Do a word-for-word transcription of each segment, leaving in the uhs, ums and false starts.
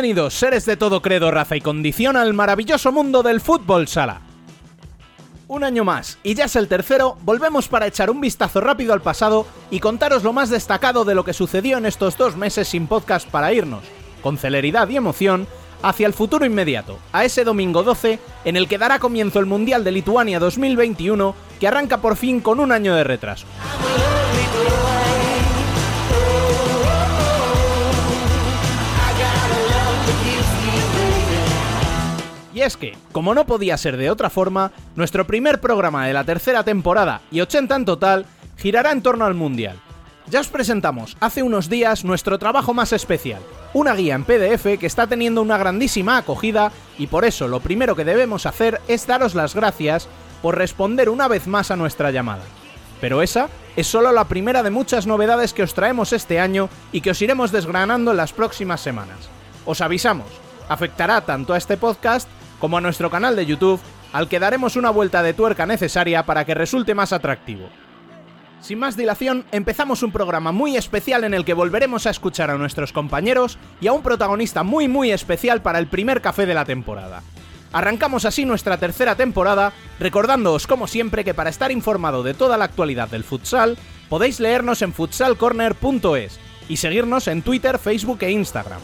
Bienvenidos, seres de todo credo, raza y condición, al maravilloso mundo del fútbol sala. Un año más, y ya es el tercero, volvemos para echar un vistazo rápido al pasado y contaros lo más destacado de lo que sucedió en estos dos meses sin podcast para irnos, con celeridad y emoción, hacia el futuro inmediato, a ese domingo doce, en el que dará comienzo el Mundial de Lituania dos mil veintiuno, que arranca por fin con un año de retraso. Y es que, como no podía ser de otra forma, nuestro primer programa de la tercera temporada, y ochenta en total, girará en torno al Mundial. Ya os presentamos hace unos días nuestro trabajo más especial, una guía en P D F que está teniendo una grandísima acogida, y por eso lo primero que debemos hacer es daros las gracias por responder una vez más a nuestra llamada. Pero esa es solo la primera de muchas novedades que os traemos este año y que os iremos desgranando en las próximas semanas. Os avisamos, afectará tanto a este podcast como a nuestro canal de YouTube, al que daremos una vuelta de tuerca necesaria para que resulte más atractivo. Sin más dilación, empezamos un programa muy especial en el que volveremos a escuchar a nuestros compañeros y a un protagonista muy muy especial para el primer café de la temporada. Arrancamos así nuestra tercera temporada, recordándoos como siempre que para estar informado de toda la actualidad del futsal, podéis leernos en futsal corner punto es y seguirnos en Twitter, Facebook e Instagram.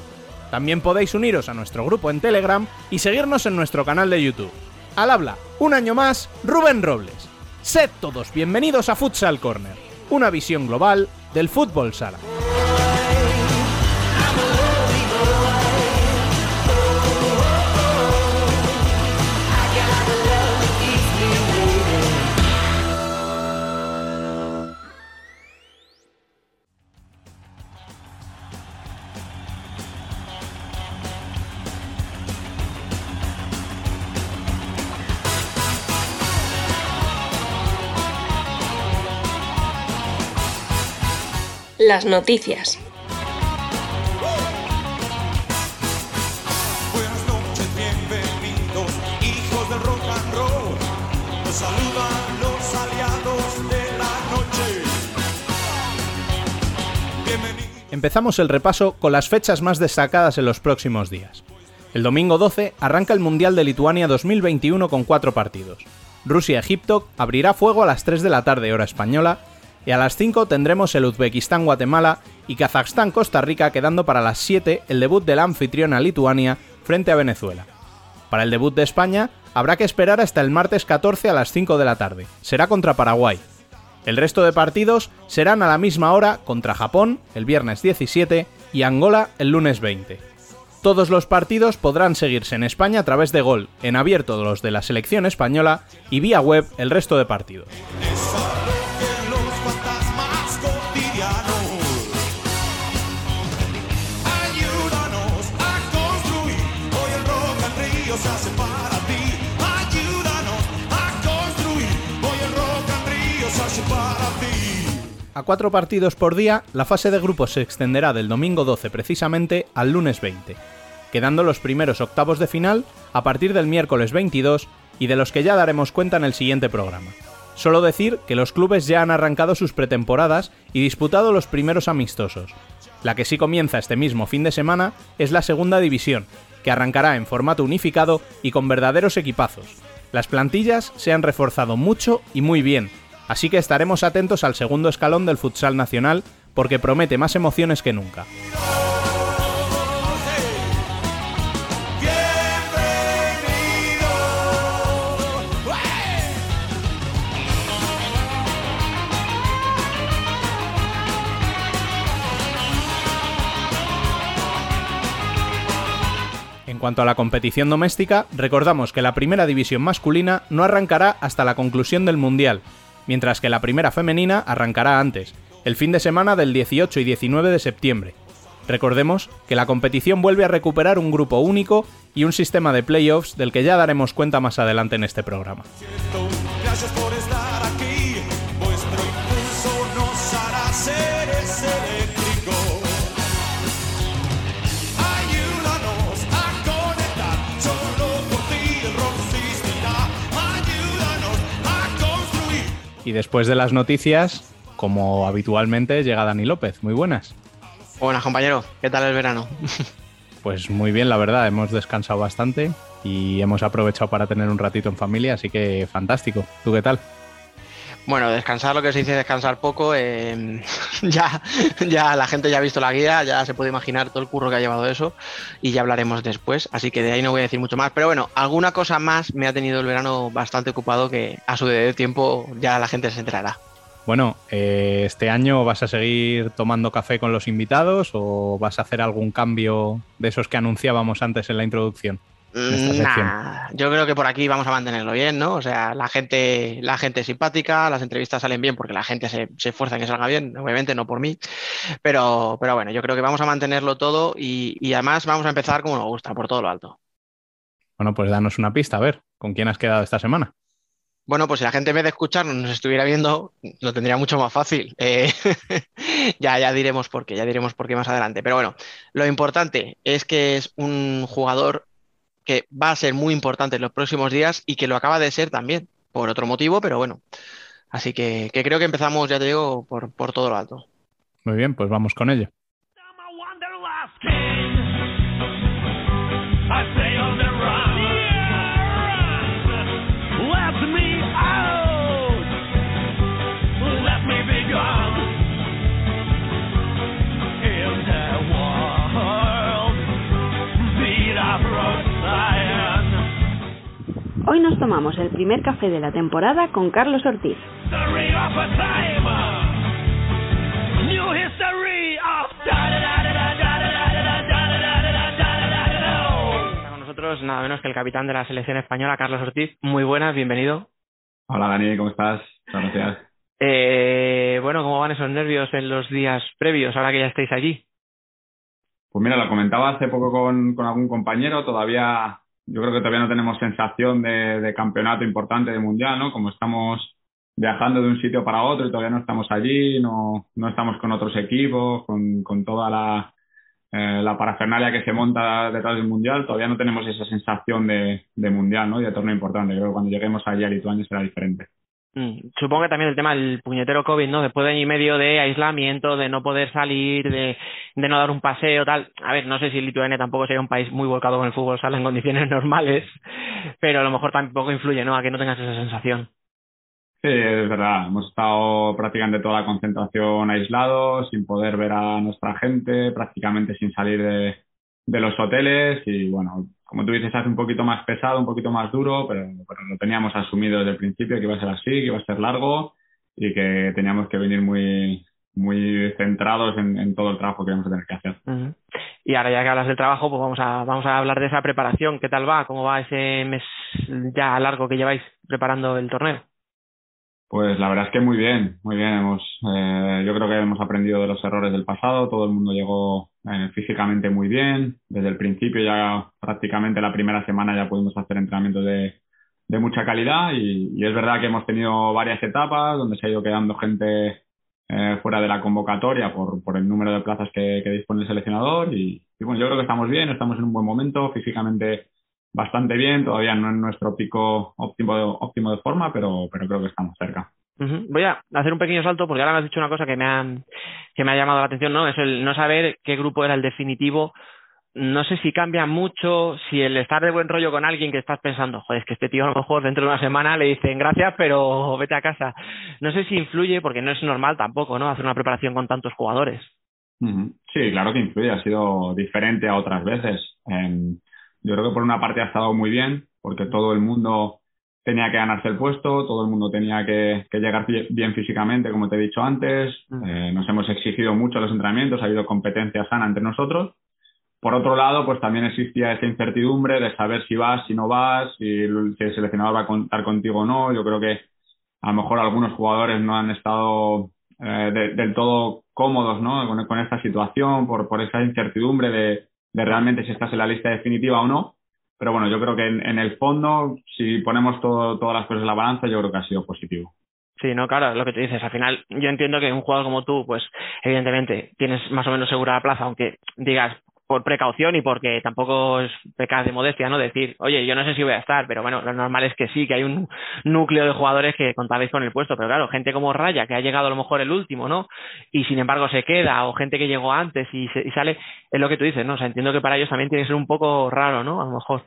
También podéis uniros a nuestro grupo en Telegram y seguirnos en nuestro canal de YouTube. Al habla, un año más, Rubén Robles. Sed todos bienvenidos a Futsal Corner, una visión global del fútbol sala. Las noticias. Buenas noches, bienvenidos, hijos del rock and roll. Nos saludan los aliados de la noche. Empezamos el repaso con las fechas más destacadas en los próximos días. El domingo doce arranca el Mundial de Lituania dos mil veintiuno con cuatro partidos. Rusia-Egipto abrirá fuego a las tres de la tarde hora española. Y a las cinco tendremos el Uzbekistán-Guatemala y Kazajstán-Costa Rica, quedando para las siete el debut de la anfitriona Lituania frente a Venezuela. Para el debut de España habrá que esperar hasta el martes catorce a las cinco de la tarde, será contra Paraguay. El resto de partidos serán a la misma hora contra Japón el viernes diecisiete y Angola el lunes veinte. Todos los partidos podrán seguirse en España a través de Gol, en abierto los de la selección española, y vía web el resto de partidos. A cuatro partidos por día, la fase de grupos se extenderá del domingo doce precisamente al lunes veinte, quedando los primeros octavos de final a partir del miércoles veintidós y de los que ya daremos cuenta en el siguiente programa. Solo decir que los clubes ya han arrancado sus pretemporadas y disputado los primeros amistosos. La que sí comienza este mismo fin de semana es la segunda división, que arrancará en formato unificado y con verdaderos equipazos. Las plantillas se han reforzado mucho y muy bien, así que estaremos atentos al segundo escalón del futsal nacional, porque promete más emociones que nunca. En cuanto a la competición doméstica, recordamos que la primera división masculina no arrancará hasta la conclusión del Mundial, mientras que la primera femenina arrancará antes, el fin de semana del dieciocho y diecinueve de septiembre. Recordemos que la competición vuelve a recuperar un grupo único y un sistema de playoffs del que ya daremos cuenta más adelante en este programa. Y después de las noticias, como habitualmente, llega Dani López. Muy buenas. Buenas, compañero. ¿Qué tal el verano? Pues muy bien, la verdad, hemos descansado bastante y hemos aprovechado para tener un ratito en familia, así que fantástico. ¿Tú qué tal? Bueno, descansar, lo que se dice descansar poco, eh, ya, ya la gente ya ha visto la guía, ya se puede imaginar todo el curro que ha llevado eso y ya hablaremos después, así que de ahí no voy a decir mucho más, pero bueno, alguna cosa más me ha tenido el verano bastante ocupado que a su debido tiempo ya la gente se enterará. Bueno, eh, ¿este año vas a seguir tomando café con los invitados o vas a hacer algún cambio de esos que anunciábamos antes en la introducción? Nah, yo creo que por aquí vamos a mantenerlo bien, ¿no? O sea, la gente, la gente es simpática, las entrevistas salen bien porque la gente se, se esfuerza en que salga bien, obviamente no por mí, pero, pero bueno, yo creo que vamos a mantenerlo todo y, y además vamos a empezar como nos gusta, por todo lo alto. Bueno, pues danos una pista, a ver, ¿con quién has quedado esta semana? Bueno, pues si la gente en vez de escucharnos nos estuviera viendo, lo tendría mucho más fácil. Eh, ya, ya diremos por qué, ya diremos por qué más adelante. Pero bueno, lo importante es que es un jugador que va a ser muy importante en los próximos días y que lo acaba de ser también, por otro motivo, pero bueno. Así que, que creo que empezamos, ya te digo, por, por todo lo alto. Muy bien, pues vamos con ello. Hoy nos tomamos el primer café de la temporada con Carlos Ortiz. Está con nosotros nada menos que el capitán de la selección española, Carlos Ortiz. Muy buenas, bienvenido. Hola Dani, ¿cómo estás? Gracias. Eh, bueno, ¿cómo van esos nervios en los días previos, ahora que ya estáis allí? Pues mira, lo comentaba hace poco con, con algún compañero, todavía... Yo creo que todavía no tenemos sensación de, de campeonato importante, de mundial, ¿no? Como estamos viajando de un sitio para otro y todavía no estamos allí, no, no estamos con otros equipos, con, con toda la, eh, la parafernalia que se monta detrás del mundial, todavía no tenemos esa sensación de, de mundial, ¿no? Y de torneo importante. Yo creo que cuando lleguemos allí a Lituania será diferente. Mm, supongo que también el tema del puñetero COVID, ¿no? Después de año y medio de aislamiento, de no poder salir, de... de no dar un paseo, tal. A ver, no sé si Lituania tampoco sería un país muy volcado con el fútbol sala en condiciones normales, pero a lo mejor tampoco influye, ¿no?, a que no tengas esa sensación. Sí, es verdad. Hemos estado prácticamente toda la concentración aislados, sin poder ver a nuestra gente, prácticamente sin salir de, de los hoteles y, bueno, como tú dices, hace un poquito más pesado, un poquito más duro, pero, pero lo teníamos asumido desde el principio, que iba a ser así, que iba a ser largo y que teníamos que venir muy... muy centrados en, en todo el trabajo que vamos a tener que hacer. Uh-huh. Y ahora ya que hablas del trabajo, pues vamos a vamos a hablar de esa preparación. ¿Qué tal va? ¿Cómo va ese mes ya largo que lleváis preparando el torneo? Pues la verdad es que muy bien, muy bien. Hemos, eh, yo creo que hemos aprendido de los errores del pasado. Todo el mundo llegó eh, físicamente muy bien. Desde el principio ya prácticamente la primera semana ya pudimos hacer entrenamientos de de mucha calidad y, y es verdad que hemos tenido varias etapas donde se ha ido quedando gente Eh, fuera de la convocatoria por, por el número de plazas que, que dispone el seleccionador y, y bueno, yo creo que estamos bien, estamos en un buen momento, físicamente bastante bien, todavía no en nuestro pico óptimo de, óptimo de forma, pero, pero creo que estamos cerca. Uh-huh. Voy a hacer un pequeño salto porque ahora me has dicho una cosa que me ha, que me ha llamado la atención, ¿no? Es el no saber qué grupo era el definitivo. No sé si cambia mucho, si el estar de buen rollo con alguien que estás pensando, joder, es que este tío a lo mejor dentro de una semana le dicen gracias, pero vete a casa. No sé si influye, porque no es normal tampoco, ¿no?, hacer una preparación con tantos jugadores. Sí, claro que influye, ha sido diferente a otras veces. Eh, yo creo que por una parte ha estado muy bien, porque todo el mundo tenía que ganarse el puesto, todo el mundo tenía que, que llegar bien físicamente, como te he dicho antes. Eh, nos hemos exigido mucho los entrenamientos, ha habido competencia sana entre nosotros. Por otro lado, pues también existía esa incertidumbre de saber si vas, si no vas, si el seleccionador va a contar contigo o no. Yo creo que a lo mejor algunos jugadores no han estado eh, de, del todo cómodos, ¿no?, con, con esta situación, por, por esa incertidumbre de, de realmente si estás en la lista definitiva o no. Pero bueno, yo creo que en, en el fondo, si ponemos todo, todas las cosas en la balanza, yo creo que ha sido positivo. Sí, no, claro, lo que tú dices, al final yo entiendo que un jugador como tú, pues evidentemente tienes más o menos segura la plaza, aunque digas... por precaución y porque tampoco es pecado de modestia, ¿no? Decir, oye, yo no sé si voy a estar, pero bueno, lo normal es que sí, que hay un núcleo de jugadores que contabais con el puesto, pero claro, gente como Raya, que ha llegado a lo mejor el último, ¿no? Y sin embargo se queda, o gente que llegó antes y, se, y sale, es lo que tú dices, ¿no? O sea, entiendo que para ellos también tiene que ser un poco raro, ¿no? A lo mejor.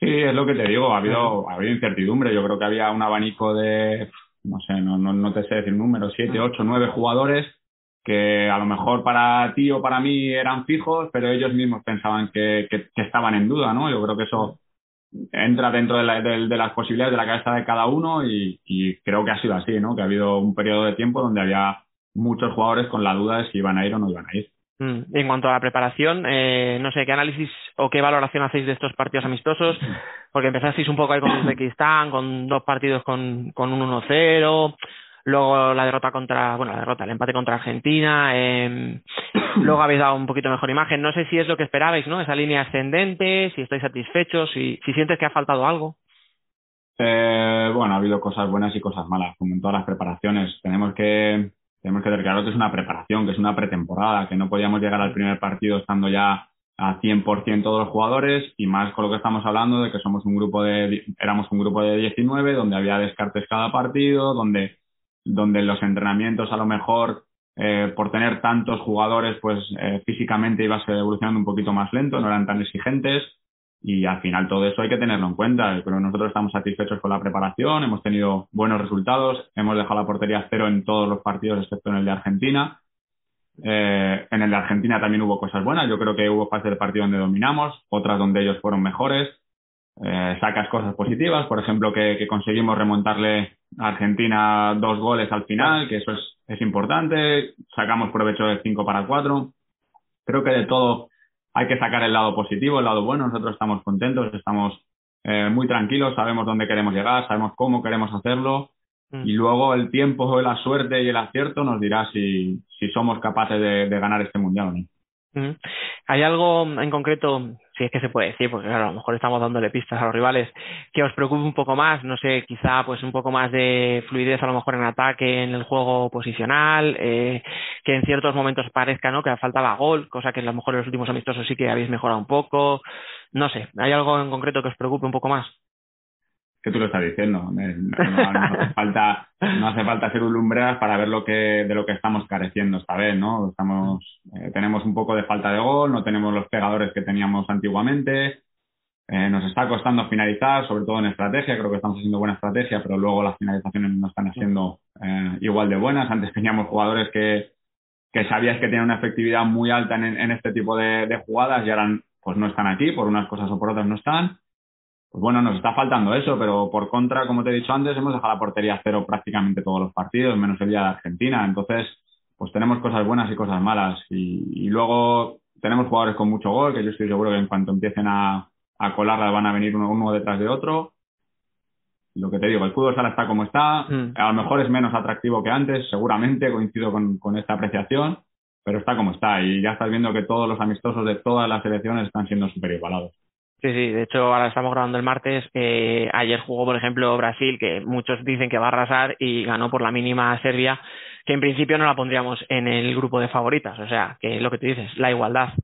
Sí, es lo que te digo, ha habido, ha habido incertidumbre, yo creo que había un abanico de, no sé, no, no, no te sé decir números, siete, ocho, nueve jugadores, que a lo mejor para ti o para mí eran fijos, pero ellos mismos pensaban que, que, que estaban en duda, ¿no? Yo creo que eso entra dentro de, la, de, de las posibilidades de la cabeza de cada uno y, y creo que ha sido así, ¿no? Que ha habido un periodo de tiempo donde había muchos jugadores con la duda de si iban a ir o no iban a ir. En cuanto a la preparación, eh, no sé, ¿qué análisis o qué valoración hacéis de estos partidos amistosos? Porque empezasteis un poco ahí con Uzbekistán, con dos partidos con, con un uno cero... Luego la derrota contra, bueno, la derrota, el empate contra Argentina. Eh, luego habéis dado un poquito mejor imagen. No sé si es lo que esperabais, ¿no? Esa línea ascendente, si estáis satisfechos, si, si sientes que ha faltado algo. Eh, bueno, ha habido cosas buenas y cosas malas, como en todas las preparaciones. Tenemos que, tenemos que tener claro que es una preparación, que es una pretemporada, que no podíamos llegar al primer partido estando ya a cien por ciento todos los jugadores y más con lo que estamos hablando de que somos un grupo de, éramos un grupo de diecinueve, donde había descartes cada partido, donde... donde los entrenamientos a lo mejor eh, por tener tantos jugadores pues eh, físicamente ibas evolucionando un poquito más lento, no eran tan exigentes y al final todo eso hay que tenerlo en cuenta, pero nosotros estamos satisfechos con la preparación, hemos tenido buenos resultados, hemos dejado la portería cero en todos los partidos excepto en el de Argentina. Eh, en el de Argentina también hubo cosas buenas, yo creo que hubo fases del partido donde dominamos, otras donde ellos fueron mejores. Eh, sacas cosas positivas, por ejemplo que, que conseguimos remontarle a Argentina dos goles al final, que eso es, es importante, sacamos provecho de cinco para cuatro. Creo que de todo hay que sacar el lado positivo, el lado bueno. Nosotros estamos contentos, estamos eh, muy tranquilos, sabemos dónde queremos llegar, sabemos cómo queremos hacerlo mm. y luego el tiempo, la suerte y el acierto nos dirá si, si somos capaces de, de ganar este mundial o no. ¿Hay algo en concreto, si es que se puede decir, porque claro, a lo mejor estamos dándole pistas a los rivales, que os preocupe un poco más? No sé, quizá pues un poco más de fluidez a lo mejor en ataque, en el juego posicional, eh, que en ciertos momentos parezca, ¿no?, que faltaba gol, cosa que a lo mejor en los últimos amistosos sí que habéis mejorado un poco. No sé, ¿hay algo en concreto que os preocupe un poco más? Que tú lo estás diciendo, no, no, no, hace falta, no hace falta ser un lumbreras para ver lo que, de lo que estamos careciendo esta vez, ¿no? Estamos, eh, tenemos un poco de falta de gol, no tenemos los pegadores que teníamos antiguamente, eh, nos está costando finalizar, sobre todo en estrategia, creo que estamos haciendo buena estrategia, pero luego las finalizaciones no están haciendo eh, igual de buenas. Antes teníamos jugadores que, que sabías que tenían una efectividad muy alta en, en este tipo de, de jugadas y ahora pues no están aquí, por unas cosas o por otras no están. Pues bueno, nos está faltando eso, pero por contra, como te he dicho antes, hemos dejado la portería cero prácticamente todos los partidos, menos el día de Argentina. Entonces, pues tenemos cosas buenas y cosas malas. Y, y luego tenemos jugadores con mucho gol, que yo estoy seguro que en cuanto empiecen a, a colarla van a venir uno, uno detrás de otro. Lo que te digo, el fútbol sala está como está. Mm. A lo mejor es menos atractivo que antes, seguramente, coincido con, con esta apreciación, pero está como está. Y ya estás viendo que todos los amistosos de todas las selecciones están siendo súper igualados. Sí, sí, de hecho ahora estamos grabando el martes, eh, ayer jugó por ejemplo Brasil, que muchos dicen que va a arrasar y ganó por la mínima a Serbia, que en principio no la pondríamos en el grupo de favoritas, o sea, que es lo que tú dices, la igualdad.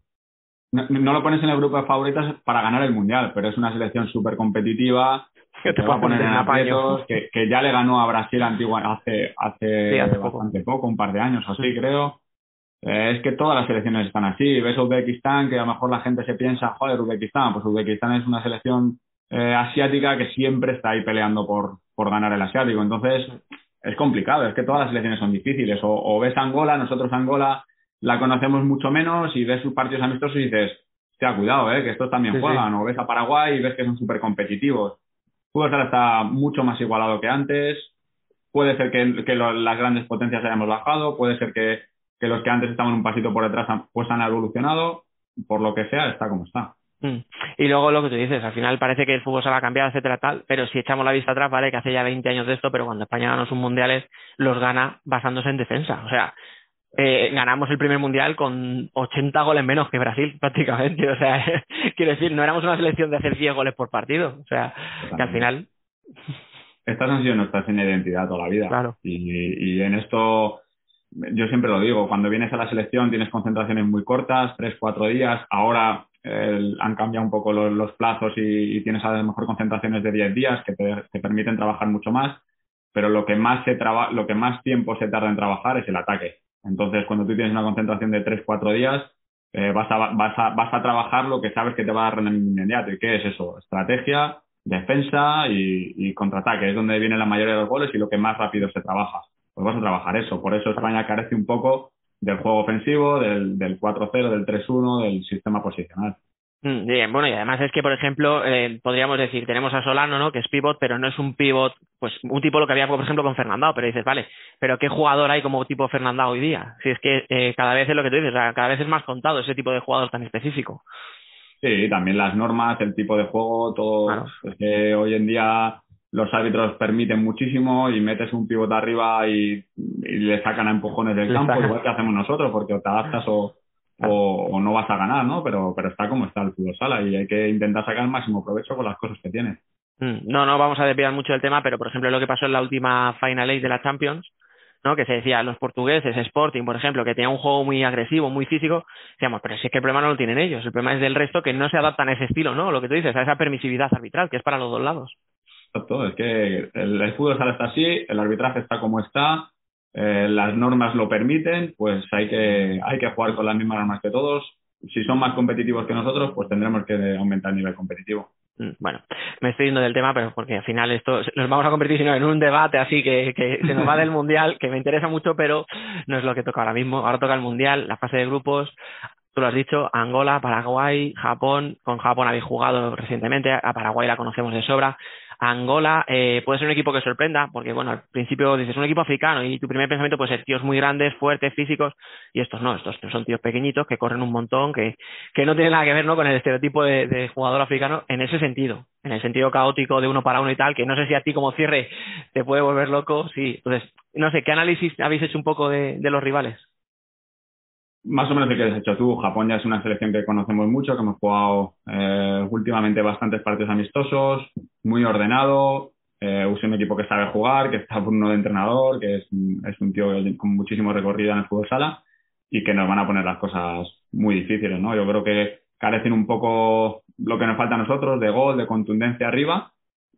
No, no lo pones en el grupo de favoritas para ganar el Mundial, pero es una selección súper competitiva, que te, te va a poner en aprietos, que, que ya le ganó a Brasil antigua, hace, hace, sí, hace bastante poco. poco, un par de años o así mm. creo. Es que todas las selecciones están así. Ves Uzbekistán, que a lo mejor la gente se piensa, joder, Uzbekistán. Pues Uzbekistán es una selección eh, asiática que siempre está ahí peleando por, por ganar el asiático. Entonces, es complicado. Es que todas las selecciones son difíciles. O, o ves Angola, nosotros Angola la conocemos mucho menos, y ves sus partidos amistosos y dices, hostia, cuidado, eh, que estos también sí, juegan. Sí. O ves a Paraguay y ves que son súper competitivos. Fútbol ahora está mucho más igualado que antes. Puede ser que, que lo, las grandes potencias hayamos bajado. Puede ser que que los que antes estaban un pasito por detrás pues han evolucionado, por lo que sea, está como está. Y luego lo que tú dices, al final parece que el fútbol se va a cambiar, etcétera, tal, pero si echamos la vista atrás, vale, que hace ya veinte años de esto, pero cuando España gana sus mundiales, los gana basándose en defensa, o sea, eh, ganamos el primer mundial con ochenta goles menos que Brasil, prácticamente, o sea, quiero decir, no éramos una selección de hacer diez goles por partido, o sea, que al final... Estas han sido nuestra seña de identidad toda la vida. Claro. Y, y en esto... yo siempre lo digo, cuando vienes a la selección tienes concentraciones muy cortas, tres, cuatro días. Ahora eh, han cambiado un poco los, los plazos y, y tienes a lo mejor concentraciones de diez días que te, te permiten trabajar mucho más. Pero lo que más se traba, lo que más tiempo se tarda en trabajar es el ataque. Entonces, cuando tú tienes una concentración de tres, cuatro días, eh, vas a, vas a, vas a trabajar lo que sabes que te va a dar rendimiento inmediato. ¿Y qué es eso? Estrategia, defensa y, y contraataque. Es donde vienen la mayoría de los goles y lo que más rápido se trabaja. Pues vas a trabajar eso. Por eso España carece un poco del juego ofensivo, del, del cuatro cero, del tres uno, del sistema posicional. Bien, bueno, y además es que, por ejemplo, eh, podríamos decir, tenemos a Solano, ¿no?, que es pívot, pero no es un pívot, pues un tipo lo que había, por ejemplo, con Fernandao, pero dices, vale, pero ¿qué jugador hay como tipo Fernandao hoy día? Si es que eh, cada vez es lo que tú dices, o sea, cada vez es más contado ese tipo de jugador tan específico. Sí, también las normas, el tipo de juego, todo, claro. Es que hoy en día los árbitros permiten muchísimo y metes un pívot arriba y, y le sacan a empujones del campo, igual que hacemos nosotros, porque o te adaptas o... O, o no vas a ganar, ¿no? Pero, pero está como está el fútbol sala y hay que intentar sacar el máximo provecho con las cosas que tienes. No, no vamos a desviar mucho del tema, pero por ejemplo lo que pasó en la última Final Eight de la Champions, ¿no?, que se decía, los portugueses, Sporting, por ejemplo, que tenía un juego muy agresivo, muy físico, decíamos, pero si es que el problema no lo tienen ellos, el problema es del resto que no se adaptan a ese estilo, ¿no? Lo que tú dices, a esa permisividad arbitral que es para los dos lados. Exacto, es que el, el fútbol sala está así, el arbitraje está como está. Eh, las normas lo permiten, pues hay que hay que jugar con las mismas normas que todos. Si son más competitivos que nosotros, pues tendremos que aumentar el nivel competitivo. Bueno, me estoy yendo del tema, pero porque al final esto nos vamos a convertir sino en un debate así que, que se nos va del mundial, que me interesa mucho, pero no es lo que toca ahora mismo. Ahora toca el mundial, la fase de grupos. Tú lo has dicho, Angola, Paraguay, Japón. Con Japón habéis jugado recientemente, a Paraguay la conocemos de sobra. Angola eh, puede ser un equipo que sorprenda, porque bueno, al principio dices un equipo africano y tu primer pensamiento puede ser tíos muy grandes, fuertes, físicos, y estos no, estos son tíos pequeñitos que corren un montón, que, que no tienen nada que ver, ¿no?, con el estereotipo de, de jugador africano en ese sentido, en el sentido caótico de uno para uno y tal, que no sé si a ti como cierre te puede volver loco, sí. Entonces, no sé, ¿qué análisis habéis hecho un poco de, de los rivales? Más o menos el que has hecho tú. Japón ya es una selección que conocemos mucho, que hemos jugado eh, últimamente bastantes partidos amistosos, muy ordenado, eh, es un equipo que sabe jugar, que está uno de entrenador, que es, es un tío con muchísimo recorrido en el fútbol sala y que nos van a poner las cosas muy difíciles, ¿no? Yo creo que carecen un poco lo que nos falta a nosotros, de gol, de contundencia arriba,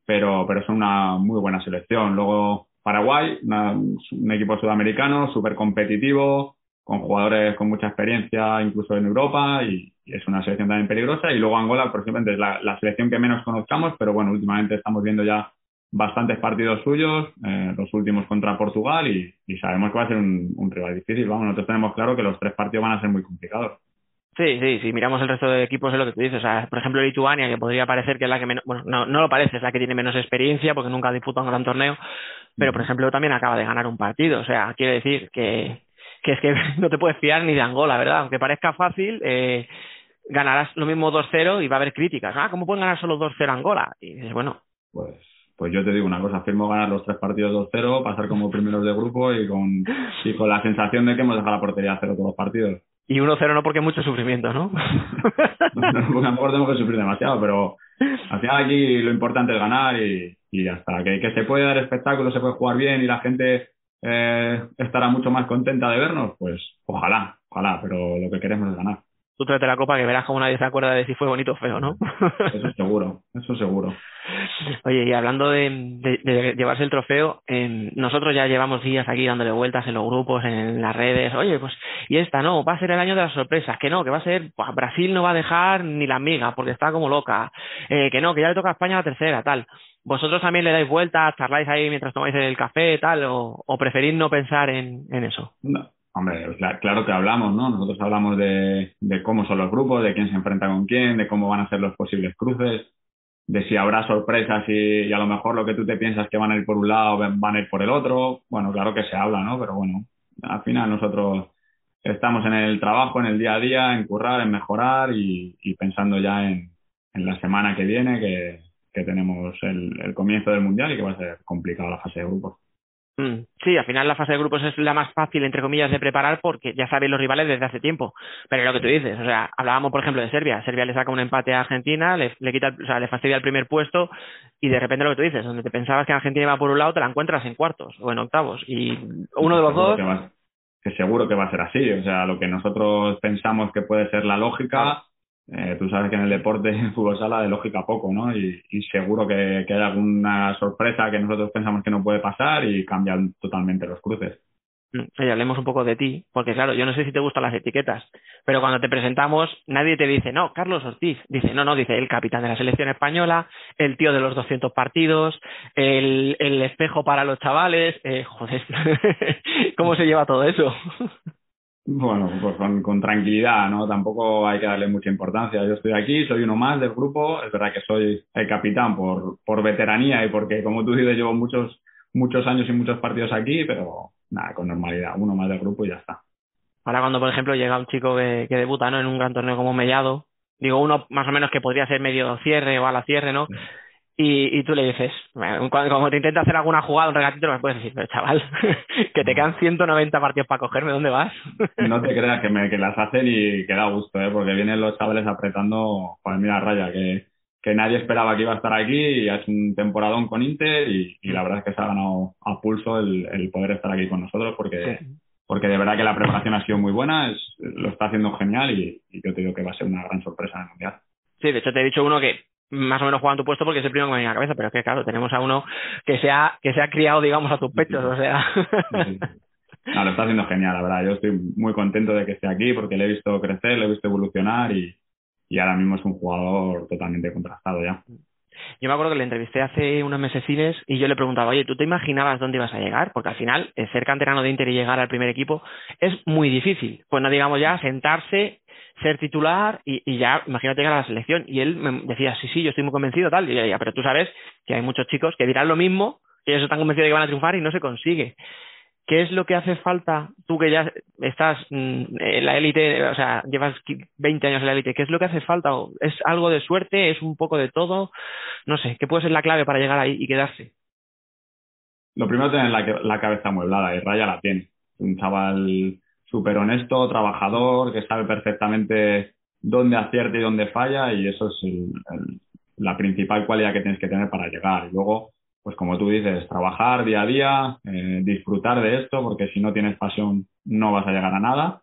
pero, pero son una muy buena selección. Luego Paraguay, una, un equipo sudamericano, súper competitivo, con jugadores con mucha experiencia, incluso en Europa, y, y es una selección también peligrosa. Y luego Angola, por ejemplo, es la, la selección que menos conozcamos, pero bueno, últimamente estamos viendo ya bastantes partidos suyos, eh, los últimos contra Portugal, y, y sabemos que va a ser un, un rival difícil. Vamos, nosotros tenemos claro que los tres partidos van a ser muy complicados. Sí, sí, sí, miramos el resto de equipos es lo que tú dices, o sea, por ejemplo Lituania, que podría parecer que es la que menos, bueno, no, no lo parece, es la que tiene menos experiencia porque nunca disputa un gran torneo, pero por ejemplo también acaba de ganar un partido, o sea, quiere decir que... que es que no te puedes fiar ni de Angola, ¿verdad? Aunque parezca fácil, eh, ganarás lo mismo dos cero y va a haber críticas. Ah, ¿cómo pueden ganar solo dos cero Angola? Y dices, bueno... Pues pues yo te digo una cosa, firmo ganar los tres partidos dos cero, pasar como primeros de grupo y con y con la sensación de que hemos dejado la portería a cero todos los partidos. Y uno cero no, porque mucho sufrimiento, ¿no? No, no, porque a lo mejor tenemos que sufrir demasiado, pero al final aquí lo importante es ganar y, y ya está. Que, que se puede dar espectáculo, se puede jugar bien y la gente... Eh, estará mucho más contenta de vernos, pues ojalá, ojalá, pero lo que queremos es ganar. Tú tráete la copa que verás como nadie se acuerda de si fue bonito o feo, ¿no? Eso seguro, eso seguro. Oye, y hablando de, de, de llevarse el trofeo, eh, nosotros ya llevamos días aquí dándole vueltas en los grupos, en las redes, oye, pues, y esta no, va a ser el año de las sorpresas, que no, que va a ser, pues, Brasil no va a dejar ni la miga, porque está como loca, eh, que no, que ya le toca a España la tercera, tal. ¿Vosotros también le dais vueltas, charláis ahí mientras tomáis el café, tal, o, o preferís no pensar en, en eso? No. Hombre, claro que hablamos, ¿no? Nosotros hablamos de, de cómo son los grupos, de quién se enfrenta con quién, de cómo van a ser los posibles cruces, de si habrá sorpresas y, y a lo mejor lo que tú te piensas que van a ir por un lado van a ir por el otro. Bueno, claro que se habla, ¿no? Pero bueno, al final nosotros estamos en el trabajo, en el día a día, en currar, en mejorar y, y pensando ya en, en la semana que viene que, que tenemos el, el comienzo del Mundial y que va a ser complicado la fase de grupos. Sí, al final la fase de grupos es la más fácil, entre comillas, de preparar porque ya sabéis los rivales desde hace tiempo, pero es lo que tú dices, o sea, hablábamos por ejemplo de Serbia, Serbia le saca un empate a Argentina, le, le quita, o sea, le fastidia el primer puesto y de repente lo que tú dices, donde te pensabas que Argentina iba por un lado te la encuentras en cuartos o en octavos y uno de los dos... que seguro que va a ser así. O sea, lo que nosotros pensamos que puede ser la lógica, eh, tú sabes que en el deporte, en fútbol sala, de lógica poco, ¿no? Y, y seguro que, que hay alguna sorpresa que nosotros pensamos que no puede pasar y cambian totalmente los cruces. Oye, hablemos un poco de ti, porque claro, yo no sé si te gustan las etiquetas, pero cuando te presentamos nadie te dice, no, Carlos Ortiz, dice, no, no, dice, el capitán de la selección española, el tío de los doscientos partidos, el, el espejo para los chavales, eh, joder, ¿cómo se lleva todo eso? Bueno, pues con, con tranquilidad, ¿no? Tampoco hay que darle mucha importancia. Yo estoy aquí, soy uno más del grupo, es verdad que soy el capitán por, por veteranía y porque, como tú dices, llevo muchos, muchos años y muchos partidos aquí, pero... nada, con normalidad, uno más del grupo y ya está. Ahora cuando, por ejemplo, llega un chico que, que debuta, ¿no?, en un gran torneo como Mellado, digo, uno más o menos que podría ser medio cierre o a la cierre, ¿no? Y, y tú le dices, bueno, como te intenta hacer alguna jugada, un regatito, me puedes decir, pero chaval, que te quedan ciento noventa partidos para cogerme, ¿dónde vas? No te creas que, me, que las hacen y que da gusto, ¿eh? Porque vienen los chavales apretando, pues mira, Raya, que, que nadie esperaba que iba a estar aquí y ha hecho un temporadón con Inter y, y la verdad es que se ha ganado a pulso el, el poder estar aquí con nosotros porque, sí. porque de verdad que la preparación ha sido muy buena, es, lo está haciendo genial y, y yo te digo que va a ser una gran sorpresa en el Mundial. Sí, de hecho te he dicho uno que más o menos juega en tu puesto porque es el primero que me viene a la cabeza, pero es que claro, tenemos a uno que se ha, que se ha criado, digamos, a tus pechos, sí, sí. o sea... Sí, sí. No, lo está haciendo genial, la verdad, yo estoy muy contento de que esté aquí porque le he visto crecer, le he visto evolucionar y... y ahora mismo es un jugador totalmente contrastado ya. Yo me acuerdo que le entrevisté hace unos mesecines y yo le preguntaba, oye, ¿tú te imaginabas dónde ibas a llegar? Porque al final, ser canterano de Inter y llegar al primer equipo es muy difícil. Pues no digamos ya sentarse, ser titular y, y ya, imagínate que era la selección. Y él me decía, sí, sí, yo estoy muy convencido, tal. Y yo le decía, pero tú sabes que hay muchos chicos que dirán lo mismo, que ellos están convencidos de que van a triunfar y no se consigue. ¿Qué es lo que hace falta? Tú que ya estás en la élite, o sea, llevas veinte años en la élite, ¿qué es lo que hace falta? ¿Es algo de suerte? ¿Es un poco de todo? No sé, ¿qué puede ser la clave para llegar ahí y quedarse? Lo primero, tener la, la cabeza amueblada, y Raya la tiene. Un chaval súper honesto, trabajador, que sabe perfectamente dónde acierta y dónde falla, y eso es el, el, la principal cualidad que tienes que tener para llegar. Y luego... pues como tú dices, trabajar día a día, eh, disfrutar de esto, porque si no tienes pasión no vas a llegar a nada.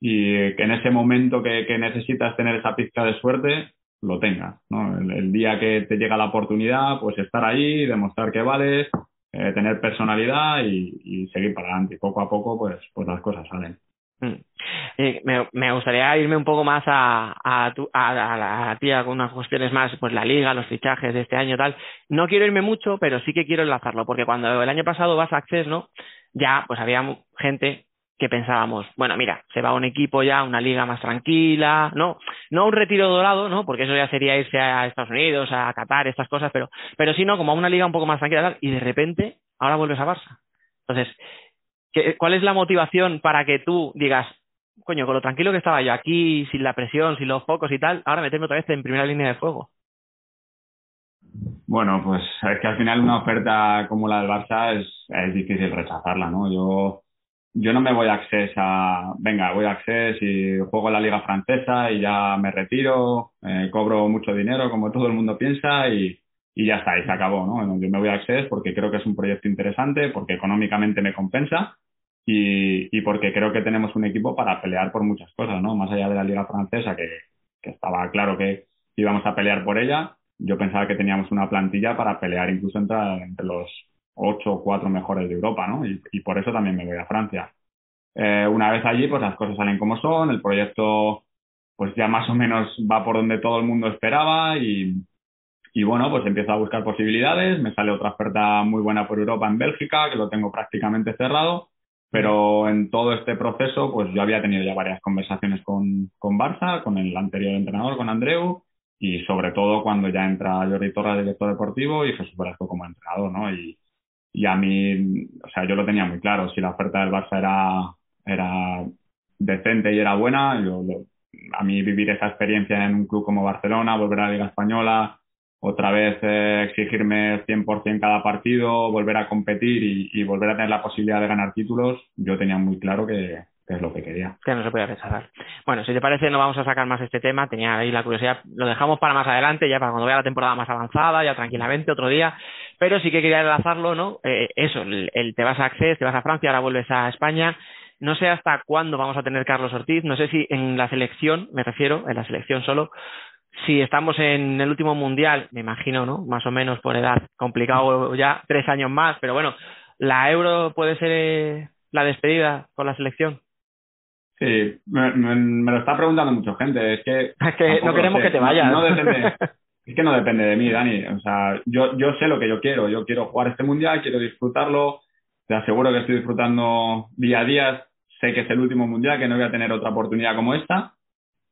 Y que en ese momento que, que necesitas tener esa pizca de suerte, lo tengas, ¿no? El, el día que te llega la oportunidad, pues estar ahí, demostrar que vales, eh, tener personalidad y, y seguir para adelante. Y poco a poco, pues, pues las cosas salen. Eh, me, me gustaría irme un poco más a, a, tu, a, a, a ti con unas cuestiones más, pues la liga, los fichajes de este año, tal. No quiero irme mucho, pero sí que quiero enlazarlo, porque cuando el año pasado vas a Access, ¿no? Ya, pues había gente que pensábamos, bueno, mira, se va un equipo ya, una liga más tranquila, no, no un retiro dorado, ¿no? Porque eso ya sería irse a Estados Unidos, a Qatar, estas cosas, pero, pero sí, no, como a una liga un poco más tranquila, tal, y de repente ahora vuelves a Barça. Entonces, ¿cuál es la motivación para que tú digas, coño, con lo tranquilo que estaba yo aquí, sin la presión, sin los focos y tal, ahora meterme otra vez en primera línea de fuego? Bueno, pues es que al final una oferta como la del Barça es, es difícil rechazarla, ¿no? Yo yo no me voy a Access a... Venga, voy a Access y juego en la Liga Francesa y ya me retiro, eh, cobro mucho dinero, como todo el mundo piensa, y... y ya está, y se acabó, ¿no? Yo me voy a Access porque creo que es un proyecto interesante, porque económicamente me compensa y, y porque creo que tenemos un equipo para pelear por muchas cosas, ¿no? Más allá de la Liga Francesa, que, que estaba claro que íbamos a pelear por ella, yo pensaba que teníamos una plantilla para pelear incluso entre, entre los ocho o cuatro mejores de Europa, ¿no? Y, y por eso también me voy a Francia. Eh, una vez allí, pues las cosas salen como son, el proyecto pues ya más o menos va por donde todo el mundo esperaba y... Y bueno, pues empiezo a buscar posibilidades, me sale otra oferta muy buena por Europa en Bélgica, que lo tengo prácticamente cerrado, pero en todo este proceso pues yo había tenido ya varias conversaciones con, con Barça, con el anterior entrenador, con Andreu, y sobre todo cuando ya entra Jordi Torres, director deportivo, y Jesús Velasco como entrenador, ¿no? Y, y a mí, o sea, yo lo tenía muy claro, si la oferta del Barça era, era decente y era buena, yo, a mí vivir esa experiencia en un club como Barcelona, volver a la Liga Española... otra vez eh, exigirme cien por ciento cada partido, volver a competir y, y volver a tener la posibilidad de ganar títulos, yo tenía muy claro que, que es lo que quería. Que no se podía rechazar. Bueno, si te parece no vamos a sacar más este tema, tenía ahí la curiosidad, lo dejamos para más adelante, ya para cuando vea la temporada más avanzada, ya tranquilamente, otro día, pero sí que quería enlazarlo, ¿no? Eh, eso, el, el te vas a Access, te vas a Francia, ahora vuelves a España... No sé hasta cuándo vamos a tener Carlos Ortiz, no sé si en la selección, me refiero, en la selección solo, si estamos en el último mundial, me imagino, ¿no? Más o menos por edad, complicado ya, tres años más, pero bueno, ¿la Euro puede ser eh, la despedida por la selección? Sí, me, me, me lo está preguntando mucha gente, es que... Es que no queremos que te vayas. No, no depende, es que no depende de mí, Dani, o sea, yo, yo sé lo que yo quiero, yo quiero jugar este mundial, quiero disfrutarlo, te aseguro que estoy disfrutando día a día, sé que es el último mundial, que no voy a tener otra oportunidad como esta,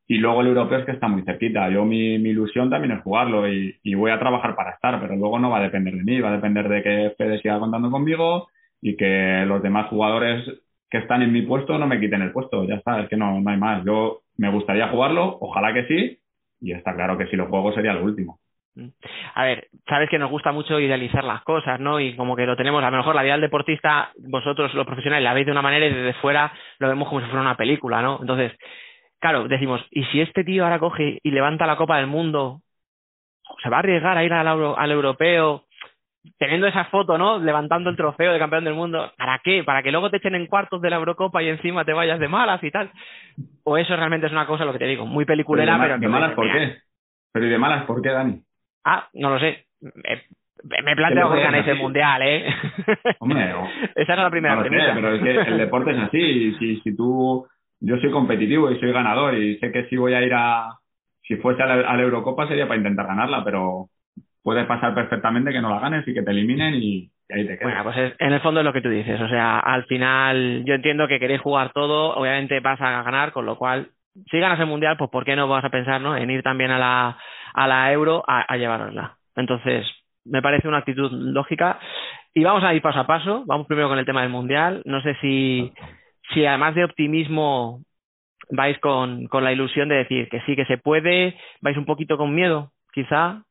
y luego el europeo es que está muy cerquita, yo mi, mi ilusión también es jugarlo y, y voy a trabajar para estar, pero luego no va a depender de mí, va a depender de que Fede siga contando conmigo y que los demás jugadores que están en mi puesto no me quiten el puesto, ya está, es que no, no hay más. Yo me gustaría jugarlo, ojalá que sí, y está claro que si lo juego sería lo último. A ver, sabes que nos gusta mucho idealizar las cosas, ¿no? Y como que lo tenemos, a lo mejor la vida del deportista, vosotros los profesionales la veis de una manera y desde fuera lo vemos como si fuera una película, ¿no? Entonces, claro, decimos, ¿y si este tío ahora coge y levanta la Copa del Mundo, se va a arriesgar a ir al, Euro, al europeo teniendo esa foto, ¿no? Levantando el trofeo de campeón del mundo, ¿para qué? ¿Para que luego te echen en cuartos de la Eurocopa y encima te vayas de malas y tal? O eso realmente es una cosa, lo que te digo, muy peliculera, pero... ¿De malas por qué? ¿Pero y de malas por qué, Dani? Ah, no lo sé. Me, me planteo que ganéis el mundial, ¿eh? Hombre, no. Esa era la primera premisa. Pero es que el deporte es así. Y si, si tú... Yo soy competitivo y soy ganador y sé que si voy a ir a... Si fuese a la, a la Eurocopa sería para intentar ganarla, pero... Puede pasar perfectamente que no la ganes y que te eliminen y ahí te quedas. Bueno, pues es, en el fondo es lo que tú dices. O sea, al final yo entiendo que queréis jugar todo, obviamente vas a ganar, con lo cual, si ganas el Mundial, pues ¿por qué no vas a pensar, ¿no?, en ir también a la, a la Euro a, a llevarosla? Entonces, me parece una actitud lógica. Y vamos a ir paso a paso. Vamos primero con el tema del Mundial. No sé si, si además de optimismo vais con, con la ilusión de decir que sí, que se puede, vais un poquito con miedo, quizá.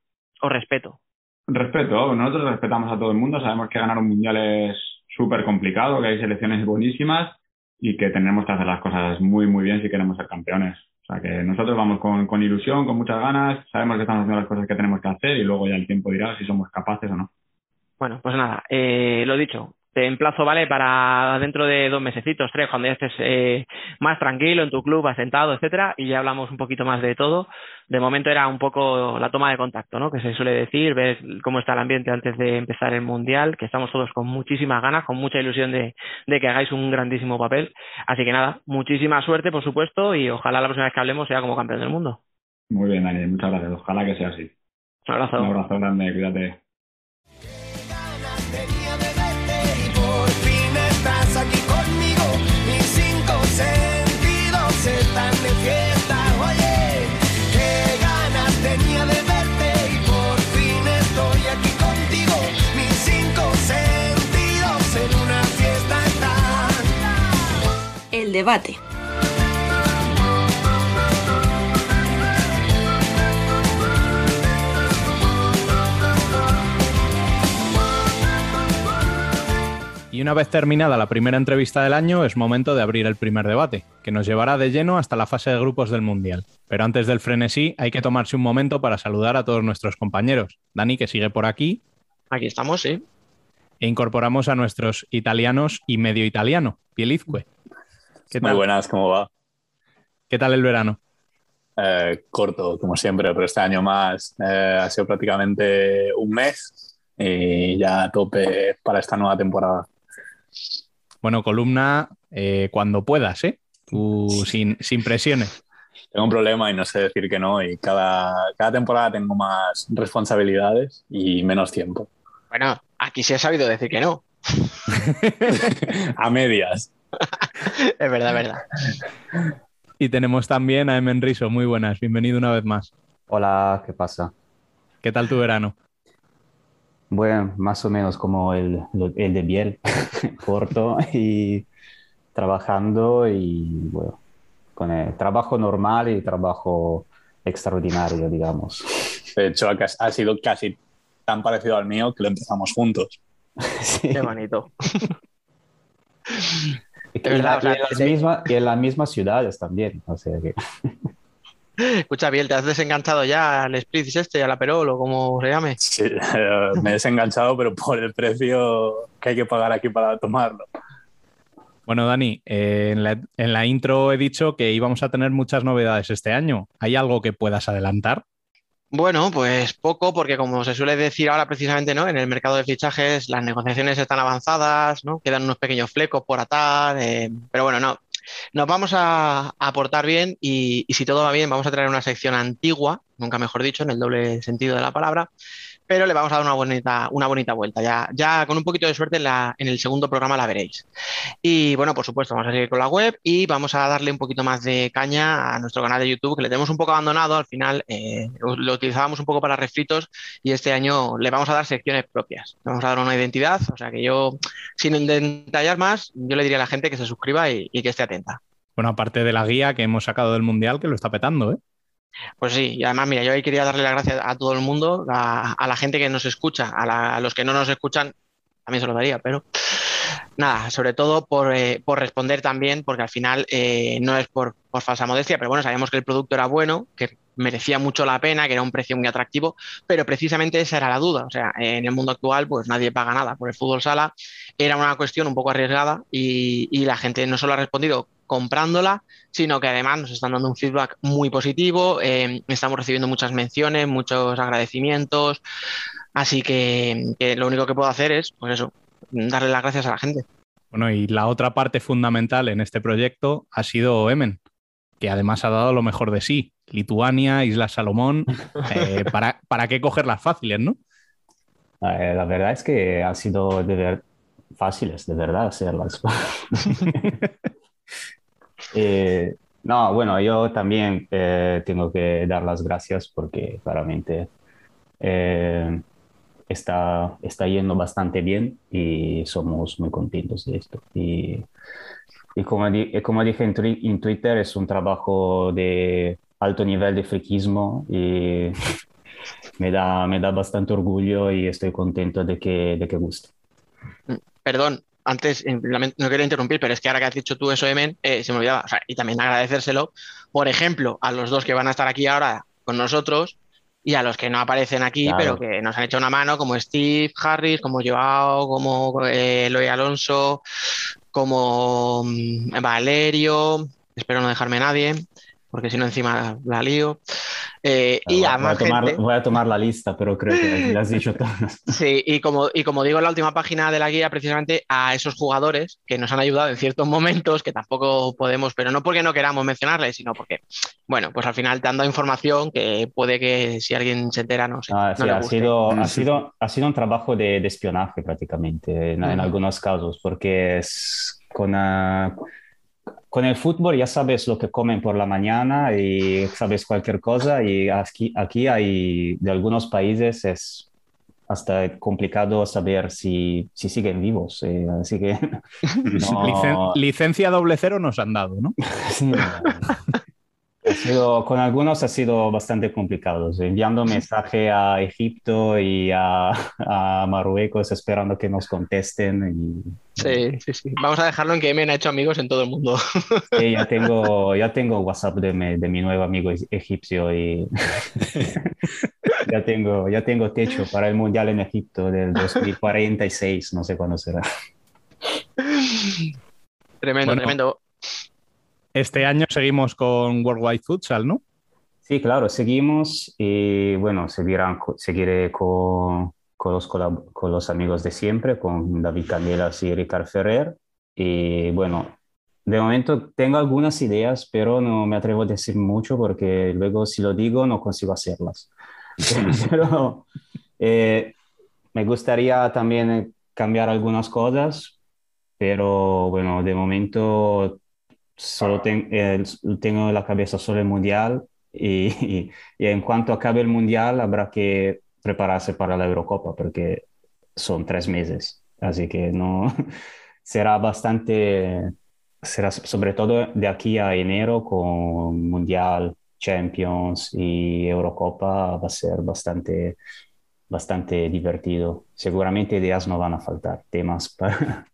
¿O respeto? Respeto. Nosotros respetamos a todo el mundo. Sabemos que ganar un mundial es súper complicado, que hay selecciones buenísimas y que tenemos que hacer las cosas muy, muy bien si queremos ser campeones. O sea, que nosotros vamos con, con ilusión, con muchas ganas, sabemos que estamos haciendo las cosas que tenemos que hacer y luego ya el tiempo dirá si somos capaces o no. Bueno, pues nada, eh, lo dicho. Te emplazo, ¿vale?, para dentro de dos mesecitos, tres, cuando ya estés eh, más tranquilo en tu club, asentado, etcétera, y ya hablamos un poquito más de todo. De momento era un poco la toma de contacto, ¿no?, que se suele decir, ver cómo está el ambiente antes de empezar el Mundial, que estamos todos con muchísimas ganas, con mucha ilusión de, de que hagáis un grandísimo papel. Así que nada, muchísima suerte, por supuesto, y ojalá la próxima vez que hablemos sea como campeón del mundo. Muy bien, Dani, muchas gracias. Ojalá que sea así. Un abrazo. Un abrazo grande, cuídate. Estás aquí conmigo, mis cinco sentidos están de fiesta, oye, qué ganas tenía de verte y por fin estoy aquí contigo, mis cinco sentidos en una fiesta están. El debate. Y una vez terminada la primera entrevista del año, es momento de abrir el primer debate, que nos llevará de lleno hasta la fase de grupos del Mundial. Pero antes del frenesí, hay que tomarse un momento para saludar a todos nuestros compañeros. Dani, que sigue por aquí. Aquí estamos, sí. E incorporamos a nuestros italianos y medio italiano, Bielizque. ¿Qué tal? Muy buenas, ¿cómo va? ¿Qué tal el verano? Eh, corto, como siempre, pero este año más. Eh, ha sido prácticamente un mes y ya a tope para esta nueva temporada. Bueno, columna eh, cuando puedas, ¿eh? Tú sin, sin presiones. Tengo un problema y no sé decir que no. Y cada, cada temporada tengo más responsabilidades y menos tiempo. Bueno, aquí se ha sabido decir que no. A medias. Es verdad, verdad. Y tenemos también a Emen Riso. Muy buenas, bienvenido una vez más. Hola, ¿qué pasa? ¿Qué tal tu verano? Bueno, más o menos como el, el de Biel, corto y trabajando y bueno, con el trabajo normal y trabajo extraordinario, digamos. De hecho, ha sido casi tan parecido al mío que lo empezamos juntos. Sí. Qué bonito. Y, que verdad, en la, y, en las misma, y en las mismas ciudades también, o sea que... Escucha, Biel, ¿te has desenganchado ya al Spritz este, a la Perol o como se llame? Sí, me he desenganchado, pero por el precio que hay que pagar aquí para tomarlo. Bueno, Dani, eh, en, la, en la intro he dicho que íbamos a tener muchas novedades este año. ¿Hay algo que puedas adelantar? Bueno, pues poco, porque como se suele decir ahora precisamente, ¿no? En el mercado de fichajes las negociaciones están avanzadas, ¿no? Quedan unos pequeños flecos por atar, eh, pero bueno, no. Nos vamos a aportar bien y, y si todo va bien vamos a traer una sección antigua, nunca mejor dicho, en el doble sentido de la palabra, pero le vamos a dar una bonita, una bonita vuelta. Ya, ya con un poquito de suerte en, la, en el segundo programa la veréis. Y bueno, por supuesto, vamos a seguir con la web y vamos a darle un poquito más de caña a nuestro canal de YouTube, que le tenemos un poco abandonado. Al final eh, lo utilizábamos un poco para refritos y este año le vamos a dar secciones propias. Le vamos a dar una identidad, o sea que yo, sin detallar más, yo le diría a la gente que se suscriba y, y que esté atenta. Bueno, aparte de la guía que hemos sacado del Mundial, que lo está petando, ¿eh? Pues sí, y además, mira, yo ahí quería darle las gracias a todo el mundo, a, a la gente que nos escucha, a, la, a los que no nos escuchan, también se lo daría, pero nada, sobre todo por, eh, por responder también, porque al final eh, no es por, por falsa modestia, pero bueno, sabíamos que el producto era bueno, que merecía mucho la pena, que era un precio muy atractivo, pero precisamente esa era la duda, o sea, en el mundo actual pues nadie paga nada por el fútbol sala, era una cuestión un poco arriesgada y, y la gente no solo ha respondido comprándola, sino que además nos están dando un feedback muy positivo, eh, estamos recibiendo muchas menciones, muchos agradecimientos, así que, que lo único que puedo hacer es, pues eso, darle las gracias a la gente. Bueno, y la otra parte fundamental en este proyecto ha sido Emen, que además ha dado lo mejor de sí. Lituania, Isla Salomón, eh, para, ¿para qué coger las fáciles, no? Eh, la verdad es que han sido de ver... fáciles, de verdad, hacerlas. Eh, no, bueno, yo también eh, tengo que dar las gracias porque claramente eh, está, está yendo bastante bien y somos muy contentos de esto. Y, y como, di- como dije en, tri- en Twitter, es un trabajo de alto nivel de friquismo y me da, me da bastante orgullo y estoy contento de que, de que guste. Perdón. Antes, no quería interrumpir, pero es que ahora que has dicho tú eso, Emen, eh, se me olvidaba. O sea, y también agradecérselo, por ejemplo, a los dos que van a estar aquí ahora con nosotros y a los que no aparecen aquí, claro, pero que nos han hecho una mano, como Steve Harris, como Joao, como eh, Eloy Alonso, como um, Valerio, espero no dejarme nadie, porque si no encima la lío. Eh, y voy, además voy, a tomar, gente... voy a tomar la lista, pero creo que lo has dicho todo. Sí, y como, y como digo en la última página de la guía, precisamente a esos jugadores que nos han ayudado en ciertos momentos, que tampoco podemos, pero no porque no queramos mencionarles, sino porque, bueno, pues al final te han dado información que puede que si alguien se entera, no sé. Ah, sí, no le guste. Ha sido, ha sido, ha sido un trabajo de, de espionaje prácticamente, en, uh-huh. en algunos casos, porque es con... Una... Con el fútbol ya sabes lo que comen por la mañana y sabes cualquier cosa y aquí, aquí hay, de algunos países es hasta complicado saber si, si siguen vivos, eh, así que... No. Licen- licencia doble cero nos han dado, ¿no? Sí. Ha sido, con algunos ha sido bastante complicado, enviando mensaje a Egipto y a, a Marruecos esperando que nos contesten. Y... Sí, sí, sí. Vamos a dejarlo en que Emen ha hecho amigos en todo el mundo. Sí, ya tengo, ya tengo WhatsApp de mi, de mi nuevo amigo egipcio y ya, tengo, ya tengo techo para el Mundial en Egipto del dos mil cuarenta y seis, no sé cuándo será. Tremendo, bueno. tremendo. Este año seguimos con Worldwide Futsal, ¿no? Sí, claro, seguimos y bueno, seguirán, seguiré con, con, los, con los amigos de siempre, con David Candelas y Ricardo Ferrer. Y bueno, de momento tengo algunas ideas, pero no me atrevo a decir mucho porque luego si lo digo no consigo hacerlas. Pero eh, me gustaría también cambiar algunas cosas, pero bueno, de momento... Solo ten, eh, tengo la cabeza sobre el mundial y, y, y en cuanto acabe el mundial habrá que prepararse para la Eurocopa porque son tres meses, así que no será bastante, será sobre todo de aquí a enero con mundial, Champions y Eurocopa va a ser bastante, bastante divertido. Seguramente ideas no van a faltar, temas para,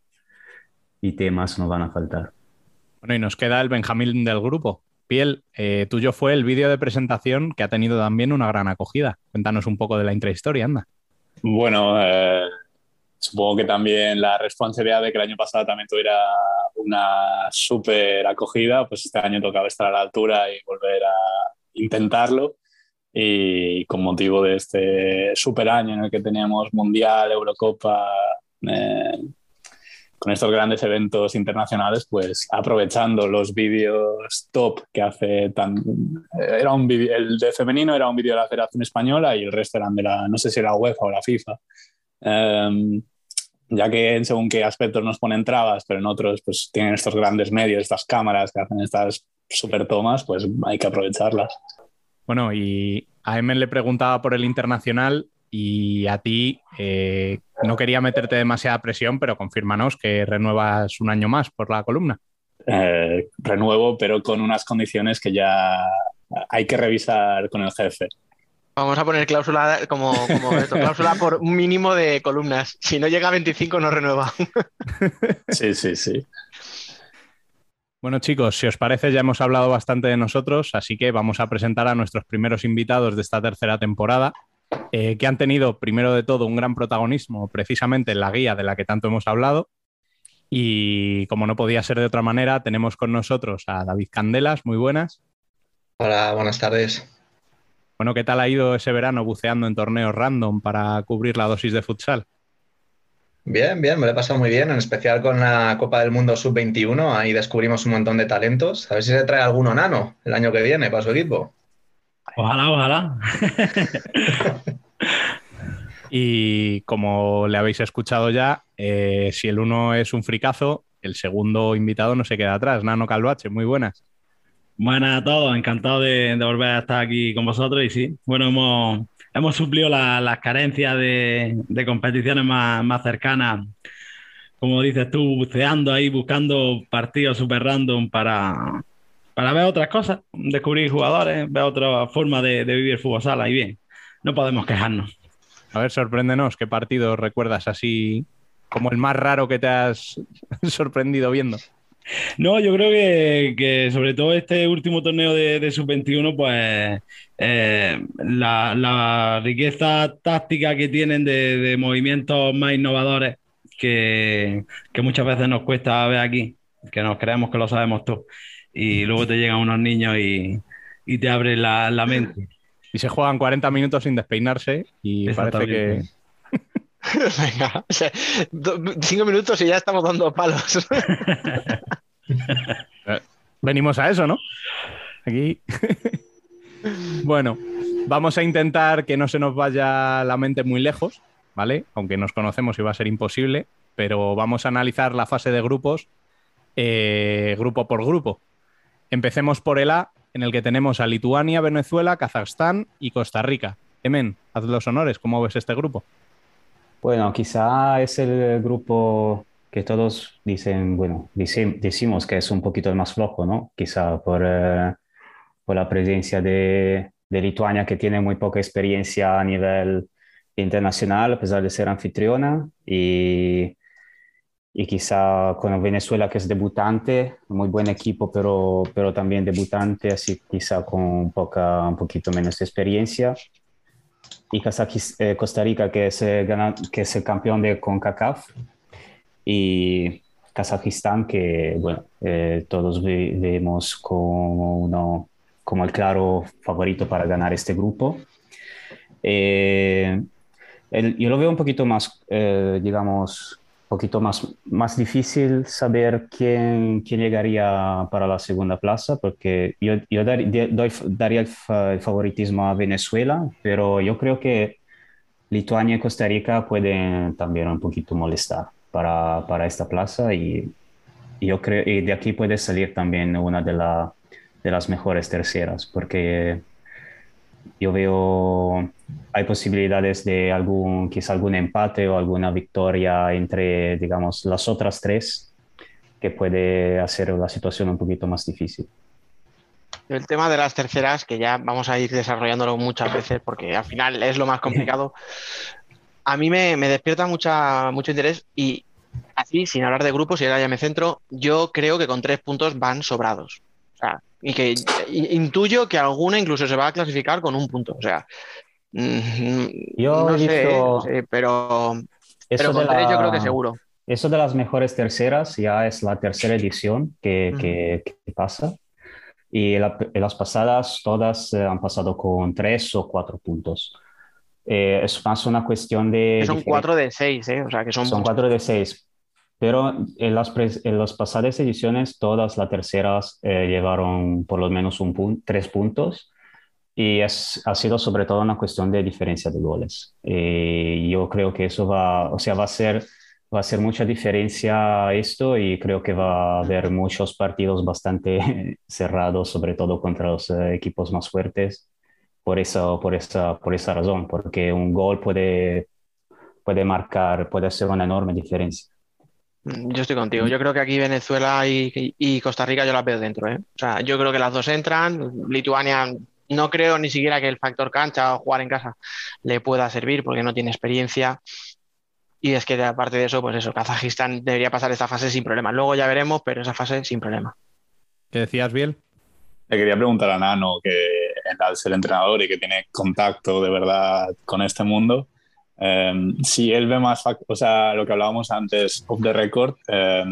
y temas no van a faltar. Bueno, y nos queda el Benjamín del grupo. Biel, eh, tuyo fue el vídeo de presentación que ha tenido también una gran acogida. Cuéntanos un poco de la intrahistoria, anda. Bueno, eh, Supongo que también la responsabilidad de que el año pasado también tuviera una súper acogida, pues este año tocaba estar a la altura y volver a intentarlo. Y con motivo de este súper año en el que teníamos Mundial, Eurocopa, eh, con estos grandes eventos internacionales, pues aprovechando los vídeos top que hace... Tan, era un video, el de femenino era un vídeo de la Federación Española y el resto eran de la, no sé si era UEFA o la FIFA. Um, ya que en según qué aspectos nos ponen trabas, pero en otros pues tienen estos grandes medios, estas cámaras que hacen estas super tomas, pues hay que aprovecharlas. Bueno, y a Emen le preguntaba por el internacional y a ti eh, no quería meterte demasiada presión, pero confírmanos que renuevas un año más por la columna. Eh, renuevo, pero con unas condiciones que ya hay que revisar con el jefe. Vamos a poner cláusula como, como esto, cláusula por un mínimo de columnas. Si no llega a veinticinco, no renueva. Sí, sí, sí. Bueno, chicos, si os parece, ya hemos hablado bastante de nosotros, así que vamos a presentar a nuestros primeros invitados de esta tercera temporada, eh, que han tenido, primero de todo, un gran protagonismo precisamente en la guía de la que tanto hemos hablado. Y como no podía ser de otra manera, tenemos con nosotros a David Candelas. Muy buenas. Hola, buenas tardes. Bueno, ¿qué tal ha ido ese verano buceando en torneos random para cubrir la dosis de futsal? Bien, bien, me lo he pasado muy bien, en especial con la Copa del Mundo sub veintiuno, ahí descubrimos un montón de talentos. A ver si se trae alguno nano el año que viene para su equipo. Ojalá, ojalá. Y como le habéis escuchado ya, eh, si el uno es un fricazo, el segundo invitado no se queda atrás. Nano Calvache, muy buenas. Buenas a todos, encantado de, de volver a estar aquí con vosotros y sí, bueno, hemos, hemos suplido la, las carencias de, de competiciones más, más cercanas, como dices tú, buceando ahí, buscando partidos super random para, para ver otras cosas, descubrir jugadores, ver otra forma de, de vivir el fútbol sala y bien, no podemos quejarnos. A ver, sorpréndenos, ¿qué partido recuerdas así como el más raro que te has sorprendido viendo? No, yo creo que, que sobre todo este último torneo de, de sub veintiuno, pues eh, la, la riqueza táctica que tienen de, de movimientos más innovadores que, que muchas veces nos cuesta ver aquí, que nos creemos que lo sabemos todo. Y luego te llegan unos niños y, y te abren la, la mente. Y se juegan cuarenta minutos sin despeinarse y parece que... Venga, o sea, do, cinco minutos y ya estamos dando palos. Venimos a eso, ¿no? Aquí. Bueno, vamos a intentar que no se nos vaya la mente muy lejos, ¿vale? Aunque nos conocemos y va a ser imposible, pero vamos a analizar la fase de grupos, eh, grupo por grupo. Empecemos por el A, en el que tenemos a Lituania, Venezuela, Kazajstán y Costa Rica. Emen, haz los honores, ¿cómo ves este grupo? Bueno, quizá es el grupo que todos dicen, bueno, dice, decimos que es un poquito el más flojo, ¿no? Quizá por, eh, por la presencia de, de Lituania, que tiene muy poca experiencia a nivel internacional, a pesar de ser anfitriona, y, y quizá con Venezuela, que es debutante, muy buen equipo, pero, pero también debutante, así quizá con poca, un poquito menos de experiencia. Y Costa Rica, que es, que es el campeón de CONCACAF, y Kazajistán, que bueno, eh, todos vemos como, uno, como el claro favorito para ganar este grupo. Eh, el, yo lo veo un poquito más, eh, digamos, un poquito más, más difícil saber quién, quién llegaría para la segunda plaza, porque yo, yo dar, doy, daría el, fa, el favoritismo a Venezuela, pero yo creo que Lituania y Costa Rica pueden también un poquito molestar para, para esta plaza y, y yo creo y de aquí puede salir también una de, la, de las mejores terceras, porque yo veo... Hay posibilidades de algún, quizá algún empate o alguna victoria entre, digamos, las otras tres, que puede hacer la situación un poquito más difícil. El tema de las terceras, que ya vamos a ir desarrollándolo muchas veces, porque al final es lo más complicado, a mí me, me despierta mucha, mucho interés y así, sin hablar de grupos, y ahora ya me centro, yo creo que con tres puntos van sobrados. O sea, y que intuyo que alguna incluso se va a clasificar con un punto, o sea... Yo no, he visto... sé, no sé, pero Eso pero con tres la... yo creo que seguro. Eso de las mejores terceras ya es la tercera edición que, uh-huh. que, que pasa. Y la, las pasadas todas eh, han pasado con tres o cuatro puntos. Eh, es más una cuestión de... Que son cuatro de seis, ¿eh? O sea, que son... Son cuatro de seis. Pero en las, pre- en las pasadas ediciones, todas las terceras eh, llevaron por lo menos un pun- tres puntos. Y es, ha sido sobre todo una cuestión de diferencia de goles. Eh, yo creo que eso va... O sea, va a ser... Va a hacer mucha diferencia esto y creo que va a haber muchos partidos bastante cerrados, sobre todo contra los equipos más fuertes, por esa, por esa, por esa razón, porque un gol puede, puede marcar, puede hacer una enorme diferencia. Yo estoy contigo. Yo creo que aquí Venezuela y, y Costa Rica yo las veo dentro, ¿eh? O sea, yo creo que las dos entran. Lituania no creo ni siquiera que el factor cancha o jugar en casa le pueda servir porque no tiene experiencia. Y es que aparte de eso, pues eso, Kazajistán debería pasar esta fase sin problema. Luego ya veremos, pero esa fase sin problema. ¿Qué decías, Biel? Le quería preguntar a Nano, que es el entrenador y que tiene contacto de verdad con este mundo, eh, si él ve más, fact- o sea, lo que hablábamos antes, off the record, eh,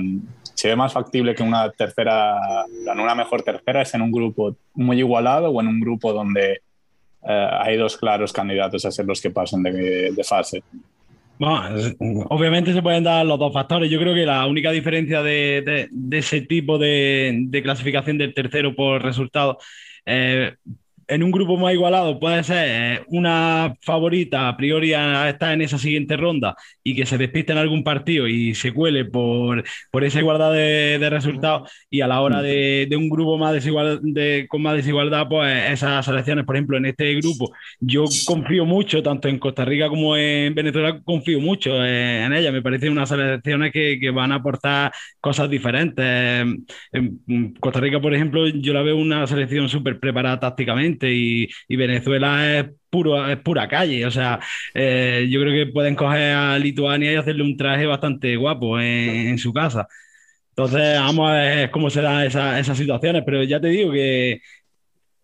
si ve más factible que una tercera, en una mejor tercera, es en un grupo muy igualado o en un grupo donde eh, hay dos claros candidatos a ser los que pasen de, de fase. No, obviamente se pueden dar los dos factores. Yo creo que la única diferencia de, de, de ese tipo de, de clasificación del tercero por resultados, eh, en un grupo más igualado puede ser una favorita a priori a estar en esa siguiente ronda y que se despiste en algún partido y se cuele por, por esa igualdad de, de resultados, y a la hora de, de un grupo más desigual, de, con más desigualdad, pues esas selecciones, por ejemplo, en este grupo, yo confío mucho, tanto en Costa Rica como en Venezuela, confío mucho en ellas. Me parecen unas selecciones que, que van a aportar cosas diferentes. En Costa Rica, por ejemplo, yo la veo una selección súper preparada tácticamente. Y, y Venezuela es, puro, es pura calle, o sea, eh, yo creo que pueden coger a Lituania y hacerle un traje bastante guapo en, en su casa. Entonces vamos a ver cómo se dan esa, esas situaciones, pero ya te digo que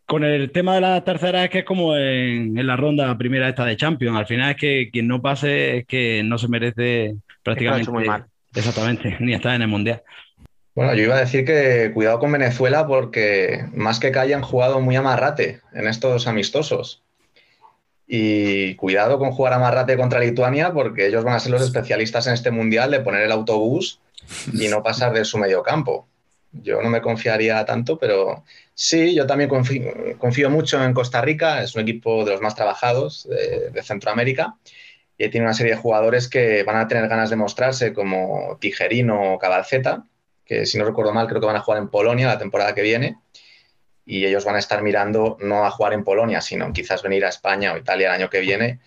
con el tema de las terceras es que es como en, en la ronda primera esta de Champions, al final es que quien no pase es que no se merece prácticamente, muy mal. Exactamente, ni estar en el Mundial. Bueno, yo iba a decir que cuidado con Venezuela porque más que calle han jugado muy amarrate en estos amistosos. Y cuidado con jugar amarrate contra Lituania porque ellos van a ser los especialistas en este mundial de poner el autobús y no pasar de su mediocampo. Yo no me confiaría tanto, pero sí, yo también confío, confío mucho en Costa Rica. Es un equipo de los más trabajados de, de Centroamérica y tiene una serie de jugadores que van a tener ganas de mostrarse, como Tijerino o Cabalceta, que si no recuerdo mal creo que van a jugar en Polonia la temporada que viene, y ellos van a estar mirando no a jugar en Polonia, sino quizás venir a España o Italia el año que viene,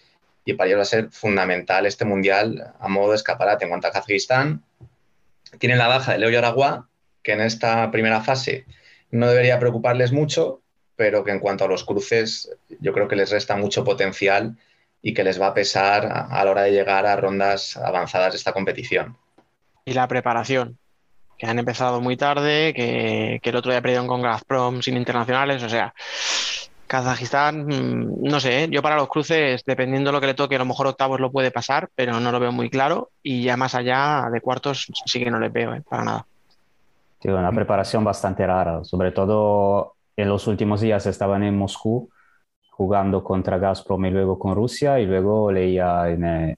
y para ellos va a ser fundamental este Mundial a modo de escaparate. En cuanto a Kazajistán, tienen la baja de Leo Yaragua, que en esta primera fase no debería preocuparles mucho, pero que en cuanto a los cruces yo creo que les resta mucho potencial y que les va a pesar a la hora de llegar a rondas avanzadas de esta competición. Y la preparación, que han empezado muy tarde, que, que el otro día perdieron con Gazprom sin internacionales. O sea, Kazajistán, no sé, ¿eh? Yo para los cruces, dependiendo de lo que le toque, a lo mejor octavos lo puede pasar, pero no lo veo muy claro, y ya más allá de cuartos sí que no les veo, ¿eh? Para nada. Sí, una preparación bastante rara, sobre todo en los últimos días estaban en Moscú jugando contra Gazprom y luego con Rusia, y luego leía en, eh,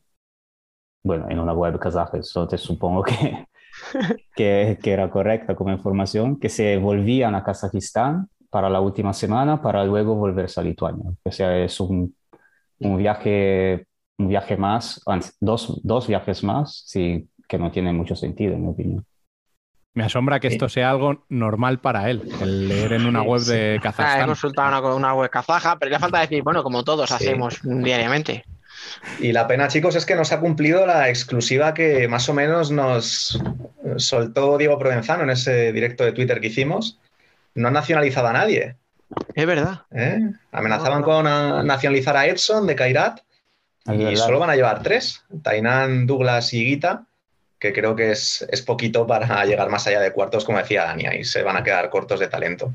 bueno, en una web kazaja, eso te supongo que... Que, que era correcta como información, que se volvían a Kazajistán para la última semana para luego volverse a Lituania. O sea, es un, un viaje un viaje más, dos, dos viajes más, sí, que no tiene mucho sentido, en mi opinión. Me asombra que esto sea algo normal para él, el leer en una web de Kazajistán. Ah, he consultado una, una web kazaja, pero ya falta decir, bueno, como todos sí. hacemos diariamente. Y la pena, chicos, es que no se ha cumplido la exclusiva que más o menos nos soltó Diego Provenzano en ese directo de Twitter que hicimos. No han nacionalizado a nadie. Es verdad. ¿Eh? Amenazaban no, no. con a nacionalizar a Edson de Kairat y solo van a llevar tres. Tainan, Douglas y Guita, que creo que es, es poquito para llegar más allá de cuartos, como decía Dania, y se van a quedar cortos de talento.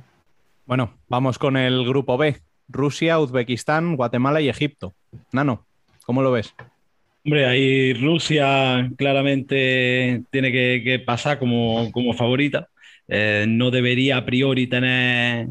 Bueno, vamos con el grupo B. Rusia, Uzbekistán, Guatemala y Egipto. Nano, ¿cómo lo ves? Hombre, ahí Rusia claramente tiene que, que pasar como, como favorita. Eh, no debería a priori tener,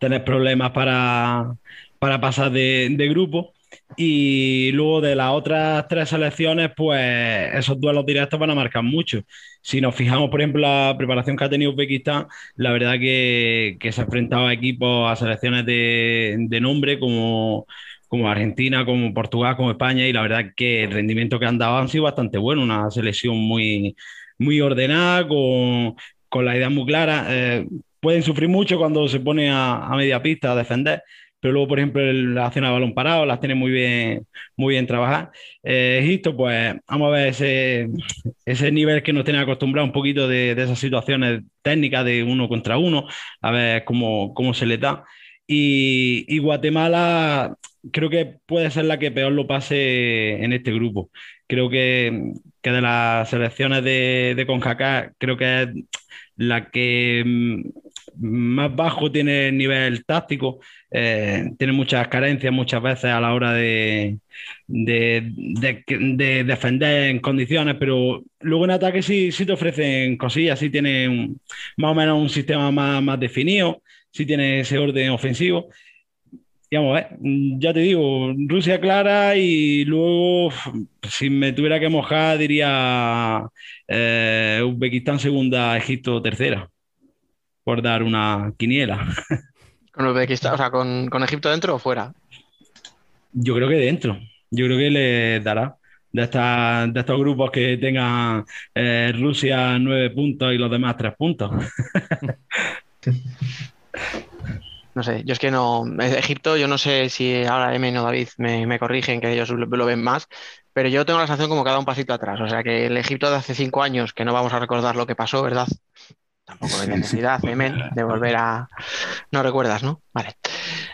tener problemas para, para pasar de, de grupo. Y luego de las otras tres selecciones, pues esos duelos directos van a marcar mucho. Si nos fijamos, por ejemplo, la preparación que ha tenido Uzbekistán, la verdad que, que se ha enfrentado a equipos, a selecciones de, de nombre como... como Argentina, como Portugal, como España, y la verdad que el rendimiento que han dado han sido bastante bueno, una selección muy, muy ordenada, con, con la idea muy clara. Eh, pueden sufrir mucho cuando se pone a, a media pista a defender, pero luego, por ejemplo, el, la acción a balón parado las tiene muy bien, muy bien trabajadas. Eh, Egipto, pues vamos a ver ese, ese nivel que nos tiene acostumbrado un poquito de, de esas situaciones técnicas de uno contra uno, a ver cómo, cómo se le da. Y, y Guatemala creo que puede ser la que peor lo pase en este grupo. Creo que, que de las selecciones de, de CONCACAF, creo que es la que más bajo tiene el nivel táctico, eh, tiene muchas carencias muchas veces a la hora de, de, de, de defender en condiciones, pero luego en ataque sí, sí te ofrecen cosillas, sí tiene un, más o menos un sistema más, más definido, sí tiene ese orden ofensivo. Digamos, eh, ya te digo, Rusia clara, y luego, si me tuviera que mojar, diría eh, Uzbekistán segunda, Egipto tercera, por dar una quiniela. ¿Con Uzbekistán, o sea, con, con Egipto dentro o fuera? Yo creo que dentro, yo creo que le dará. De, esta, de estos grupos que tengan eh, Rusia nueve puntos y los demás tres puntos. No sé, yo es que no... Egipto, yo no sé si ahora Emen o David me, me corrigen, que ellos lo, lo ven más, pero yo tengo la sensación como que ha dado un pasito atrás. O sea, que el Egipto de hace cinco años, que no vamos a recordar lo que pasó, ¿verdad? Tampoco hay necesidad, Emen, de volver a... No recuerdas, ¿no? Vale.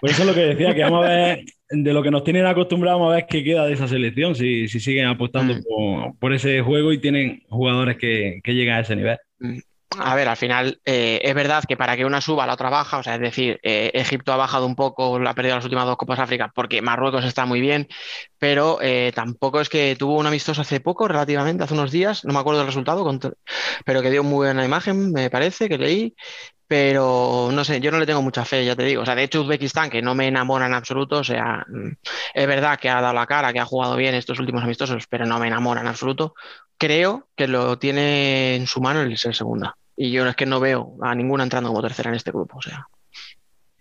Por eso es lo que decía, que vamos a ver, de lo que nos tienen acostumbrados, vamos a ver qué queda de esa selección, si, si siguen apostando mm. por, por ese juego y tienen jugadores que, que llegan a ese nivel. Mm. A ver, al final eh, es verdad que para que una suba la otra baja, o sea, es decir, eh, Egipto ha bajado un poco, la ha perdido las últimas dos Copas África porque Marruecos está muy bien, pero eh, tampoco es que tuvo un amistoso hace poco, relativamente, hace unos días, no me acuerdo el resultado, pero que dio muy buena imagen, me parece, que leí, pero no sé, yo no le tengo mucha fe, ya te digo, o sea, de hecho Uzbekistán, que no me enamora en absoluto, o sea, es verdad que ha dado la cara, que ha jugado bien estos últimos amistosos, pero no me enamora en absoluto. Creo que lo tiene en su mano el ser segunda. Y yo es que no veo a ninguna entrando como tercera en este grupo. O sea.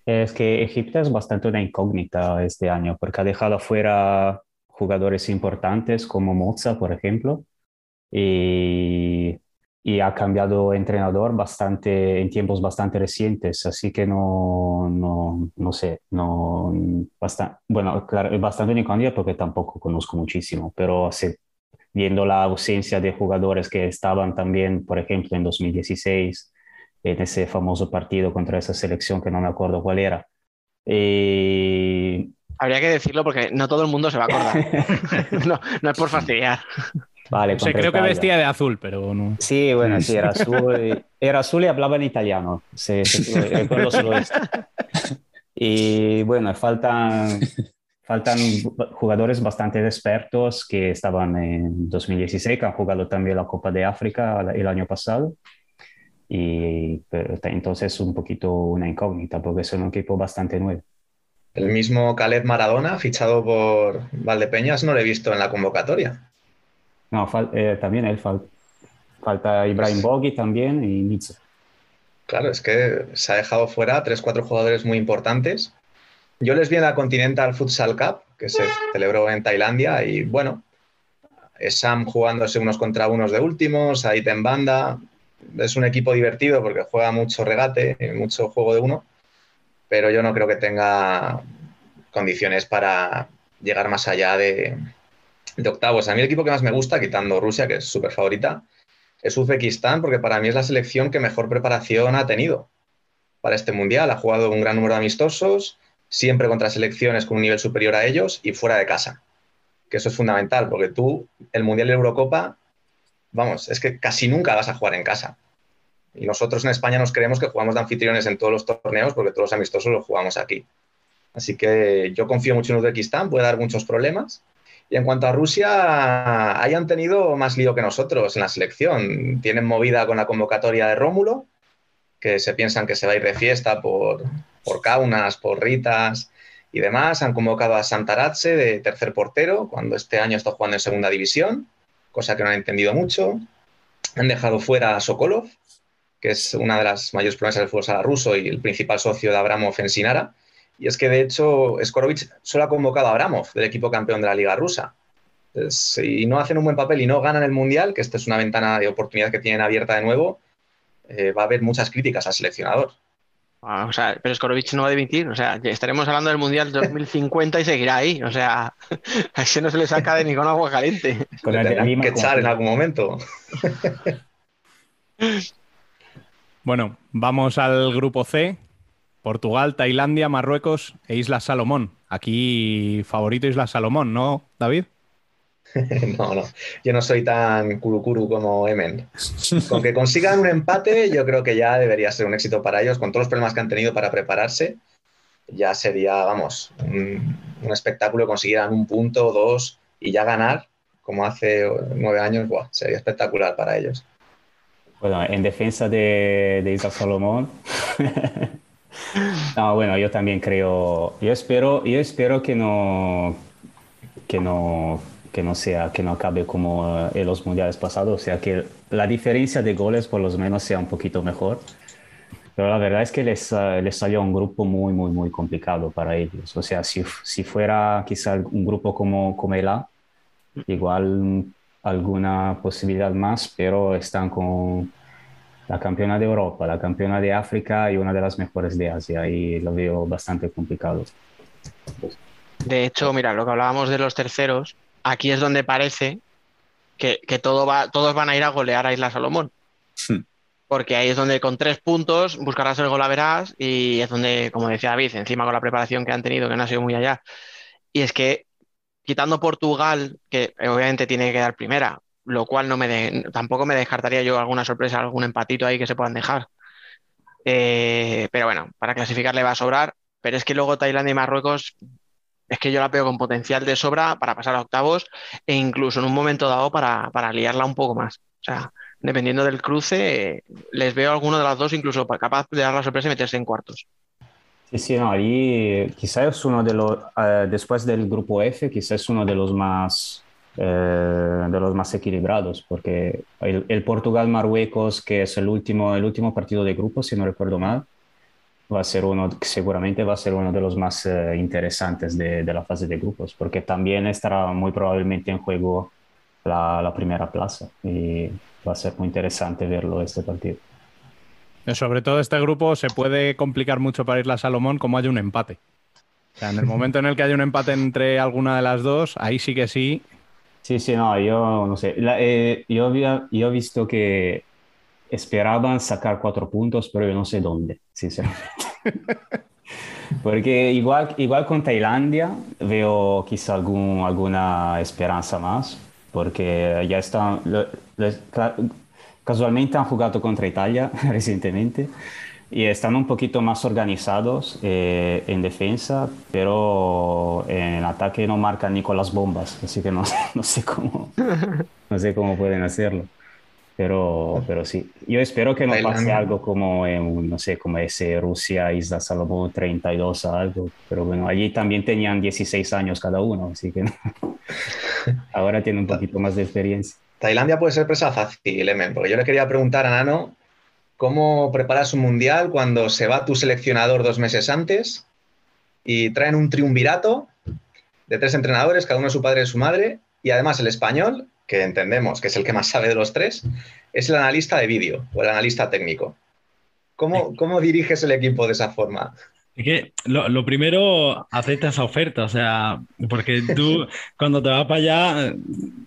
Es que Egipto es bastante una incógnita este año, porque ha dejado fuera jugadores importantes como Mozza, por ejemplo, y, y ha cambiado entrenador bastante en tiempos bastante recientes. Así que no, no, no sé. No, bastante, bueno, claro, es bastante una incógnita porque tampoco conozco muchísimo, pero hace... viendo la ausencia de jugadores que estaban también, por ejemplo, en dos mil dieciséis, en ese famoso partido contra esa selección que no me acuerdo cuál era. Eh... Habría que decirlo porque no todo el mundo se va a acordar. No, no es por fastidiar. Vale, o sea, creo Italia. Que vestía de azul, pero no. Sí, bueno, sí, era azul. Era azul y hablaba en italiano. Sí, sí, recuerdo solo esto. Y bueno, faltan... Faltan jugadores bastante expertos que estaban en dos mil dieciséis, que han jugado también la Copa de África el año pasado. Y pero, entonces un poquito una incógnita, porque es un equipo bastante nuevo. El mismo Caleb Maradona, fichado por Valdepeñas, no lo he visto en la convocatoria. No, fal- eh, también él falta. Falta Ibrahim Bogi también y Nietzsche. Claro, es que se ha dejado fuera tres, cuatro jugadores muy importantes. Yo les vi en la Continental Futsal Cup, que se celebró en Tailandia, y bueno, Sam jugándose unos contra unos de últimos, Said en banda. Es un equipo divertido porque juega mucho regate, mucho juego de uno, pero yo no creo que tenga condiciones para llegar más allá de, de octavos. A mí el equipo que más me gusta, quitando Rusia, que es súper favorita, es Uzbekistán, porque para mí es la selección que mejor preparación ha tenido para este Mundial. Ha jugado un gran número de amistosos, siempre contra selecciones con un nivel superior a ellos y fuera de casa, que eso es fundamental, porque tú, el Mundial y la Eurocopa, vamos, es que casi nunca vas a jugar en casa. Y nosotros en España nos creemos que jugamos de anfitriones en todos los torneos, porque todos los amistosos los jugamos aquí. Así que yo confío mucho en Uzbekistán, puede dar muchos problemas, Y en cuanto a Rusia, hayan tenido más lío que nosotros en la selección. Tienen movida con la convocatoria de Rómulo, que se piensan que se va a ir de fiesta por, por Kaunas, por Ritas y demás. Han convocado a Santaratse de tercer portero, cuando este año está jugando en segunda división, cosa que no han entendido mucho. Han dejado fuera a Sokolov, que es una de las mayores promesas del fútbol sala ruso y el principal socio de Abramov en Sinara. Y es que, de hecho, Skorovic solo ha convocado a Abramov, del equipo campeón de la Liga Rusa. Si no hacen un buen papel y no ganan el Mundial, que esta es una ventana de oportunidad que tienen abierta de nuevo, eh, va a haber muchas críticas al seleccionador. Ah, o sea, pero Skorovic no va a dimitir. O sea, estaremos hablando del Mundial dos mil cincuenta y seguirá ahí. O sea, a ese no se le saca de ni con agua caliente. Con la tendrán que echar en algún momento. Bueno, vamos al grupo C. Portugal, Tailandia, Marruecos e Isla Salomón. Aquí favorito Isla Salomón, ¿no, David? No, no. Yo no soy tan curucuru como Emen. Con que consigan un empate, yo creo que ya debería ser un éxito para ellos. Con todos los problemas que han tenido para prepararse, ya sería, vamos, un, un espectáculo que consiguieran un punto, dos y ya ganar, como hace nueve años. Buah, sería espectacular para ellos. Bueno, en defensa de, de Isla Salomón... No, bueno, yo también creo, yo espero, yo espero que no, que no, que no sea, que no acabe como en los mundiales pasados, o sea, que la diferencia de goles por lo menos sea un poquito mejor, pero la verdad es que les, les salió un grupo muy, muy, muy complicado para ellos, o sea, si, si fuera quizá un grupo como, como el A, igual alguna posibilidad más, pero están con... la campeona de Europa, la campeona de África y una de las mejores de Asia, y lo veo bastante complicado. De hecho, mira, lo que hablábamos de los terceros, aquí es donde parece que, que todo va, todos van a ir a golear a Isla Salomón. Sí. Porque ahí es donde con tres puntos buscarás el gol a verás, y es donde, como decía David, encima con la preparación que han tenido, que no ha sido muy allá. Y es que, quitando Portugal, que obviamente tiene que quedar primera, lo cual no me de, tampoco me descartaría yo alguna sorpresa, algún empatito ahí que se puedan dejar. Eh, pero bueno, para clasificar le va a sobrar, pero es que luego Tailandia y Marruecos, es que yo la veo con potencial de sobra para pasar a octavos e incluso en un momento dado para, para liarla un poco más. O sea, dependiendo del cruce, les veo a alguno de las dos incluso capaz de dar la sorpresa y meterse en cuartos. Sí, sí, no, ahí quizás es uno de los, eh, después del grupo F, quizás es uno de los más... Eh, de los más equilibrados, porque el, el Portugal-Marruecos, que es el último, el último partido de grupo, si no recuerdo mal, va a ser uno, seguramente va a ser uno de los más eh, interesantes de, de la fase de grupos, porque también estará muy probablemente en juego la, la primera plaza, y va a ser muy interesante verlo este partido. Sobre todo este grupo se puede complicar mucho para Isla Salomón como haya un empate. O sea, en el momento en el que haya un empate entre alguna de las dos, ahí sí que sí. Sí, sí, no, yo no sé. La, eh, yo había yo he visto que esperaban sacar cuatro puntos, pero yo no sé dónde, sinceramente. Porque igual, igual con Tailandia veo quizá algún, alguna esperanza más, porque ya están... Lo, les, casualmente han jugado contra Italia recientemente y están un poquito más organizados eh, en defensa, pero en ataque no marcan ni con las bombas, así que no, no sé cómo no sé cómo pueden hacerlo, pero pero sí, yo espero que no pase algo como en, no sé, como ese Rusia Isla Salomón treinta y dos o algo, pero bueno, allí también tenían dieciséis años cada uno, así que no. Ahora tienen un poquito más de experiencia. Tailandia puede ser presa fácil, Emen, porque yo le quería preguntar a Nano, ¿cómo preparas un mundial cuando se va tu seleccionador dos meses antes y traen un triunvirato de tres entrenadores, cada uno su padre y su madre, y además el español, que entendemos que es el que más sabe de los tres, es el analista de vídeo o el analista técnico? ¿Cómo, cómo diriges el equipo de esa forma? Es que lo, lo primero, acepta esa oferta, o sea, porque tú cuando te vas para allá,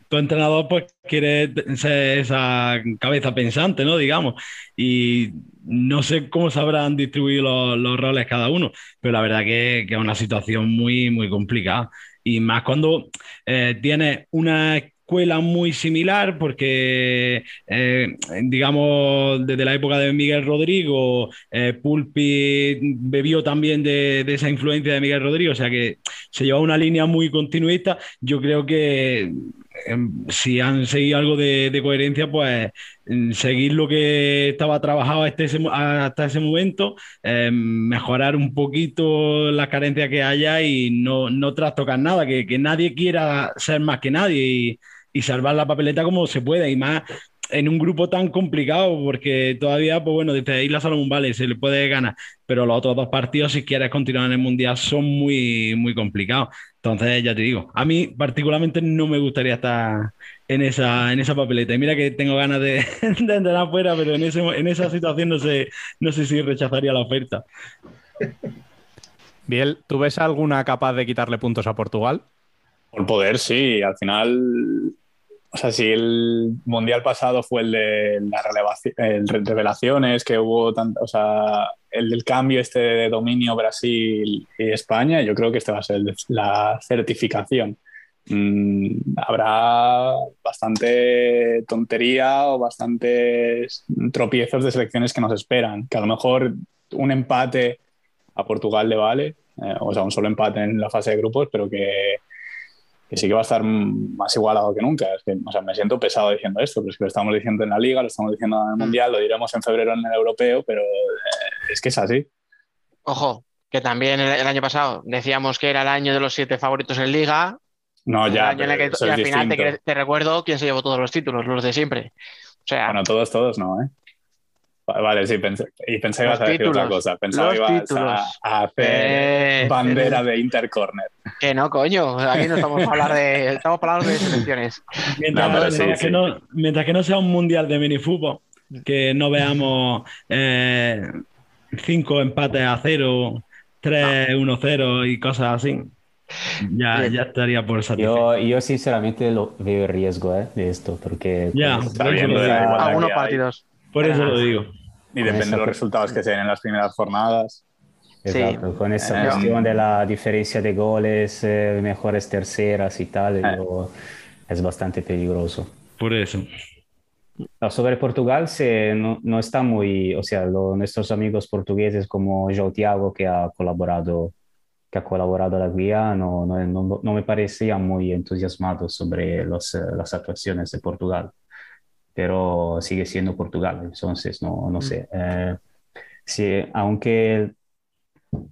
tu entrenador pues quiere ser esa cabeza pensante, ¿no? Digamos, y no sé cómo se habrán distribuido los, los roles cada uno, pero la verdad que, que es una situación muy, muy complicada, y más cuando eh, tienes una escuela muy similar porque, eh, digamos, desde la época de Miguel Rodrigo, eh, Pulpi bebió también de, de esa influencia de Miguel Rodrigo, o sea que se llevaba una línea muy continuista. Yo creo que eh, si han seguido algo de, de coherencia, pues seguir lo que estaba trabajado hasta ese, hasta ese momento, eh, mejorar un poquito las carencias que haya y no, no trastocar nada, que, que nadie quiera ser más que nadie y, y salvar la papeleta como se pueda, y más en un grupo tan complicado, porque todavía, pues bueno, desde Isla Salomón, vale, se le puede ganar, pero los otros dos partidos, si quieres continuar en el Mundial, son muy, muy complicados. Entonces, ya te digo, a mí particularmente no me gustaría estar en esa, en esa papeleta. Y mira que tengo ganas de, de entrar afuera, pero en, ese, en esa situación no sé, no sé si rechazaría la oferta. Biel, ¿tú ves alguna capaz de quitarle puntos a Portugal? Por poder, sí. Al final... O sea, si el mundial pasado fue el de las revelaciones que hubo, tanto, o sea, el del cambio este de dominio Brasil y España, yo creo que este va a ser la certificación. Mm, habrá bastante tontería o bastantes tropiezos de selecciones que nos esperan, que a lo mejor un empate a Portugal le vale, eh, o sea, un solo empate en la fase de grupos, pero que... que sí que va a estar más igualado que nunca. Es que, o sea, me siento pesado diciendo esto, pero es que lo estamos diciendo en la Liga, lo estamos diciendo en el Mundial, lo diremos en febrero en el Europeo, pero es que es así. Ojo, que también el año pasado decíamos que era el año de los siete favoritos en Liga. No, ya, el año en el que, y al final te, te recuerdo quién se llevó todos los títulos, los de siempre. O sea, bueno, todos, todos no, ¿eh? Vale, sí, pensé, y pensé que ibas a decir títulos, otra cosa. Pensaba que ibas a, a hacer eh, bandera eh, de Intercorner. Que no, coño. Aquí no estamos para hablar de, estamos para hablar de selecciones. Mientras, no, mientras, sí, que sí. No, mientras que no sea un mundial de minifútbol, que no veamos eh, cinco empates a cero, tres, no. uno, cero y cosas así, ya, ya estaría por satisfecho. Yo, yo sinceramente lo veo riesgo eh, de esto, porque ya, pues, está bien, de algunos partidos. Por eso lo digo. Y depende esa... de los resultados que se den en las primeras jornadas. Exacto, sí. Con esa eh, cuestión de la diferencia de goles, eh, mejores terceras y tal, eh. Yo, es bastante peligroso. Por eso. Sobre Portugal, se, no, no está muy... O sea, lo, nuestros amigos portugueses como João Tiago, que ha colaborado que ha colaborado a la guía, no, no, no, no me parecía muy entusiasmado sobre los, las actuaciones de Portugal. Pero sigue siendo Portugal, entonces no, no sé. Eh, sí, aunque,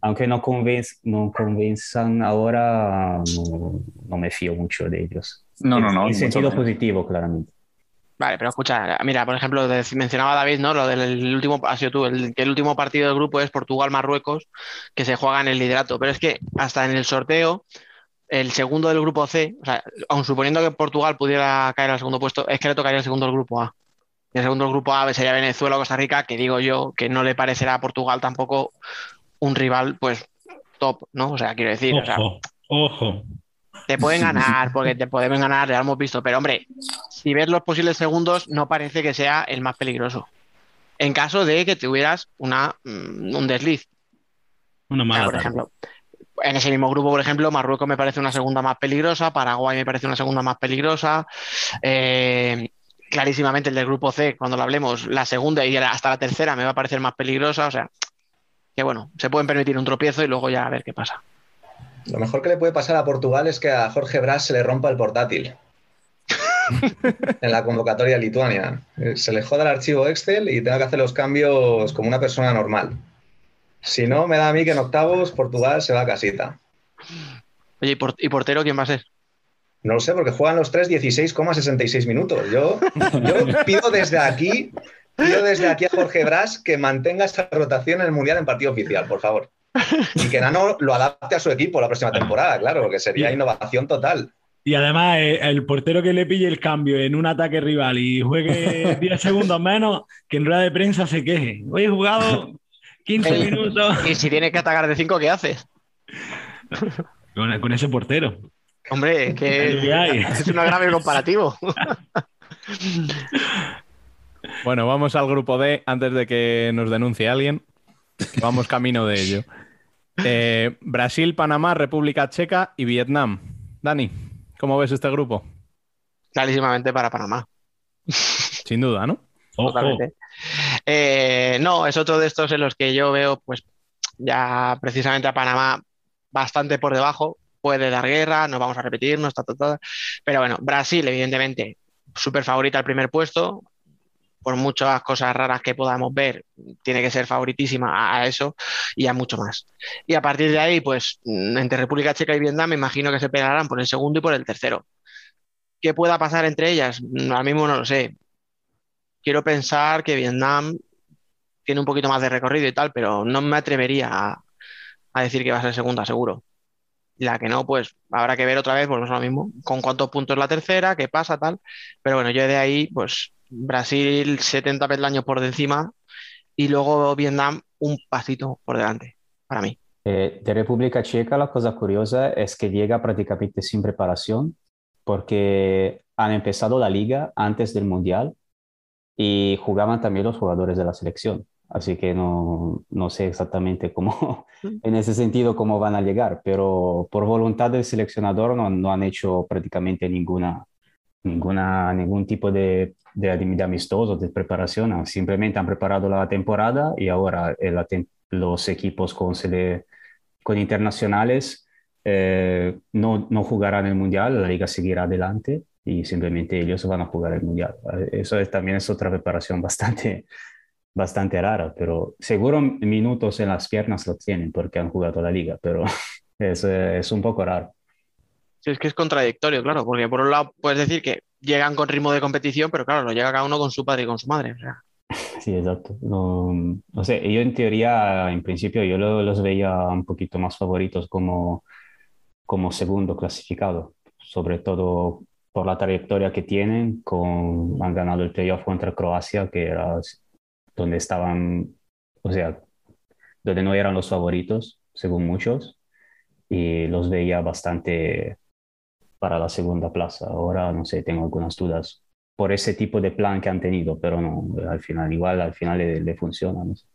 aunque no, convenz, no convenzan ahora, no, no me fío mucho de ellos. No, no, no. En sentido positivo, claramente. Vale, pero escucha, mira, por ejemplo, mencionaba David, ¿no? Lo del último, ha sido tú, el, el último partido del grupo es Portugal-Marruecos, que se juega en el liderato. Pero es que hasta en el sorteo... El segundo del grupo C, o sea, aun suponiendo que Portugal pudiera caer al segundo puesto, es que le tocaría el segundo del grupo A. Y el segundo del grupo A sería Venezuela o Costa Rica, que digo yo que no le parecerá a Portugal tampoco un rival, pues, top, ¿no? O sea, quiero decir, ojo, o sea, ojo. Te pueden ganar, porque te pueden ganar, ya lo hemos visto, pero hombre, si ves los posibles segundos, no parece que sea el más peligroso. En caso de que tuvieras una, un desliz. Una mala, por ejemplo. En ese mismo grupo, por ejemplo, Marruecos me parece una segunda más peligrosa, Paraguay me parece una segunda más peligrosa, eh, clarísimamente el del grupo C, cuando lo hablemos, la segunda y hasta la tercera me va a parecer más peligrosa, o sea, que bueno, se pueden permitir un tropiezo y luego ya a ver qué pasa. Lo mejor que le puede pasar a Portugal es que a Jorge Brás se le rompa el portátil en la convocatoria de Lituania. Se le joda el archivo Excel y tenga que hacer los cambios como una persona normal. Si no, me da a mí que en octavos Portugal se va a casita. Oye, ¿y, por, y portero quién va a ser? No lo sé, porque juegan los tres dieciséis coma sesenta y seis minutos. Yo, yo pido desde aquí, pido desde aquí a Jorge Brás que mantenga esta rotación en el Mundial en partido oficial, por favor. Y que Nano lo adapte a su equipo la próxima temporada, claro, porque sería innovación total. Y además, el portero que le pille el cambio en un ataque rival y juegue diez segundos menos, que en rueda de prensa se queje. Hoy he jugado... quince el, minutos. Y si tienes que atacar de cinco, ¿qué haces? Con, con ese portero. Hombre, es que es un agravio comparativo. Bueno, vamos al grupo D antes de que nos denuncie alguien. Vamos camino de ello. Eh, Brasil, Panamá, República Checa y Vietnam. Dani, ¿cómo ves este grupo? clarísimamente para Panamá. Sin duda, ¿no? Totalmente. Eh, no, es otro de estos en los que yo veo, pues, ya precisamente a Panamá bastante por debajo. Puede dar guerra, no vamos a repetirnos, ta, ta, ta. Pero bueno, Brasil, evidentemente, súper favorita al primer puesto. Por muchas cosas raras que podamos ver, tiene que ser favoritísima a eso y a mucho más. Y a partir de ahí, pues, entre República Checa y Vietnam, me imagino que se pelearán por el segundo y por el tercero. ¿Qué pueda pasar entre ellas? Ahora mismo no lo sé. Quiero pensar que Vietnam tiene un poquito más de recorrido y tal, pero no me atrevería a, a decir que va a ser segunda, seguro. La que no, pues habrá que ver otra vez, volvemos a lo mismo, con cuántos puntos la tercera, qué pasa, tal. Pero bueno, yo de ahí, pues Brasil setenta peldaños por encima y luego Vietnam un pasito por delante, para mí. Eh, de República Checa la cosa curiosa es que llega prácticamente sin preparación, porque han empezado la liga antes del Mundial y jugaban también los jugadores de la selección. Así que no, no sé exactamente cómo, en ese sentido, cómo van a llegar, pero por voluntad del seleccionador no, no han hecho prácticamente ninguna, ninguna, ningún tipo de, de, de amistoso, de preparación. Simplemente han preparado la temporada y ahora el, los equipos con, con internacionales eh, no, no jugarán el Mundial, la liga seguirá adelante y simplemente ellos van a jugar el Mundial. Eso es, también es otra preparación bastante... bastante rara, pero seguro minutos en las piernas lo tienen porque han jugado la liga, pero es, es un poco raro. Sí, es que es contradictorio, claro, porque por un lado puedes decir que llegan con ritmo de competición, pero claro, lo llega cada uno con su padre y con su madre. O sea. Sí, exacto. No, no sé, yo en teoría, en principio, yo lo, los veía un poquito más favoritos como, como segundo clasificado, sobre todo por la trayectoria que tienen, con, han ganado el playoff contra Croacia, que era... donde estaban, o sea, donde no eran los favoritos, según muchos, y los veía bastante para la segunda plaza. Ahora, no sé, tengo algunas dudas por ese tipo de plan que han tenido, pero no, al final, igual al final le, le funciona. No sé.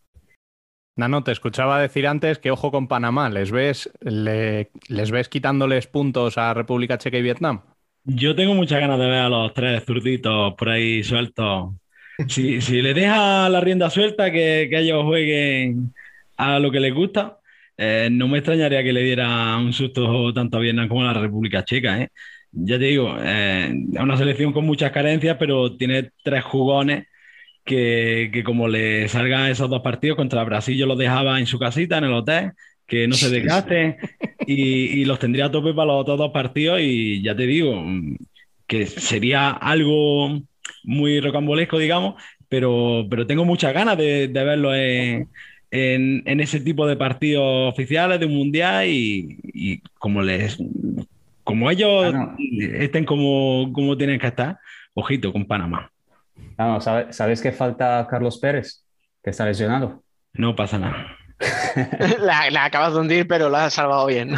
Nano, te escuchaba decir antes que ojo con Panamá, ¿les ves, le, les ves quitándoles puntos a República Checa y Vietnam? Yo tengo muchas ganas de ver a los tres zurditos por ahí sueltos. Si, si le deja la rienda suelta, que, que ellos jueguen a lo que les gusta, eh, no me extrañaría que le diera un susto tanto a Vietnam como a la República Checa, ¿eh? Ya te digo, eh, es una selección con muchas carencias, pero tiene tres jugones que, que como le salgan esos dos partidos contra Brasil, yo los dejaba en su casita, en el hotel, que no se desgasten, y, y los tendría a tope para los otros dos partidos. Y ya te digo, que sería algo... muy rocambolesco, digamos, pero, pero tengo muchas ganas de, de verlo en, en, en ese tipo de partidos oficiales de un mundial y, y como les como ellos ah, no. estén como, como tienen que estar, ojito con Panamá. Ah, no, ¿sabes, ¿sabes que falta Carlos Pérez? Que está lesionado. No pasa nada. La, la acabas de hundir, pero la has salvado bien.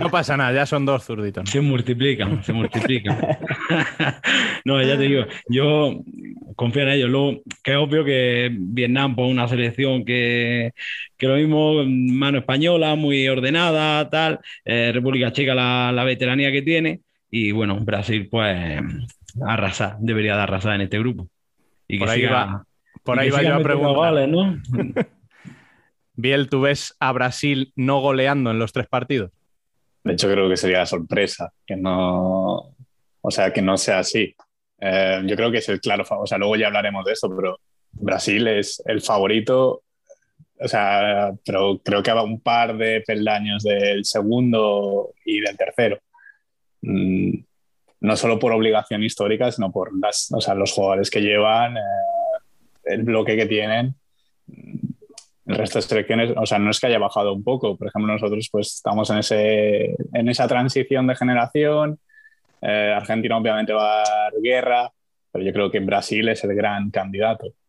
No pasa nada, ya son dos zurditos. Se multiplican, se multiplican. No, ya te digo, yo confío en ellos. Luego, que es obvio que Vietnam, pues, una selección que, que lo mismo, mano española, muy ordenada, tal. Eh, República Checa, la, la veteranía que tiene. Y bueno, Brasil, pues, arrasar, debería de arrasar en este grupo. Y por que ahí siga, va, por ahí va yo a preguntar. Goles, ¿no? Biel, ¿tú ves a Brasil no goleando en los tres partidos? De hecho, creo que sería la sorpresa que no, o sea, que no sea así. Eh, yo creo que es el claro favorito. O sea, luego ya hablaremos de eso, pero Brasil es el favorito. O sea, pero creo que va un par de peldaños del segundo y del tercero. Mm, no solo por obligación histórica, sino por las, o sea, los jugadores que llevan, eh, el bloque que tienen. El resto de selecciones, o sea, no es que haya bajado un poco. Por ejemplo, nosotros pues estamos en, ese, en esa transición de generación. Eh, Argentina obviamente va a dar guerra, pero yo creo que Brasil es el gran candidato. O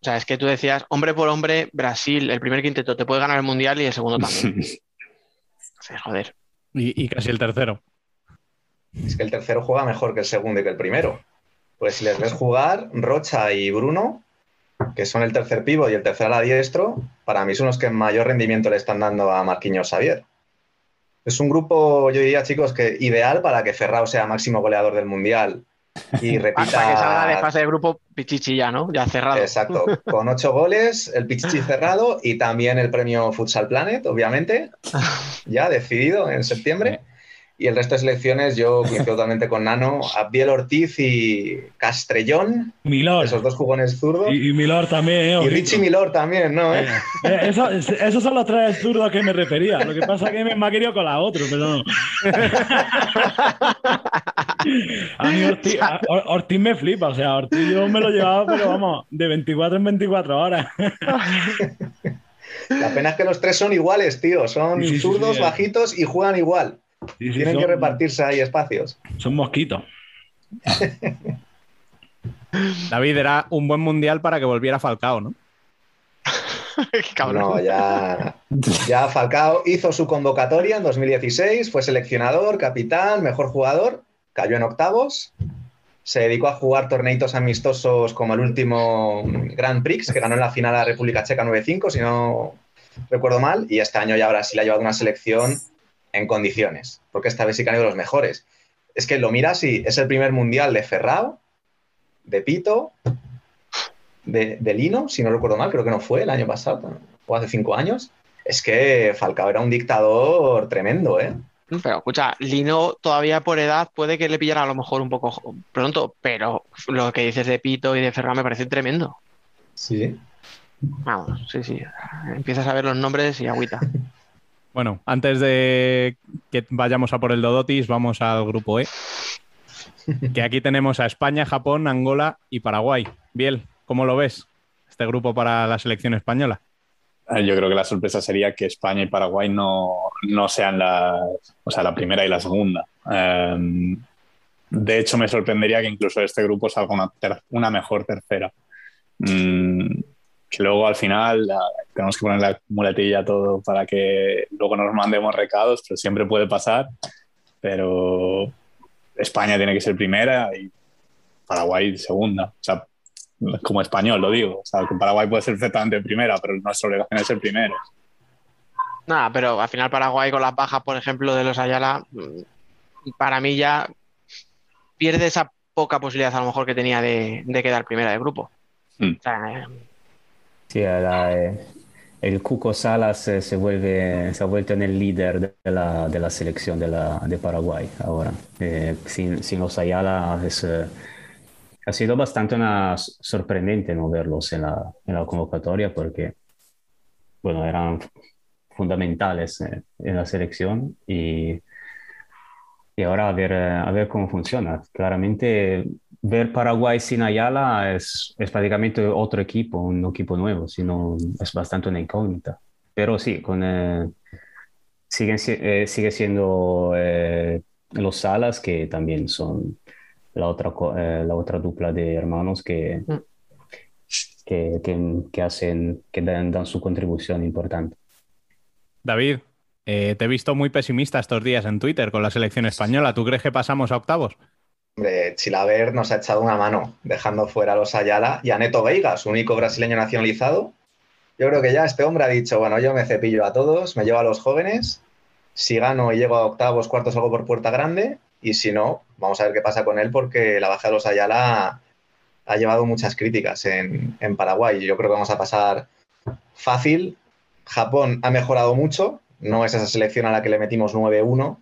sea, es que tú decías, hombre por hombre, Brasil, el primer quinteto te puede ganar el Mundial y el segundo también. O sea, joder. Y, y casi el tercero. Es que el tercero juega mejor que el segundo y que el primero. Pues si les ves jugar, Rocha y Bruno... que son el tercer pivo y el tercer ala diestro, para mí son los que mayor rendimiento le están dando a Marquinhos Xavier. Es un grupo, yo diría, chicos, que ideal para que Ferrao sea máximo goleador del Mundial y repita... Hasta que salga de fase de grupo Pichichi ya, ¿no? Ya cerrado. Exacto. Con ocho goles, el Pichichi cerrado y también el premio Futsal Planet, obviamente, ya decidido en septiembre. Y el resto de selecciones, yo coincido totalmente con Nano, a Biel Ortiz y Castrellón. Milor. Esos dos jugones zurdos. Y, y Milor también, ¿eh? Y Richie Milor también, ¿no? ¿Eh? Eh, eso, esos son los tres zurdos a que me refería. Lo que pasa es que me, me ha querido con la otra, pero no. A mí Ortiz, a, Ortiz me flipa. O sea, Ortiz yo me lo llevaba, pero vamos, de veinticuatro en veinticuatro horas. La pena es que los tres son iguales, tío. Son sí, zurdos, sí, sí, bajitos y juegan igual. Sí, sí, tienen son, que repartirse ahí espacios. Son mosquitos. David, era un buen mundial para que volviera Falcao, ¿no? Cabrón. No, ya, ya Falcao hizo su convocatoria en dos mil dieciséis, fue seleccionador, capitán, mejor jugador, cayó en octavos, se dedicó a jugar torneitos amistosos como el último Grand Prix, que ganó en la final a la República Checa nueve cinco, si no recuerdo mal, y este año ya Brasil ha llevado una selección en condiciones, porque esta vez sí que han ido los mejores. Es que lo miras y es el primer mundial de Ferrao, de Pito, de, de Lino, si no recuerdo mal, creo que no fue el año pasado, o hace cinco años. Es que Falcao era un dictador tremendo, ¿eh? Pero escucha, Lino todavía por edad puede que le pillara a lo mejor un poco pronto, pero lo que dices de Pito y de Ferrao me parece tremendo. Sí. Vamos, sí, sí. Empiezas a ver los nombres y agüita. Bueno, antes de que vayamos a por el Dodotis, vamos al grupo E. Que aquí tenemos a España, Japón, Angola y Paraguay. Biel, ¿cómo lo ves este grupo para la selección española? Yo creo que la sorpresa sería que España y Paraguay no, no sean la, o sea, la primera y la segunda. Eh, de hecho, me sorprendería que incluso de este grupo salga una, ter- una mejor tercera. Mm. Que luego al final la, tenemos que poner la muletilla a todo para que luego nos mandemos recados, pero siempre puede pasar. Pero España tiene que ser primera y Paraguay segunda. O sea, como español lo digo. O sea, que Paraguay puede ser perfectamente primera, pero nuestra obligación es ser primero. Nada, pero al final Paraguay con las bajas, por ejemplo, de los Ayala, para mí ya pierde esa poca posibilidad a lo mejor que tenía de, de quedar primera de grupo. Mm. O sea, sí, la, eh, el Cuco Salas se, se, vuelve, se ha vuelto en el líder de la, de la selección de, la, de Paraguay ahora. Eh, sin, sin los Ayala es, eh, ha sido bastante una, sorprendente no verlos en la, en la convocatoria porque bueno, eran fundamentales eh, en la selección y, y ahora a ver, a ver cómo funciona. Claramente... Ver Paraguay sin Ayala es, es prácticamente otro equipo, un equipo nuevo, sino es bastante una incógnita. Pero sí, con, eh, siguen, eh, sigue siendo eh, los Salas, que también son la otra, eh, la otra dupla de hermanos que, mm. que, que, que, hacen, que dan, dan su contribución importante. David, eh, te he visto muy pesimista estos días en Twitter con la selección española. ¿Tú crees que pasamos a octavos? Hombre, Chilaver nos ha echado una mano, dejando fuera a los Ayala y a Neto Veiga, su único brasileño nacionalizado. Yo creo que ya este hombre ha dicho, bueno, yo me cepillo a todos, me llevo a los jóvenes, si gano y llego a octavos, cuartos, salgo por puerta grande, y si no, vamos a ver qué pasa con él, porque la baja de los Ayala ha llevado muchas críticas en, en Paraguay. Yo creo que vamos a pasar fácil. Japón ha mejorado mucho, no es esa selección a la que le metimos nueve uno,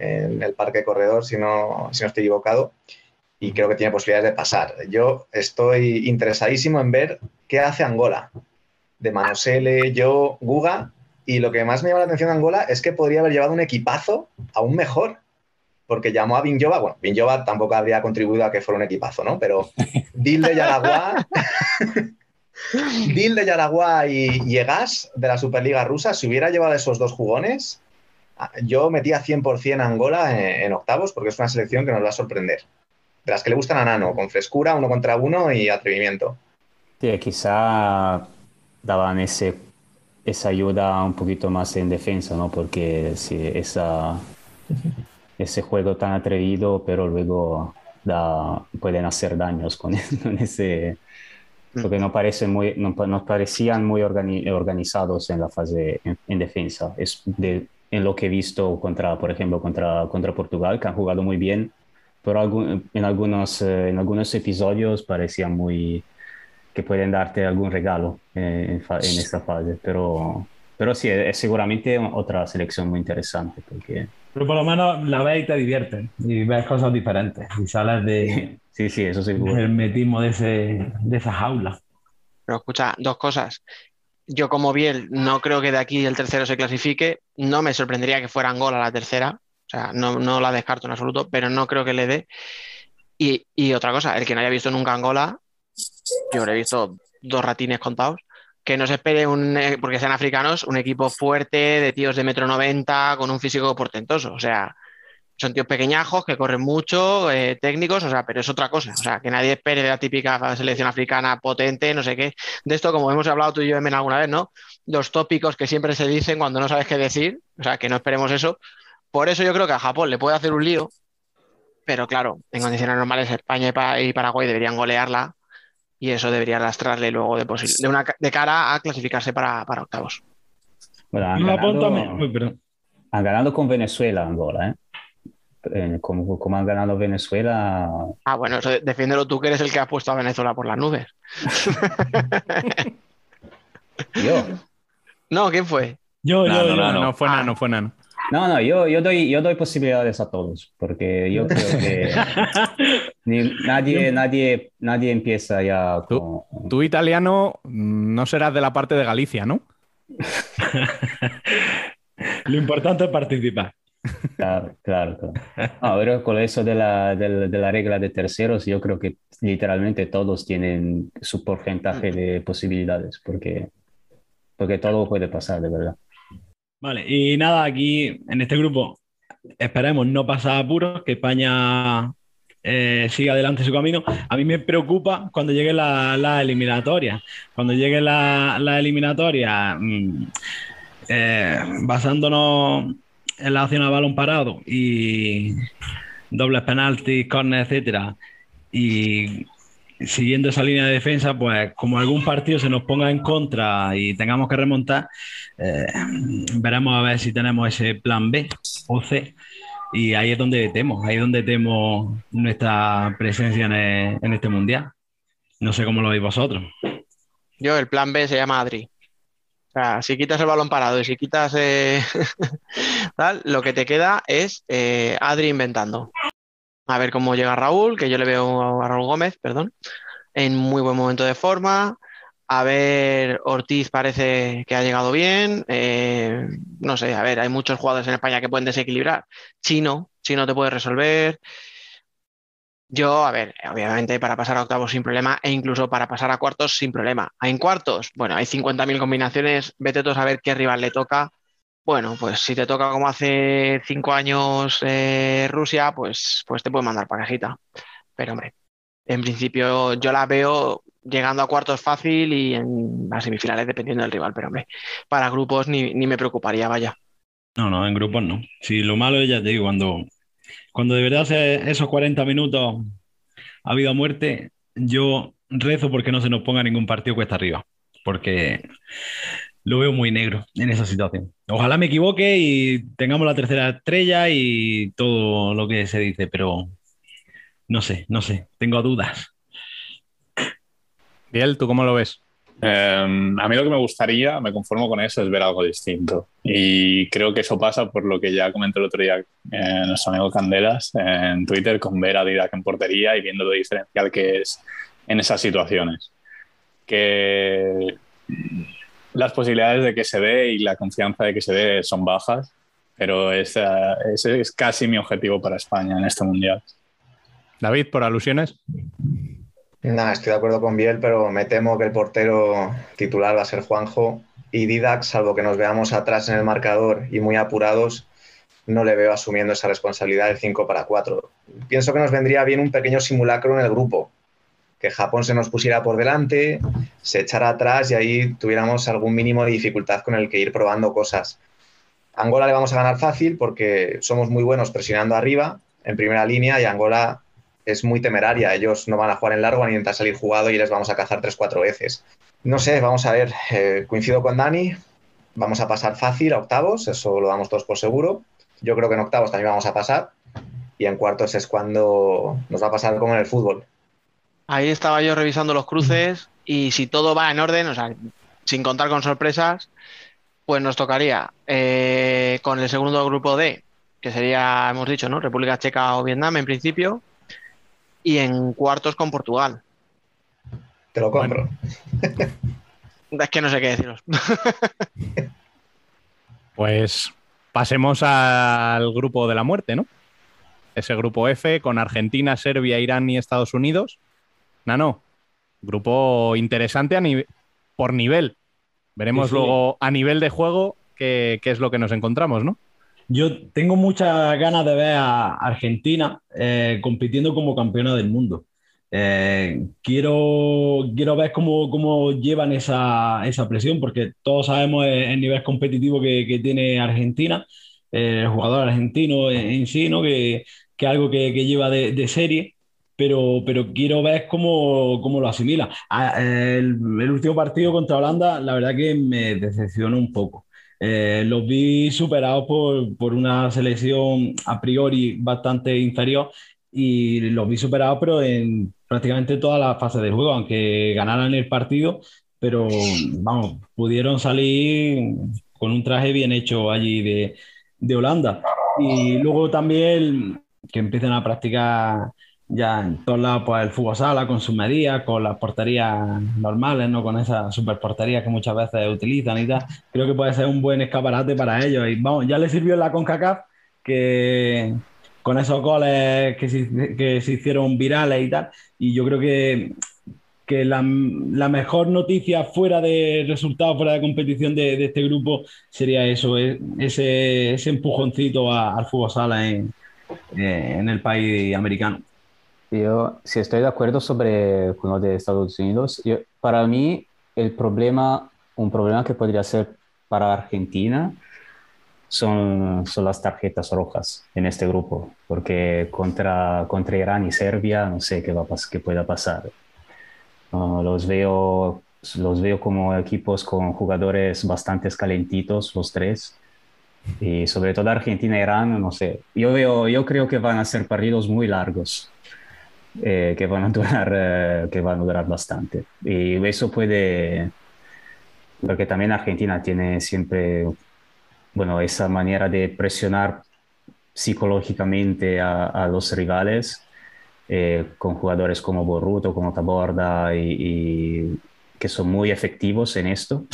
en el parque corredor, si no, si no estoy equivocado, y creo que tiene posibilidades de pasar. Yo estoy interesadísimo en ver qué hace Angola, de Manosele, yo, Guga, y lo que más me llama la atención de Angola es que podría haber llevado un equipazo aún mejor, porque llamó a Vinjova, bueno, Vinjova tampoco habría contribuido a que fuera un equipazo, ¿no? Pero Dil de Yaragua, Dil de Yaragua y Yegas de la Superliga Rusa, si hubiera llevado esos dos jugones... Yo metía cien por ciento a Angola en, en octavos porque es una selección que nos va a sorprender. De las que le gustan a Nano, con frescura, uno contra uno y atrevimiento. Sí, quizá daban ese, esa ayuda un poquito más en defensa, ¿no? Porque sí, esa, ese juego tan atrevido, pero luego da, pueden hacer daños con, con ese... porque no, parecen muy, no, no parecían muy organi- organizados en la fase en, en defensa. Es de... en lo que he visto contra, por ejemplo, contra, contra Portugal, que han jugado muy bien, pero algún, en, algunos, en algunos episodios parecía muy que pueden darte algún regalo en, en, en esta fase, pero, pero sí, es seguramente otra selección muy interesante. Porque... Pero por lo menos la ves y te diviertes, y ves cosas diferentes, y sales de, sí, sí, eso seguro, del hermetismo de, ese, de esa jaula. Pero escucha, dos cosas. Yo como Biel no creo que de aquí el tercero se clasifique, no me sorprendería que fuera Angola la tercera, o sea, no, no la descarto en absoluto, pero no creo que le dé. Y, y otra cosa, el que no haya visto nunca Angola, yo habré visto dos ratines contados, que no se espere, un, porque sean africanos, un equipo fuerte, de tíos de metro noventa, con un físico portentoso, o sea, son tíos pequeñajos, que corren mucho, eh, técnicos, o sea, pero es otra cosa. O sea, que nadie espere la típica selección africana potente, no sé qué. De esto, como hemos hablado tú y yo, Emen, alguna vez, ¿no? Los tópicos que siempre se dicen cuando no sabes qué decir, o sea, que no esperemos eso. Por eso yo creo que a Japón le puede hacer un lío, pero claro, en condiciones normales España y Paraguay deberían golearla y eso debería arrastrarle luego de, posi- de, una, de cara a clasificarse para, para octavos. Bueno, han ganado, han ganado con Venezuela, Angola, ¿eh? Como, como han ganado Venezuela. Ah, bueno, eso defiéndelo tú, que eres el que has puesto a Venezuela por las nubes. ¿Yo? No, ¿quién fue? Yo, no, yo, no, no, no, no fue ah. Nano, no fue Nano. No, no, yo, yo, doy, yo doy posibilidades a todos, porque yo creo que ni, nadie, nadie, nadie empieza ya con... Tú, tú italiano no serás de la parte de Galicia, ¿no? Lo importante es participar. Claro, claro, claro. No, pero con eso de la, de, de la regla de terceros, yo creo que literalmente todos tienen su porcentaje de posibilidades, porque, porque todo puede pasar, de verdad. Vale, y nada, aquí en este grupo esperemos no pasar apuros, que España eh, siga adelante su camino. A mí me preocupa cuando llegue la, la eliminatoria. Cuando llegue la, la eliminatoria, mmm, eh, basándonos en la acción a balón parado y dobles penaltis, córner, etcétera, y siguiendo esa línea de defensa, pues como algún partido se nos ponga en contra y tengamos que remontar, eh, veremos a ver si tenemos ese plan B o C, y ahí es donde temo, ahí es donde temo nuestra presencia en, el, en este mundial. No sé cómo lo veis vosotros. Yo, el plan B se llama Adri. O sea, si quitas el balón parado y si quitas eh, tal, lo que te queda es eh, Adri inventando. A ver cómo llega Raúl, que yo le veo a Raúl Gómez, perdón, en muy buen momento de forma. A ver, Ortiz parece que ha llegado bien. Eh, no sé, a ver, hay muchos jugadores en España que pueden desequilibrar. Chino, Chino te puede resolver. Yo, a ver, obviamente para pasar a octavos sin problema, e incluso para pasar a cuartos sin problema. En cuartos, bueno, hay cincuenta mil combinaciones, vete tú a saber qué rival le toca. Bueno, pues si te toca como hace cinco años eh, Rusia, pues, pues te puede mandar para cajita. Pero hombre, en principio yo la veo llegando a cuartos fácil y en las semifinales dependiendo del rival. Pero hombre, para grupos ni, ni me preocuparía, vaya. No, no, en grupos no. Si lo malo es, ya te digo, cuando... Cuando de verdad esos cuarenta minutos ha habido muerte, yo rezo porque no se nos ponga ningún partido cuesta arriba, porque lo veo muy negro en esa situación. Ojalá me equivoque y tengamos la tercera estrella y todo lo que se dice, pero no sé, no sé, tengo dudas. Biel, ¿tú cómo lo ves? Eh, a mí lo que me gustaría, me conformo con eso, es ver algo distinto, y creo que eso pasa por lo que ya comentó el otro día eh, nuestro amigo Candelas eh, en Twitter, con ver a Didac en portería y viendo lo diferencial que es en esas situaciones, que las posibilidades de que se dé y la confianza de que se dé son bajas, pero ese, ese es casi mi objetivo para España en este mundial. David, por alusiones. Nada, estoy de acuerdo con Biel, pero me temo que el portero titular va a ser Juanjo, y Didac, salvo que nos veamos atrás en el marcador y muy apurados, no le veo asumiendo esa responsabilidad del cinco para cuatro. Pienso que nos vendría bien un pequeño simulacro en el grupo, que Japón se nos pusiera por delante, se echara atrás y ahí tuviéramos algún mínimo de dificultad con el que ir probando cosas. A Angola le vamos a ganar fácil porque somos muy buenos presionando arriba, en primera línea, y Angola... es muy temeraria, ellos no van a jugar en largo, van a intentar salir jugado y les vamos a cazar tres cuatro veces. No sé, vamos a ver, eh, coincido con Dani, Vamos a pasar fácil a octavos, eso lo damos todos por seguro. Yo creo que en octavos también vamos a pasar. Y en cuartos es cuando nos va a pasar como en el fútbol. Ahí estaba yo revisando los cruces y si todo va en orden, o sea, sin contar con sorpresas, pues nos tocaría eh, con el segundo grupo D, que sería, hemos dicho, ¿no? República Checa o Vietnam en principio, y en cuartos con Portugal. Te lo compro. Bueno. Es que no sé qué deciros. Pues pasemos al grupo de la muerte, ¿no? Ese grupo F con Argentina, Serbia, Irán y Estados Unidos. Nano, grupo interesante a nive- por nivel. Veremos sí, sí. luego a nivel de juego qué, qué es lo que nos encontramos, ¿no? Yo tengo muchas ganas de ver a Argentina eh, compitiendo como campeona del mundo. Eh, quiero, quiero ver cómo, cómo llevan esa, esa presión, porque todos sabemos el, el nivel competitivo que, que tiene Argentina, eh, el jugador argentino en, en sí, ¿no? que es algo que, que lleva de, de serie, pero, pero quiero ver cómo, cómo lo asimila. Ah, el, el último partido contra Holanda, la verdad que me decepcionó un poco. Eh, los vi superados por, por una selección a priori bastante inferior, y los vi superados pero en prácticamente todas las fases del juego, aunque ganaran el partido, pero vamos, pudieron salir con un traje bien hecho allí de, de Holanda. Y luego también que empiezan a practicar ya en todos lados pues, el fútbol sala con sus medidas, con las porterías normales, no con esas super porterías que muchas veces utilizan y tal. Creo que puede ser un buen escaparate para ellos. Y vamos, ya les sirvió la CONCACAF, que con esos goles que se, que se hicieron virales y tal, y yo creo que, que la, la mejor noticia fuera de resultados, fuera de competición de, de este grupo sería eso, ese, ese empujoncito a, al fútbol sala en, en el país americano. Yo sí estoy de acuerdo sobre con lo de Estados Unidos. Yo, para mí el problema, un problema que podría ser para Argentina Son, son las tarjetas rojas en este grupo, porque contra, contra Irán y Serbia no sé qué, va a pas- qué pueda pasar. Uh, los, veo, los veo como equipos con jugadores bastante calentitos, los tres, y sobre todo Argentina e Irán, no sé. Yo, veo, yo creo que van a ser partidos muy largos, eh, que, van a durar, eh, que van a durar bastante. Y eso puede... Porque también Argentina tiene siempre... Bueno, esa manera de presionar psicológicamente a, a los rivales eh, con jugadores como Borruto, como Taborda, y, y que son muy efectivos en esto.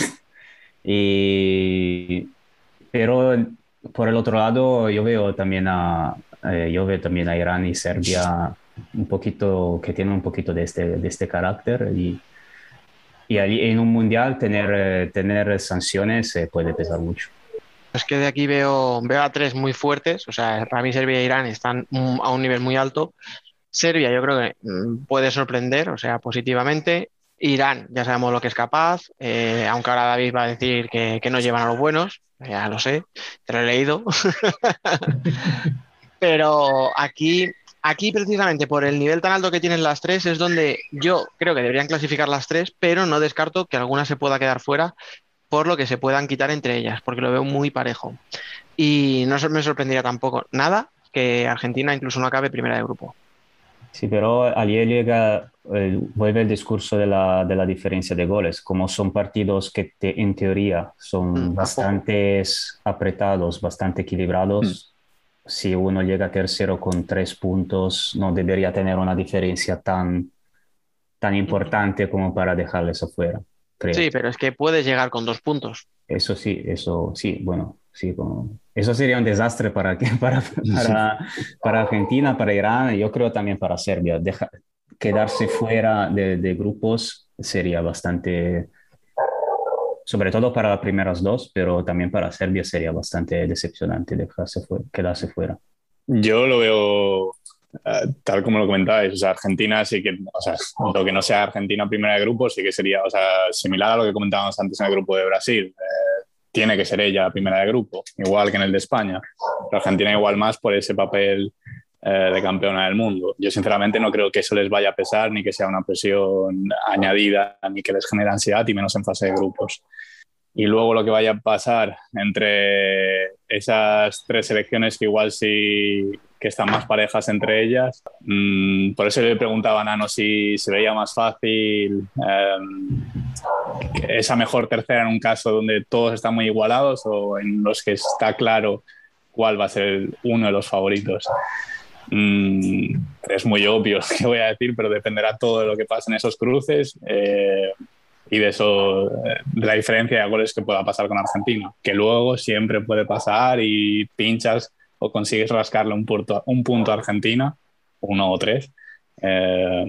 Y, pero por el otro lado, yo veo también a, eh, yo veo también a Irán y Serbia un poquito, que tienen un poquito de este, de este carácter. Y, y allí en un mundial tener, eh, tener sanciones eh, puede pesar mucho. Es que de aquí veo, veo a tres muy fuertes, o sea, para mí Serbia e Irán están a un nivel muy alto. Serbia yo creo que puede sorprender, o sea, positivamente. Irán, ya sabemos lo que es capaz, eh, aunque ahora David va a decir que, que no llevan a los buenos, ya lo sé, te lo he leído. Pero aquí, aquí precisamente por el nivel tan alto que tienen las tres es donde yo creo que deberían clasificar las tres, pero no descarto que alguna se pueda quedar fuera, por lo que se puedan quitar entre ellas, porque lo veo muy parejo. Y no me sorprendería tampoco nada que Argentina incluso no acabe primera de grupo. Sí, pero allí llega, eh, vuelve el discurso de la, de la diferencia de goles, como son partidos que te, en teoría son mm, bastante apretados, bastante equilibrados. Mm. Si uno llega tercero con tres puntos, no debería tener una diferencia tan, tan importante como para dejarles afuera. Creo. Sí, pero es que puedes llegar con dos puntos. Eso sí, eso sí, bueno, sí, como... eso sería un desastre para, para, para, para Argentina, para Irán, y yo creo también para Serbia. Deja, quedarse fuera de, de grupos sería bastante, sobre todo para las primeras dos, pero también para Serbia sería bastante decepcionante dejarse fuera, quedarse fuera. Yo lo veo... Uh, tal como lo comentabais, o sea, Argentina sí que, o sea, lo que no sea Argentina primera de grupo sí que sería, o sea, similar a lo que comentábamos antes en el grupo de Brasil, eh, tiene que ser ella la primera de grupo, igual que en el de España, pero Argentina igual más por ese papel eh, de campeona del mundo. Yo sinceramente no creo que eso les vaya a pesar, ni que sea una presión añadida, ni que les genere ansiedad, y menos en fase de grupos. y luego lo que vaya a pasar entre esas tres selecciones que igual sí que están más parejas entre ellas. Mm, por eso le preguntaba a Nano si se veía más fácil eh, esa mejor tercera en un caso donde todos están muy igualados o en los que está claro cuál va a ser uno de los favoritos. Mm, es muy obvio lo que voy a decir, pero dependerá todo de lo que pase en esos cruces. Eh, y de eso, de la diferencia de goles que pueda pasar con Argentina, que luego siempre puede pasar y pinchas o consigues rascarle un, punto, un punto a Argentina, uno o tres, eh,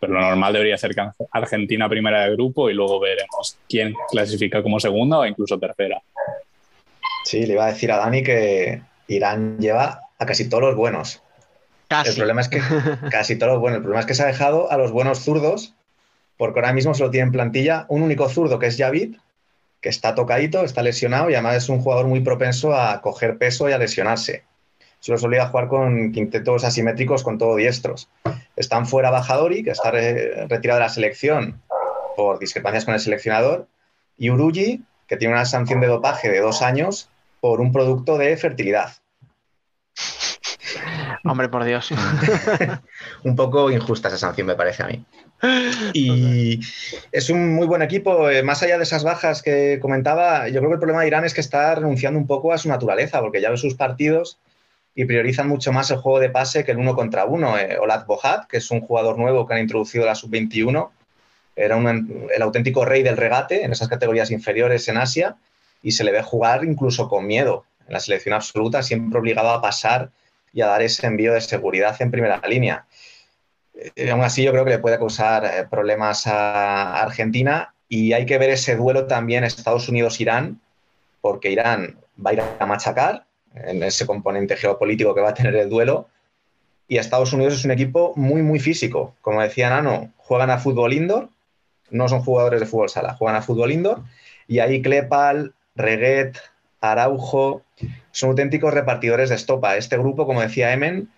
pero lo normal debería ser Argentina primera de grupo y luego veremos quién clasifica como segunda o incluso tercera. Sí, le iba a decir a Dani que Irán lleva a casi todos los buenos. Casi. El problema es que casi todos los buenos. El problema es que se ha dejado a los buenos zurdos, porque ahora mismo solo tiene en plantilla un único zurdo, que es Javid, que está tocadito, está lesionado, y además es un jugador muy propenso a coger peso y a lesionarse. Solo se obliga a jugar con quintetos asimétricos con todo diestros. Están fuera Bajadori, que está re- retirado de la selección por discrepancias con el seleccionador, y Urugi, que tiene una sanción de dopaje de dos años por un producto de fertilidad. Hombre, por Dios. Un poco injusta esa sanción, me parece a mí. Y es un muy buen equipo. Más allá de esas bajas que comentaba, yo creo que el problema de Irán es que está renunciando un poco a su naturaleza, porque ya ve sus partidos y priorizan mucho más el juego de pase que el uno contra uno. Olad Bohat, que es un jugador nuevo que han introducido la sub veintiuno, era un, el auténtico rey del regate en esas categorías inferiores en Asia, y se le ve jugar incluso con miedo. En la selección absoluta siempre obligado a pasar y a dar ese envío de seguridad en primera línea. Eh, aún así, yo creo que le puede causar eh, problemas a Argentina, y hay que ver ese duelo también Estados Unidos-Irán, porque Irán va a ir a machacar en ese componente geopolítico que va a tener el duelo, y Estados Unidos es un equipo muy, muy físico. Como decía Nano, juegan a fútbol indoor, no son jugadores de fútbol sala, juegan a fútbol indoor, y ahí Klepal, Reguet, Araujo son auténticos repartidores de estopa. Este grupo, como decía Emen,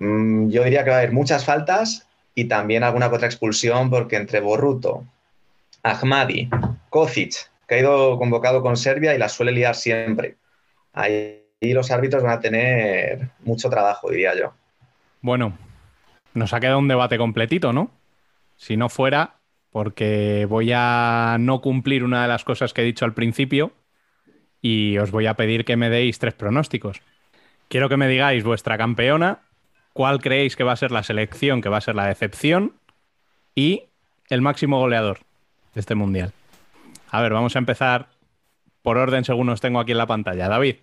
yo diría que va a haber muchas faltas y también alguna otra expulsión, porque entre Borruto, Ahmadi, Kocic, que ha ido convocado con Serbia y la suele liar siempre, ahí los árbitros van a tener mucho trabajo, diría yo. Bueno, nos ha quedado un debate completito, ¿no? Si no fuera porque voy a no cumplir una de las cosas que he dicho al principio y os voy a pedir que me deis tres pronósticos. Quiero que me digáis vuestra campeona, cuál creéis que va a ser la selección, que va a ser la decepción, y el máximo goleador de este Mundial. A ver, vamos a empezar por orden según os tengo aquí en la pantalla. David.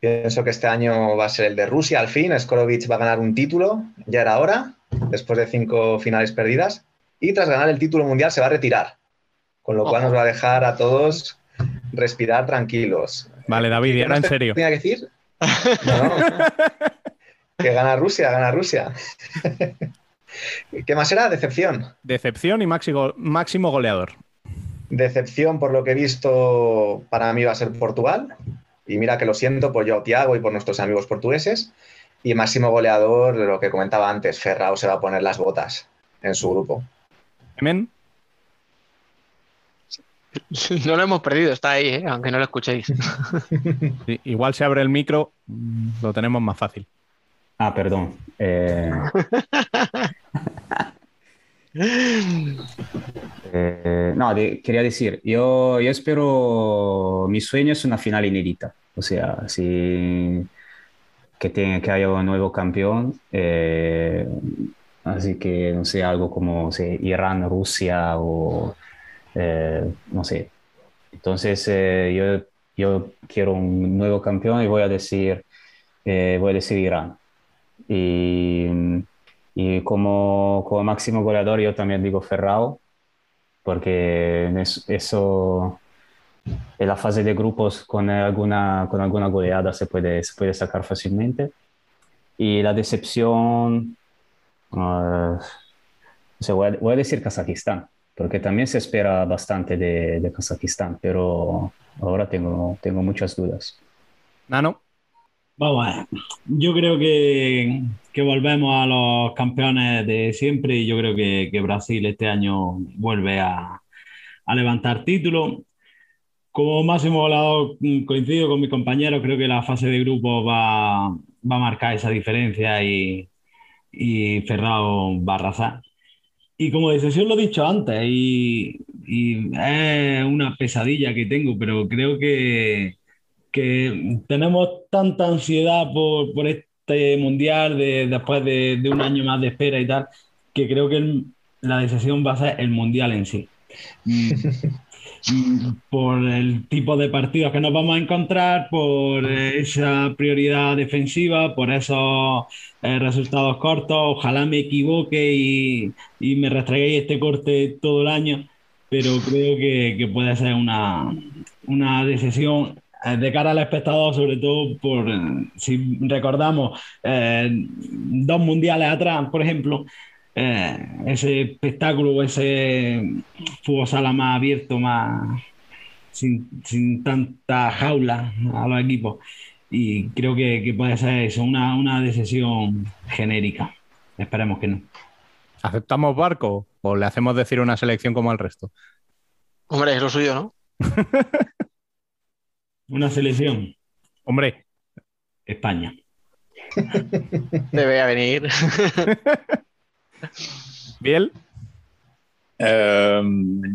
Pienso que este año va a ser el de Rusia, al fin. Skorovic va a ganar un título, ya era hora, después de cinco finales perdidas, y tras ganar el título mundial se va a retirar, con lo oh. cual nos va a dejar a todos respirar tranquilos. Vale, David, y ahora en serio. ¿Tenía que decir? No, no. Que gana Rusia, gana Rusia. ¿Qué más era? Decepción. Decepción y máximo, máximo goleador. Decepción, por lo que he visto, para mí va a ser Portugal. Y mira que lo siento por João Tiago y por nuestros amigos portugueses. Y máximo goleador, lo que comentaba antes, Ferrao se va a poner las botas en su grupo. Amén. No lo hemos perdido, está ahí, ¿eh? Aunque no lo escuchéis. Sí, igual se abre el micro, lo tenemos más fácil. Ah, perdón. Eh... eh, no, de, quería decir, yo, yo espero, mi sueño es una final inédita. O sea, si, que, tenga, que haya un nuevo campeón. Eh, así que, no sé, algo como, o sea, Irán, Rusia o... Eh, no sé. Entonces eh, yo, yo quiero un nuevo campeón y voy a decir eh, voy a decir Irán, y, y como, como máximo goleador yo también digo Ferrao, porque eso, eso en la fase de grupos con alguna, con alguna goleada se puede, se puede sacar fácilmente. Y la decepción, uh, o sea, voy, a, voy a decir Kazajistán, porque también se espera bastante de, de Kazajistán, pero ahora tengo, tengo muchas dudas. Nano. Vamos a ver. Yo creo que, que volvemos a los campeones de siempre, y yo creo que, que Brasil este año vuelve a, a levantar título. Como máximo goleador, coincido con mis compañeros, creo que la fase de grupo va, va a marcar esa diferencia y, y Ferrao va a arrasar. Y como decisión lo he dicho antes, y, y es una pesadilla que tengo, pero creo que, que tenemos tanta ansiedad por, por este Mundial de, después de, de un año más de espera y tal, que creo que el, la decisión va a ser el Mundial en sí. Por el tipo de partidos que nos vamos a encontrar, por esa prioridad defensiva, por esos eh, resultados cortos. Ojalá me equivoque y, y me restreguéis este corte todo el año, pero creo que, que puede ser una, una decisión de cara al espectador, sobre todo por, si recordamos eh, dos mundiales atrás, por ejemplo. Eh, ese espectáculo, ese fútbol sala más abierto, más sin, sin tanta jaula a los equipos, y creo que, que puede ser eso, una, una decisión genérica. Esperemos que no. ¿Aceptamos barco o le hacemos decir una selección como al resto? Hombre, es lo suyo, ¿no? Una selección. Hombre, España. Debe venir. Biel. Eh,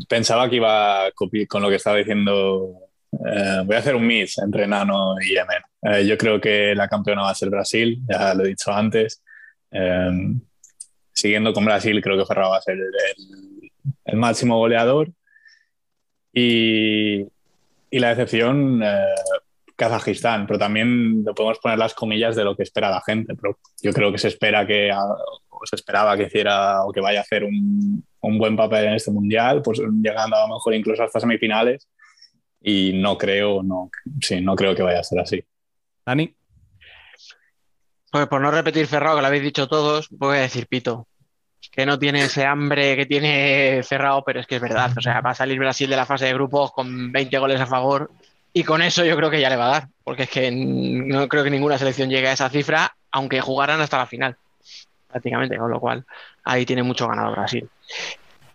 pensaba que iba a copiar con lo que estaba diciendo. Eh, voy a hacer un mix entre Nano y Yemen. Eh, yo creo que la campeona va a ser Brasil, ya lo he dicho antes. Eh, siguiendo con Brasil, creo que Ferrao va a ser el, el, el máximo goleador. Y, y la decepción, eh, Kazajistán, pero también le podemos poner las comillas de lo que espera la gente. Pero yo creo que se espera que... A, se esperaba que hiciera o que vaya a hacer un, un buen papel en este mundial, pues llegando a lo mejor incluso hasta semifinales, y no creo no, sí, no creo que vaya a ser así. Dani. Pues por no repetir Ferrao, que lo habéis dicho todos, voy a decir Pito, que no tiene ese hambre que tiene Ferrao, pero es que es verdad, o sea, va a salir Brasil de la fase de grupos con veinte goles a favor, y con eso yo creo que ya le va a dar, porque es que no creo que ninguna selección llegue a esa cifra, aunque jugaran hasta la final prácticamente, con lo cual ahí tiene mucho ganado Brasil.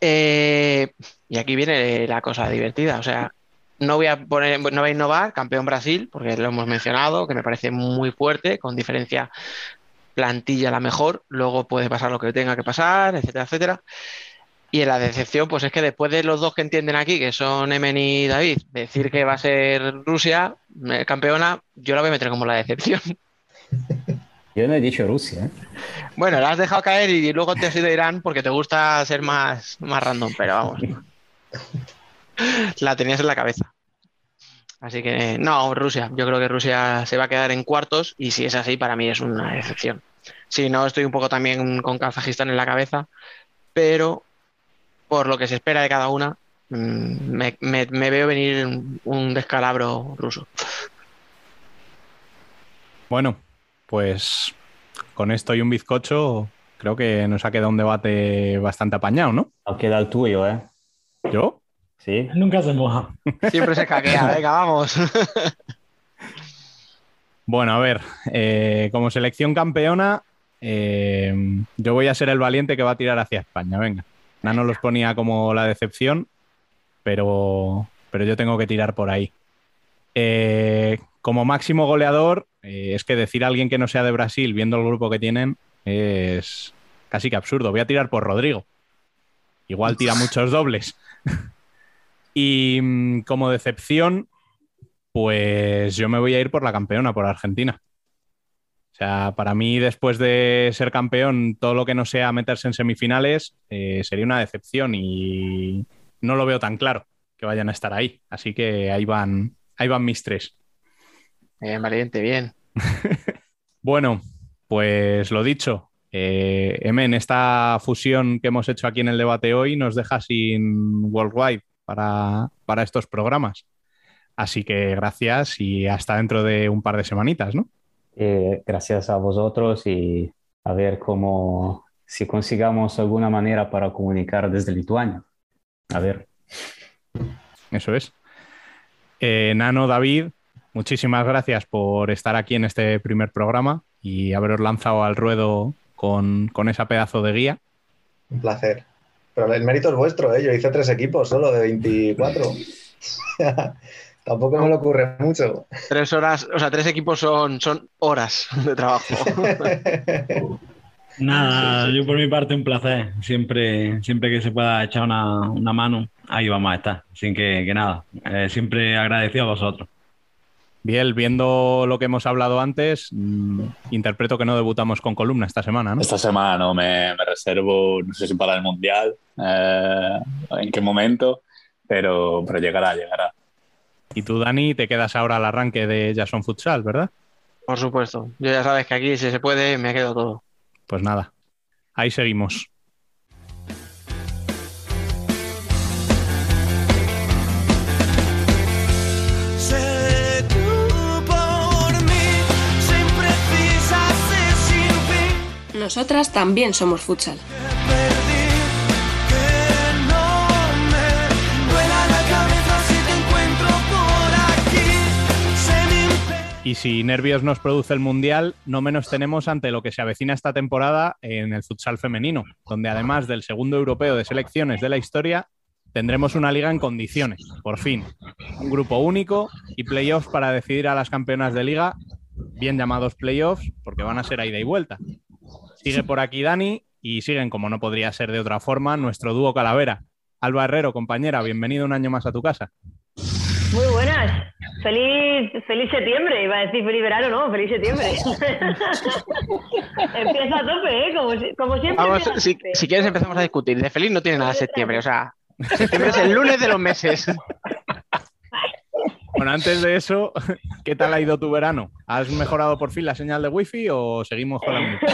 Eh, y aquí viene la cosa divertida, o sea, no voy a poner, no voy a innovar, campeón Brasil, porque lo hemos mencionado, que me parece muy fuerte, con diferencia plantilla la mejor, luego puede pasar lo que tenga que pasar, etcétera, etcétera. Y en la decepción, pues es que después de los dos que entienden aquí, que son Emen y David, decir que va a ser Rusia campeona, yo la voy a meter como la decepción. Yo no he dicho Rusia, ¿eh? Bueno, la has dejado caer y luego te has ido a Irán porque te gusta ser más, más random, pero vamos. La tenías en la cabeza. Así que, no, Rusia. Yo creo que Rusia se va a quedar en cuartos, y si es así, para mí es una decepción. Sí, no, estoy un poco también con Kazajistán en la cabeza, pero por lo que se espera de cada una, me, me, me veo venir un descalabro ruso. Bueno. Pues con esto y un bizcocho creo que nos ha quedado un debate bastante apañado, ¿no? Ha quedado el tuyo, ¿eh? ¿Yo? Sí. Nunca se moja. Siempre se caquea. Venga, vamos. Bueno, a ver, eh, como selección campeona, eh, yo voy a ser el valiente que va a tirar hacia España, venga. Nano los ponía como la decepción, pero, pero yo tengo que tirar por ahí. Eh... Como máximo goleador, eh, es que decir a alguien que no sea de Brasil, viendo el grupo que tienen, es casi que absurdo. Voy a tirar por Rodrigo. Igual tira muchos dobles. Y como decepción, pues yo me voy a ir por la campeona, por Argentina. O sea, para mí, después de ser campeón, todo lo que no sea meterse en semifinales, eh, sería una decepción, y no lo veo tan claro que vayan a estar ahí. Así que ahí van, ahí van mis tres. Bien, valiente, bien. Bueno, pues lo dicho, eh, Emen, esta fusión que hemos hecho aquí en el debate hoy nos deja sin Worldwide para, para estos programas. Así que gracias y hasta dentro de un par de semanitas, ¿no? Eh, gracias a vosotros, y a ver cómo, si consigamos alguna manera para comunicar desde Lituania. A ver. Eso es. Eh, Nano, David... Muchísimas gracias por estar aquí en este primer programa y haberos lanzado al ruedo con, con esa pedazo de guía. Un placer. Pero el mérito es vuestro, ¿eh? Yo hice tres equipos solo de veinticuatro. Tampoco me lo ocurre mucho. Tres horas, o sea, tres equipos son, son horas de trabajo. Nada, sí, sí. Yo por mi parte un placer. Siempre, siempre que se pueda echar una, una mano, ahí vamos a estar. Sin que, que nada, eh, siempre agradecido a vosotros. Biel, viendo lo que hemos hablado antes, mmm, interpreto que no debutamos con columna esta semana, ¿no? Esta semana no, me, me reservo, no sé si para el Mundial, eh, en qué momento, pero, pero llegará, llegará. Y tú, Dani, te quedas ahora al arranque de Jason Futsal, ¿verdad? Por supuesto. Yo ya sabes que aquí, si se puede, me quedo todo. Pues nada, ahí seguimos. Nosotras también somos futsal. Y si nervios nos produce el Mundial, no menos tenemos ante lo que se avecina esta temporada en el futsal femenino, donde además del segundo europeo de selecciones de la historia, tendremos una liga en condiciones, por fin. Un grupo único y playoffs para decidir a las campeonas de liga, bien llamados playoffs, porque van a ser a ida y vuelta. Sigue por aquí Dani y siguen, como no podría ser de otra forma, nuestro dúo Calavera. Alba Herrero, compañera, bienvenido un año más a tu casa. Muy buenas. Feliz, feliz septiembre. Iba a decir feliz verano, ¿no? Feliz septiembre. Empieza a tope, ¿eh? Como, como siempre. Vamos, si, si quieres empezamos a discutir. De feliz no tiene nada septiembre. O sea, septiembre es el lunes de los meses. Bueno, antes de eso, ¿qué tal ha ido tu verano? ¿Has mejorado por fin la señal de wifi o seguimos con la música?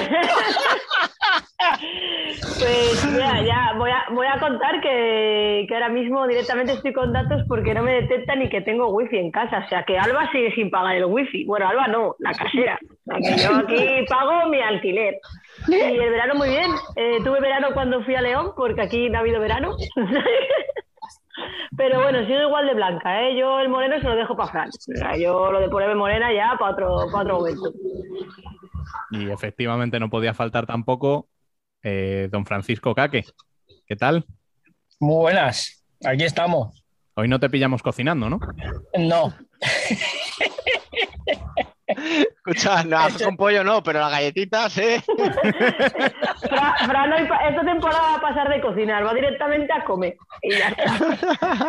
Pues mira, ya voy a, voy a contar que, que ahora mismo directamente estoy con datos porque no me detecta ni que tengo wifi en casa. O sea, que Alba sigue sin pagar el wifi. Bueno, Alba no, la casera. O sea, que yo aquí pago mi alquiler. Y el verano muy bien. Eh, tuve verano cuando fui a León porque aquí no ha habido verano. Pero bueno, sigo igual de blanca, ¿eh? Yo el moreno se lo dejo para Fran. O sea, yo lo de ponerme morena ya para otro, para otro momento. Y efectivamente no podía faltar tampoco eh, don Francisco Caque. ¿Qué tal? Muy buenas, aquí estamos. Hoy no te pillamos cocinando, ¿no? No. Escucha, no, Eso... con pollo no, pero las galletitas, ¿eh? Fra, Fra, no hay pa... Esta temporada va a pasar de cocinar, va directamente a comer. Y ya está.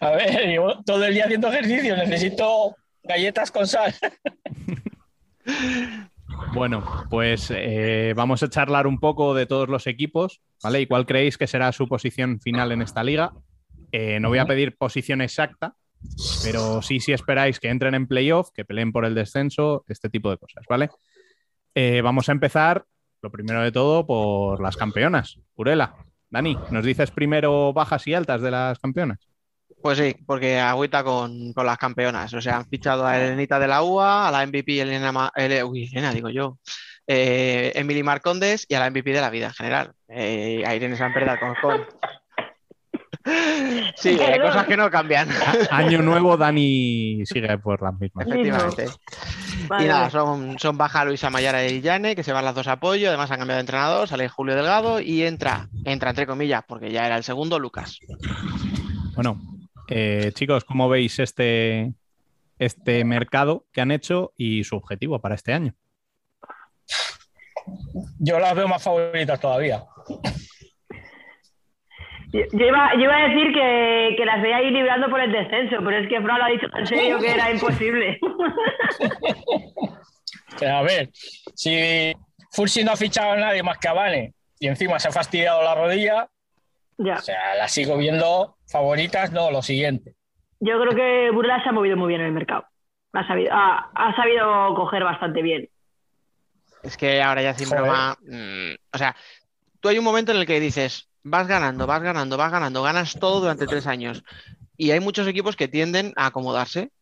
A ver, llevo todo el día haciendo ejercicio, necesito galletas con sal. Bueno, pues eh, vamos a charlar un poco de todos los equipos, ¿vale? ¿Y cuál creéis que será su posición final en esta liga? Eh, no voy a pedir posición exacta, pero sí, si sí esperáis que entren en playoff, que peleen por el descenso, este tipo de cosas, ¿vale? Eh, vamos a empezar, lo primero de todo, por las campeonas. Urela, Dani, ¿nos dices primero bajas y altas de las campeonas? Pues sí, porque agüita con, con las campeonas. O sea, han fichado a Elenita de la U A, a la M V P Elena, Ma, Ele, uy, Elena digo yo, eh, Emily Marcondes y a la M V P de la vida en general. Eh, a Irene Sanperdar con Gol. Sí, eh, cosas que no cambian. Año nuevo, Dani sigue por las mismas. Efectivamente. Vale. Y nada, son, son baja Luisa Mayara y Yane, que se van las dos a pollo. Además han cambiado de entrenador, sale Julio Delgado y entra, entra entre comillas, porque ya era el segundo, Lucas. Bueno, eh, chicos, ¿cómo veis este, este mercado que han hecho y su objetivo para este año? Yo las veo más favoritas todavía. Yo iba, yo iba a decir que, que las veía ahí librando por el descenso, pero es que Fran lo ha dicho en serio que era imposible. A ver, si FUTSI no ha fichado a nadie más que a Vane y encima se ha fastidiado la rodilla, ya. O sea, las sigo viendo favoritas, no, lo siguiente. Yo creo que Burla se ha movido muy bien en el mercado, ha sabido, ha, ha sabido coger bastante bien. Es que ahora ya sin broma, mmm, o sea, tú hay un momento en el que dices... Vas ganando, vas ganando, vas ganando, ganas todo durante tres años. Y hay muchos equipos que tienden a acomodarse.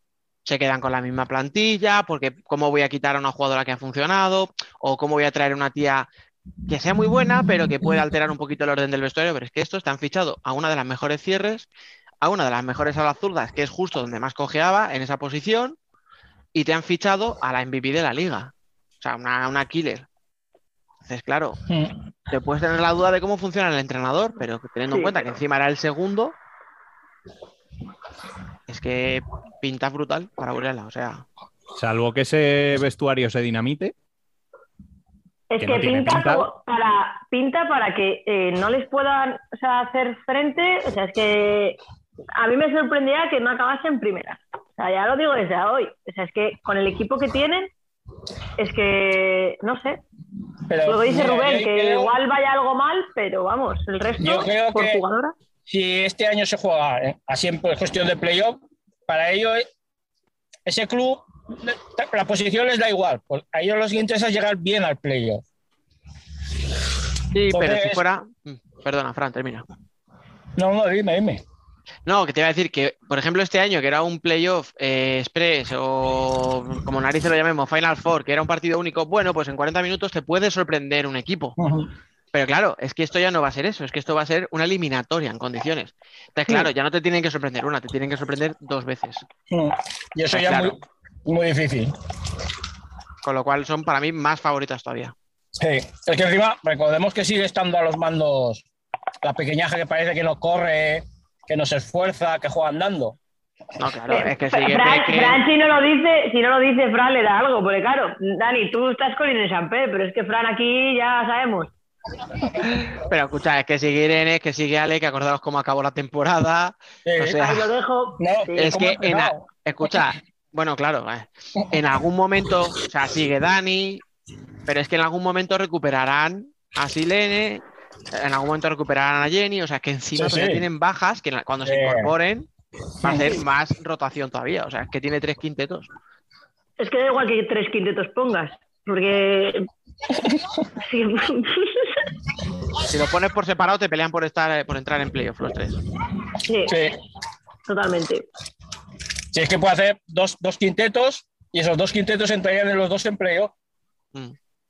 Se quedan con la misma plantilla, porque cómo voy a quitar a una jugadora que ha funcionado, o cómo voy a traer una tía que sea muy buena, pero que pueda alterar un poquito el orden del vestuario. Pero es que estos te han fichado a una de las mejores cierres, a una de las mejores alas zurdas, que es justo donde más cojeaba en esa posición, y te han fichado a la M V P de la liga. O sea, una, una killer. Entonces, claro, te puedes tener la duda de cómo funciona el entrenador, pero teniendo sí, en cuenta pero... que encima era el segundo, Es que pinta brutal para Burela, o sea... Salvo que ese vestuario se dinamite. Es que, que no pinta, pinta. Para, pinta para que eh, no les puedan, o sea, hacer frente. O sea, es que a mí me sorprendía que no acabase en primera. O sea, ya lo digo desde hoy. O sea, es que con el equipo que tienen, es que, no sé. Pero, luego dice mira, Rubén que creo... igual vaya algo mal, pero vamos, el resto yo creo por que jugadora. Si este año se juega ¿eh? así en cuestión de playoff, para ellos ese club... La posición les da igual, a ellos los interesa llegar bien al playoff. Sí, entonces, pero si fuera... Perdona, Fran, termina. No, no, dime, dime. No, que te iba a decir que, por ejemplo, este año, que era un playoff eh, express o como narices lo llamemos, Final Four, que era un partido único, bueno, pues en cuarenta minutos te puede sorprender un equipo. Uh-huh. Pero claro, es que esto ya no va a ser eso, es que esto va a ser una eliminatoria en condiciones. Entonces, claro, ya no te tienen que sorprender una, te tienen que sorprender dos veces. Uh-huh. Y eso ya claro. muy... Muy difícil. Con lo cual son para mí más favoritas todavía. Sí, es que encima recordemos que sigue estando a los mandos la pequeñaja que parece que no corre, que no se esfuerza, que juega andando. No, claro, es que sigue. Fran, que... Fran si no lo dice, si no lo dice Fran le da algo, porque claro, Dani, tú estás con Irene Samper, pero es que Fran aquí ya sabemos. Pero escucha, es que sigue Irene, es que sigue Ale, que acordaros cómo acabó la temporada. Sí, o sea, ahí lo dejo. No, sí, es que, en a... escucha... Bueno, claro, eh. en algún momento, o sea, sigue Dani, pero es que en algún momento recuperarán a Silene, en algún momento recuperarán a Jenny, o sea, que encima sí, sí. tienen bajas, que cuando eh. se incorporen va a ser más rotación todavía, o sea, que tiene tres quintetos. Es que da igual que tres quintetos pongas, porque... si lo pones por separado te pelean por, estar, por entrar en playoff los tres. Sí, sí. Totalmente. Si es que puede hacer dos, dos quintetos y esos dos quintetos entrarían en los dos empleos.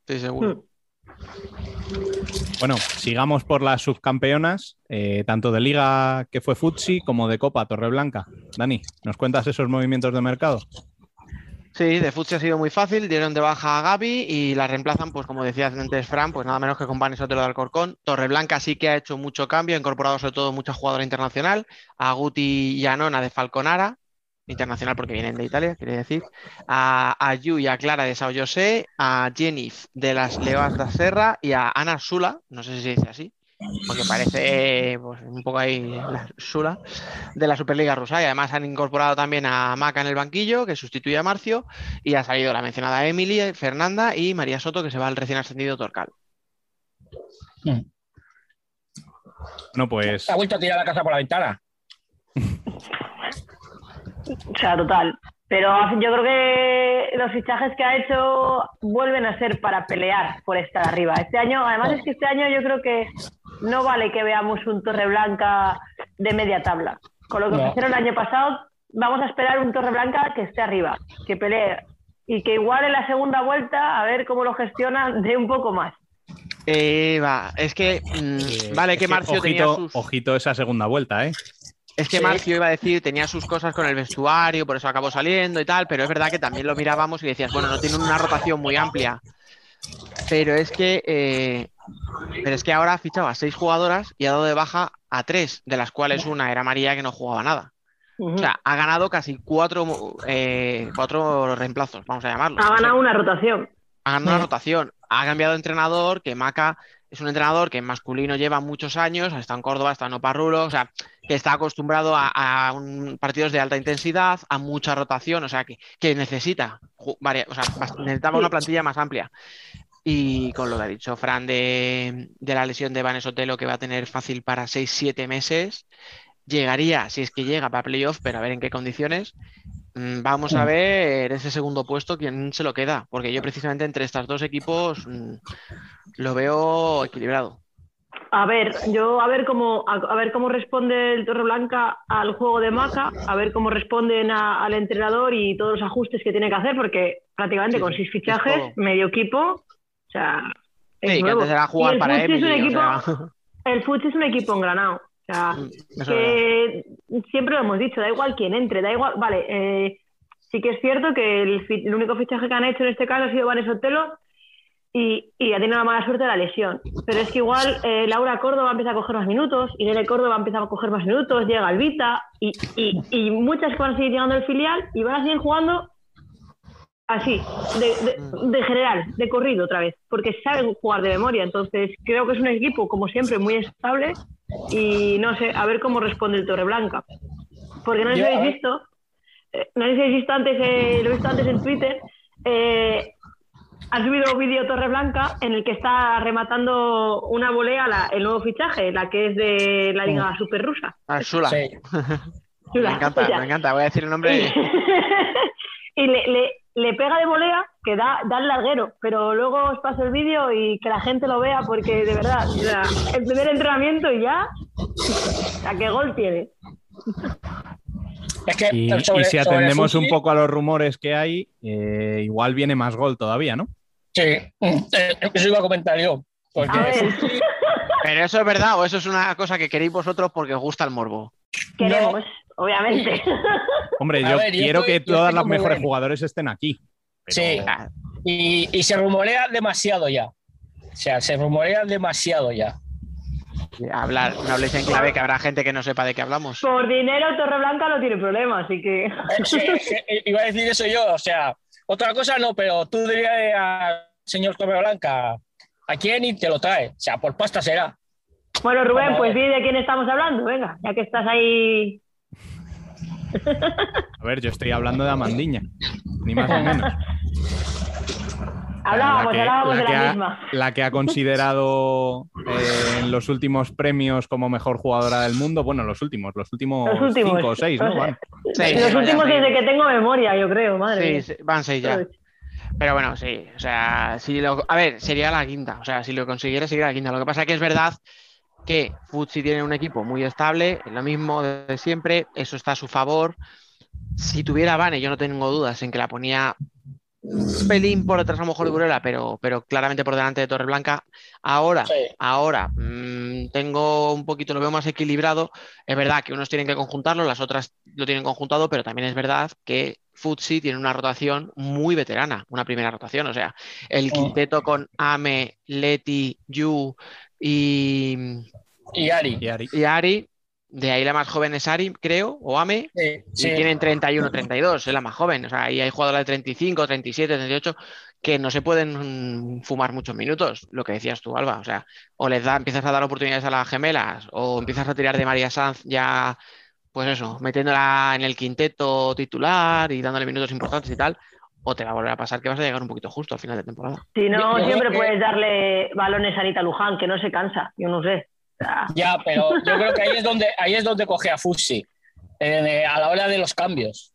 Sí, seguro. Bueno, sigamos por las subcampeonas, eh, tanto de Liga, que fue FUTSI, como de Copa, Torreblanca. Dani, ¿nos cuentas esos movimientos de mercado? Sí, de FUTSI ha sido muy fácil, dieron de baja a Gaby y la reemplazan, pues como decía antes Fran, pues nada menos que con Vanessa Otero de Alcorcón. Torreblanca sí que ha hecho mucho cambio, ha incorporado sobre todo mucha jugadora internacional, a Guti y a Nona de Falconara, internacional porque vienen de Italia, quiere decir, a, a Yu y a Clara de Sao José, a Jenny de las Leoas da Serra y a Ana Sula, no sé si se dice así, porque parece pues, un poco ahí la Sula, de la Superliga Rusa. Y además han incorporado también a Maca en el banquillo, que sustituye a Marcio, y ha salido la mencionada Emily, Fernanda y María Soto, que se va al recién ascendido Torcal. No, pues... Ha vuelto a tirar la casa por la ventana. O sea, total. Pero yo creo que los fichajes que ha hecho vuelven a ser para pelear por estar arriba. Este año, además es que este año yo creo que no vale que veamos un Torreblanca de media tabla. Con lo que no. hicieron el año pasado, vamos a esperar un Torreblanca que esté arriba, que pelee. Y que igual en la segunda vuelta, a ver cómo lo gestionan, de un poco más. Eh, va, es que... Mmm, vale, es que Marcio que, ojito, tenía sus... Ojito esa segunda vuelta, ¿eh? Es que sí. Marcio iba a decir, tenía sus cosas con el vestuario, por eso acabó saliendo y tal, pero es verdad que también lo mirábamos y decías, bueno, no tienen una rotación muy amplia. Pero es que eh, pero es que ahora ha fichado a seis jugadoras y ha dado de baja a tres, de las cuales una era María, que no jugaba nada. Uh-huh. O sea, ha ganado casi cuatro, eh, cuatro reemplazos, vamos a llamarlo. Ha ganado o sea, una rotación. Ha ganado uh-huh. una rotación. Ha cambiado de entrenador, que Maca... Es un entrenador que en masculino lleva muchos años, ha estado en Córdoba, ha estado en Oparrulo, o sea, que está acostumbrado a, a un, partidos de alta intensidad, a mucha rotación, o sea, que, que necesita, varia, o sea, necesitaba una plantilla más amplia. Y con lo que ha dicho Fran de, de la lesión de Vanessa Otelo, que va a tener fácil para seis siete meses, llegaría, si es que llega, para playoff, pero a ver en qué condiciones. Vamos a ver ese segundo puesto quién se lo queda, porque yo precisamente entre estos dos equipos lo veo equilibrado. A ver, yo a ver cómo a, a ver cómo responde el Torreblanca al juego de Maca, a ver cómo responden a, al entrenador y todos los ajustes que tiene que hacer, porque prácticamente sí, con seis fichajes, medio equipo, o sea, es sí, nuevo. Que antes era jugar y el para FUTSI él, es un equipo, o sea... el FUTSI es un equipo engranado. O sea, eso que siempre lo hemos dicho, da igual quién entre, da igual, vale, eh, sí que es cierto que el, el único fichaje que han hecho en este caso ha sido Vanessa Otelo, y, y ha tenido la mala suerte de la lesión. Pero es que igual eh, Laura Córdoba empieza a coger más minutos, y Irene Córdoba empieza a coger más minutos, llega Albita, y, y, y muchas que van a seguir llegando al filial y van a seguir jugando así, de, de, de general, de corrido otra vez, porque saben jugar de memoria. Entonces creo que es un equipo, como siempre, muy estable, y no sé, a ver cómo responde el Torreblanca. Porque no les habéis visto, eh, no les habéis visto antes, eh, lo he visto antes en Twitter, eh, ha subido un vídeo Torreblanca en el que está rematando una volea la, el nuevo fichaje, la que es de la Liga uh, Super Rusa. Ah, Shula. Sí. Shula. Me encanta, o sea, me encanta, voy a decir el nombre. Y, y le, le, le pega de volea, que da, da el larguero, pero luego os paso el vídeo y que la gente lo vea, porque de verdad, o sea, el primer entrenamiento y ya, ¿a qué gol tiene? Es que y, sobre, y si atendemos Fusi, un poco a los rumores que hay, eh, igual viene más gol todavía, ¿no? Sí, eso iba a comentar yo. Porque Fusi... Pero eso es verdad, o eso es una cosa que queréis vosotros porque os gusta el morbo. Queremos, no. Obviamente. Hombre, yo, ver, yo quiero estoy, que todas las mejores bien. Jugadores estén aquí. Pero... Sí, y, y se rumorea demasiado ya. O sea, se rumorea demasiado ya. Hablar, no habléis en clave, que habrá gente que no sepa de qué hablamos. Por dinero Torreblanca no tiene problema, así que... Sí, iba a decir eso yo, o sea, otra cosa no, pero tú dirías al señor Torreblanca, ¿a quién? Y te lo trae, o sea, por pasta será. Bueno, Rubén, bueno, pues vi de quién estamos hablando, venga, ya que estás ahí... A ver, yo estoy hablando de Amandiña, ni más ni menos. Hablábamos, que, hablábamos la de la ha, misma. La que ha considerado eh, en los últimos premios como mejor jugadora del mundo. Bueno, los últimos, los últimos, los últimos cinco o seis, ¿no? O sea, van. Seis, los últimos desde que tengo memoria, yo creo, madre. Sí, mía. Van seis ya. Pero bueno, sí, o sea, si lo, a ver, sería la quinta. O sea, si lo consiguiera, sería la quinta. Lo que pasa es que es verdad que FUTSI tiene un equipo muy estable, lo mismo de siempre, eso está a su favor. Si tuviera Vane, yo no tengo dudas en que la ponía... un pelín por detrás a lo mejor de Burela, pero, pero claramente por delante de Torreblanca. Ahora, sí. ahora mmm, tengo un poquito, lo veo más equilibrado. Es verdad que unos tienen que conjuntarlo, las otras lo tienen conjuntado, pero también es verdad que FUTSI tiene una rotación muy veterana, una primera rotación. O sea, el quinteto con Ame, Leti, Yu y, y, Ari. y, Ari. y Ari. De ahí la más joven es Ari, creo, o Ame, sí, sí. Y tienen treinta y uno, treinta y dos, es la más joven. O sea, ahí hay jugadoras de treinta y cinco, treinta y siete, treinta y ocho, que no se pueden fumar muchos minutos, lo que decías tú, Alba. O sea, o les da, empiezas a dar oportunidades a las gemelas, o empiezas a tirar de María Sanz ya, pues eso, metiéndola en el quinteto titular y dándole minutos importantes y tal, o te va a volver a pasar que vas a llegar un poquito justo al final de temporada. Si no, siempre puedes darle balones a Anita Luján, que no se cansa, yo no sé. Ya, pero yo creo que ahí es donde ahí es donde coge a FUTSI eh, a la hora de los cambios.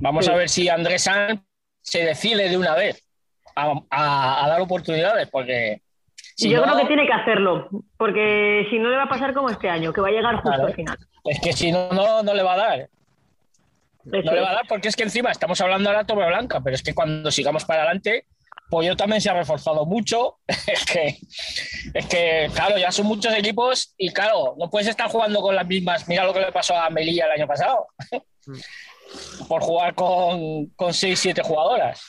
Vamos sí. a ver si Andrés Sanz se decide de una vez a, a, a dar oportunidades, porque si yo no, creo que tiene que hacerlo, porque si no le va a pasar como este año, que va a llegar justo claro, al final. Es que si no, no, no le va a dar. No sí. le va a dar, porque es que encima estamos hablando ahora de Torreblanca, pero es que cuando sigamos para adelante... Pollo también se ha reforzado mucho. Es que, es que, claro, ya son muchos equipos y, claro, no puedes estar jugando con las mismas. Mira lo que le pasó a Melilla el año pasado. Por jugar con, con seis, siete jugadoras.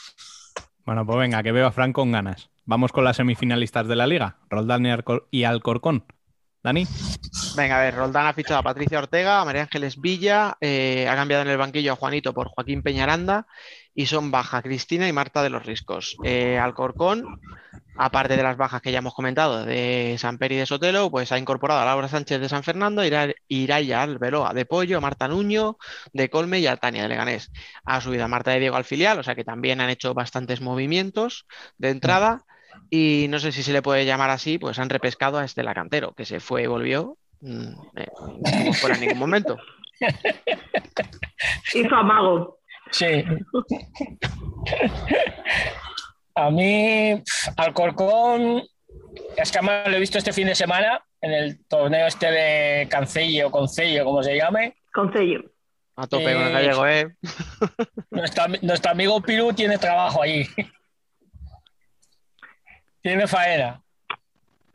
Bueno, pues venga, que veo a Fran con ganas. Vamos con las semifinalistas de la Liga, Roldán y Alcorcón. Dani. Venga, a ver, Roldán ha fichado a Patricia Ortega, a María Ángeles Villa, eh, ha cambiado en el banquillo a Juanito por Joaquín Peñaranda, y son baja Cristina y Marta de los Riscos. Eh, Alcorcón, aparte de las bajas que ya hemos comentado de Samper y de Sotelo, pues ha incorporado a Laura Sánchez de San Fernando, Ira- Iraya Albeloa de Pollo, a Marta Nuño de Colme y a Tania de Leganés. Ha subido a Marta de Diego al filial, o sea que también han hecho bastantes movimientos de entrada. Y no sé si se le puede llamar así, pues han repescado a Estela Cantero, que se fue y volvió mmm, eh, no fuera en ningún momento. Hizo amago. Sí. A mí, Alcorcón, es que además lo he visto este fin de semana en el torneo este de Cancello, Concello, como se llame. Concello. A tope eh, con el gallego, ¿eh? Nuestro, nuestro amigo Piru tiene trabajo allí. Tiene faena.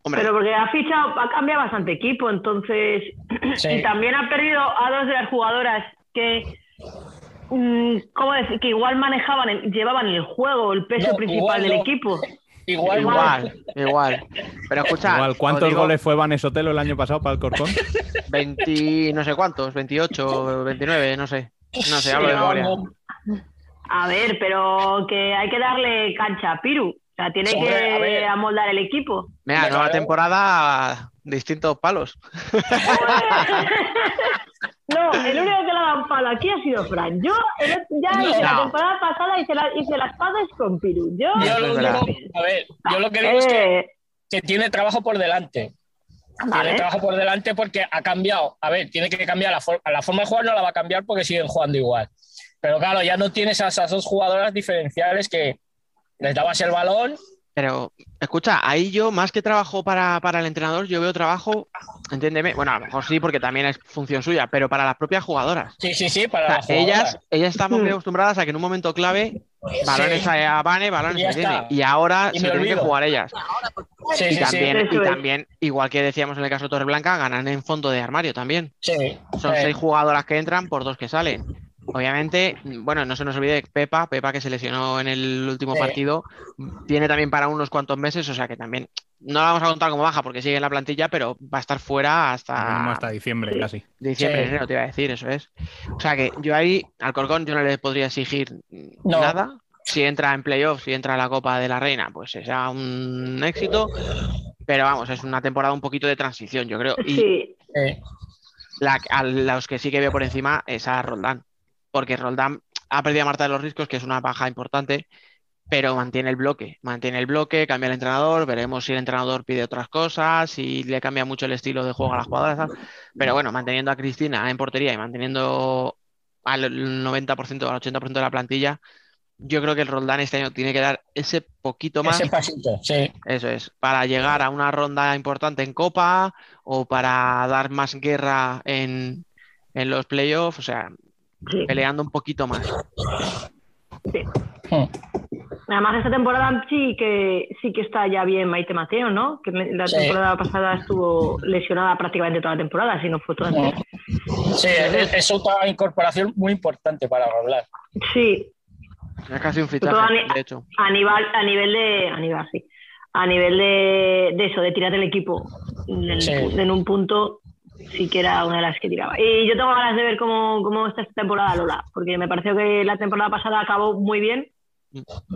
Hombre. Pero porque ha fichado, ha cambiado bastante equipo, entonces... Sí. Y también ha perdido a dos de las jugadoras que... ¿Cómo decir? Que igual manejaban, el, llevaban el juego, el peso no, principal del no. equipo. Igual, igual, igual. Pero escucha. Igual, ¿cuántos digo... goles fue Vanesotelo el año pasado para Alcorcón? veinte, no sé cuántos, veintiocho, veintinueve, no sé. No sé, hablo de memoria. A ver, pero que hay que darle cancha a Piru. O sea, tiene que amoldar el equipo. Mira, nueva temporada, distintos palos. No, el único que le ha dado palo aquí ha sido Fran. Yo el, ya hice no. la temporada pasada hice, la, hice las paces con Piru. Yo, yo, lo, yo, a ver, yo lo que digo eh. es que, que tiene trabajo por delante. Vale. Tiene trabajo por delante porque ha cambiado. A ver, tiene que cambiar la, for la forma de jugar, no la va a cambiar porque siguen jugando igual. Pero claro, ya no tienes a esas dos jugadoras diferenciales que les dabas el balón. Pero, escucha, ahí yo, más que trabajo para, para el entrenador, yo veo trabajo, entiéndeme, bueno, a lo mejor sí, porque también es función suya, pero para las propias jugadoras. Sí, sí, sí, para o sea, las ellas, jugadoras. Ellas estamos muy acostumbradas a que en un momento clave, balones sí. a Vane, balones a Jenny, y ahora y se tienen olvido. que jugar ellas. Sí, y, sí, también, sí, sí. y también, igual que decíamos en el caso de Torreblanca, ganan en fondo de armario también. Sí. Son sí. seis jugadoras que entran por dos que salen. Obviamente, bueno, no se nos olvide Pepa, Pepa que se lesionó en el último sí. partido, tiene también para unos cuantos meses, o sea que también no la vamos a contar como baja porque sigue en la plantilla, pero va a estar fuera hasta... Hasta diciembre casi. Diciembre, sí. enero, te iba a decir, eso es. O sea que yo ahí, al Alcorcón, yo no le podría exigir no. nada. Si entra en playoffs, si entra a la Copa de la Reina, pues será un éxito, pero vamos, es una temporada un poquito de transición, yo creo. Y sí. la, a los que sí que veo por encima es a Roldán. Porque Roldán ha perdido a Marta de los Riscos, que es una baja importante, pero mantiene el bloque, mantiene el bloque, cambia el entrenador, veremos si el entrenador pide otras cosas, si le cambia mucho el estilo de juego a las jugadoras, pero bueno, manteniendo a Cristina en portería y manteniendo al noventa por ciento o al ochenta por ciento de la plantilla, yo creo que el Roldán este año tiene que dar ese poquito más. Ese pasito, sí. Eso es, para llegar a una ronda importante en Copa o para dar más guerra en, en los playoffs, o sea... Sí. Peleando un poquito más. Sí. Hmm. Además, esta temporada sí que sí que está ya bien Maite Mateo, ¿no? Que la sí. temporada pasada estuvo lesionada prácticamente toda la temporada, si no fue toda. No. Sí, es, es otra incorporación muy importante para hablar. Sí. Es casi un fichaje, a, de hecho. A nivel, a nivel de. A nivel, sí. A nivel de, de eso, de tirar del equipo del, sí. en un punto. Sí que era una de las que tiraba. Y yo tengo ganas de ver cómo, cómo está esta temporada Lola, porque me pareció que la temporada pasada acabó muy bien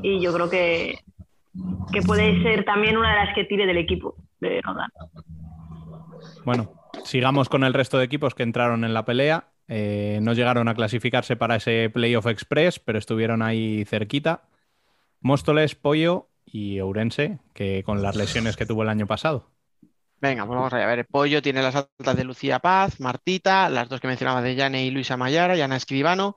y yo creo que, que puede ser también una de las que tire del equipo de Roldán. Bueno, sigamos con el resto de equipos que entraron en la pelea. Eh, no llegaron a clasificarse para ese Playoff Express, pero estuvieron ahí cerquita. Móstoles, Pollo y Ourense, que con las lesiones que tuvo el año pasado. Venga, pues vamos allá. A ver, el Pollo tiene las altas de Lucía Paz, Martita, las dos que mencionaba de Yane y Luisa Mayara, Yana Escribano,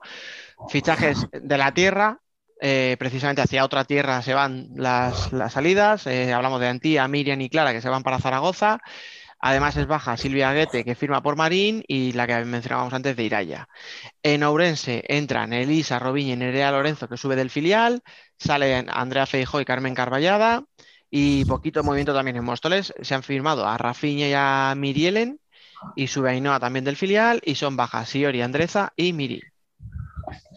fichajes de la tierra, eh, precisamente hacia otra tierra se van las, las salidas, eh, hablamos de Antía, Miriam y Clara que se van para Zaragoza, además es baja Silvia Guete que firma por Marín y la que mencionábamos antes de Iraya. En Ourense entran Elisa Robiño y Nerea Lorenzo que sube del filial, salen Andrea Feijóo y Carmen Carballada. Y poquito movimiento también en Móstoles. Se han firmado a Rafinha y a Mirielen. Y sube Ainhoa también del filial. Y son bajas Iori, Andreza y Miri.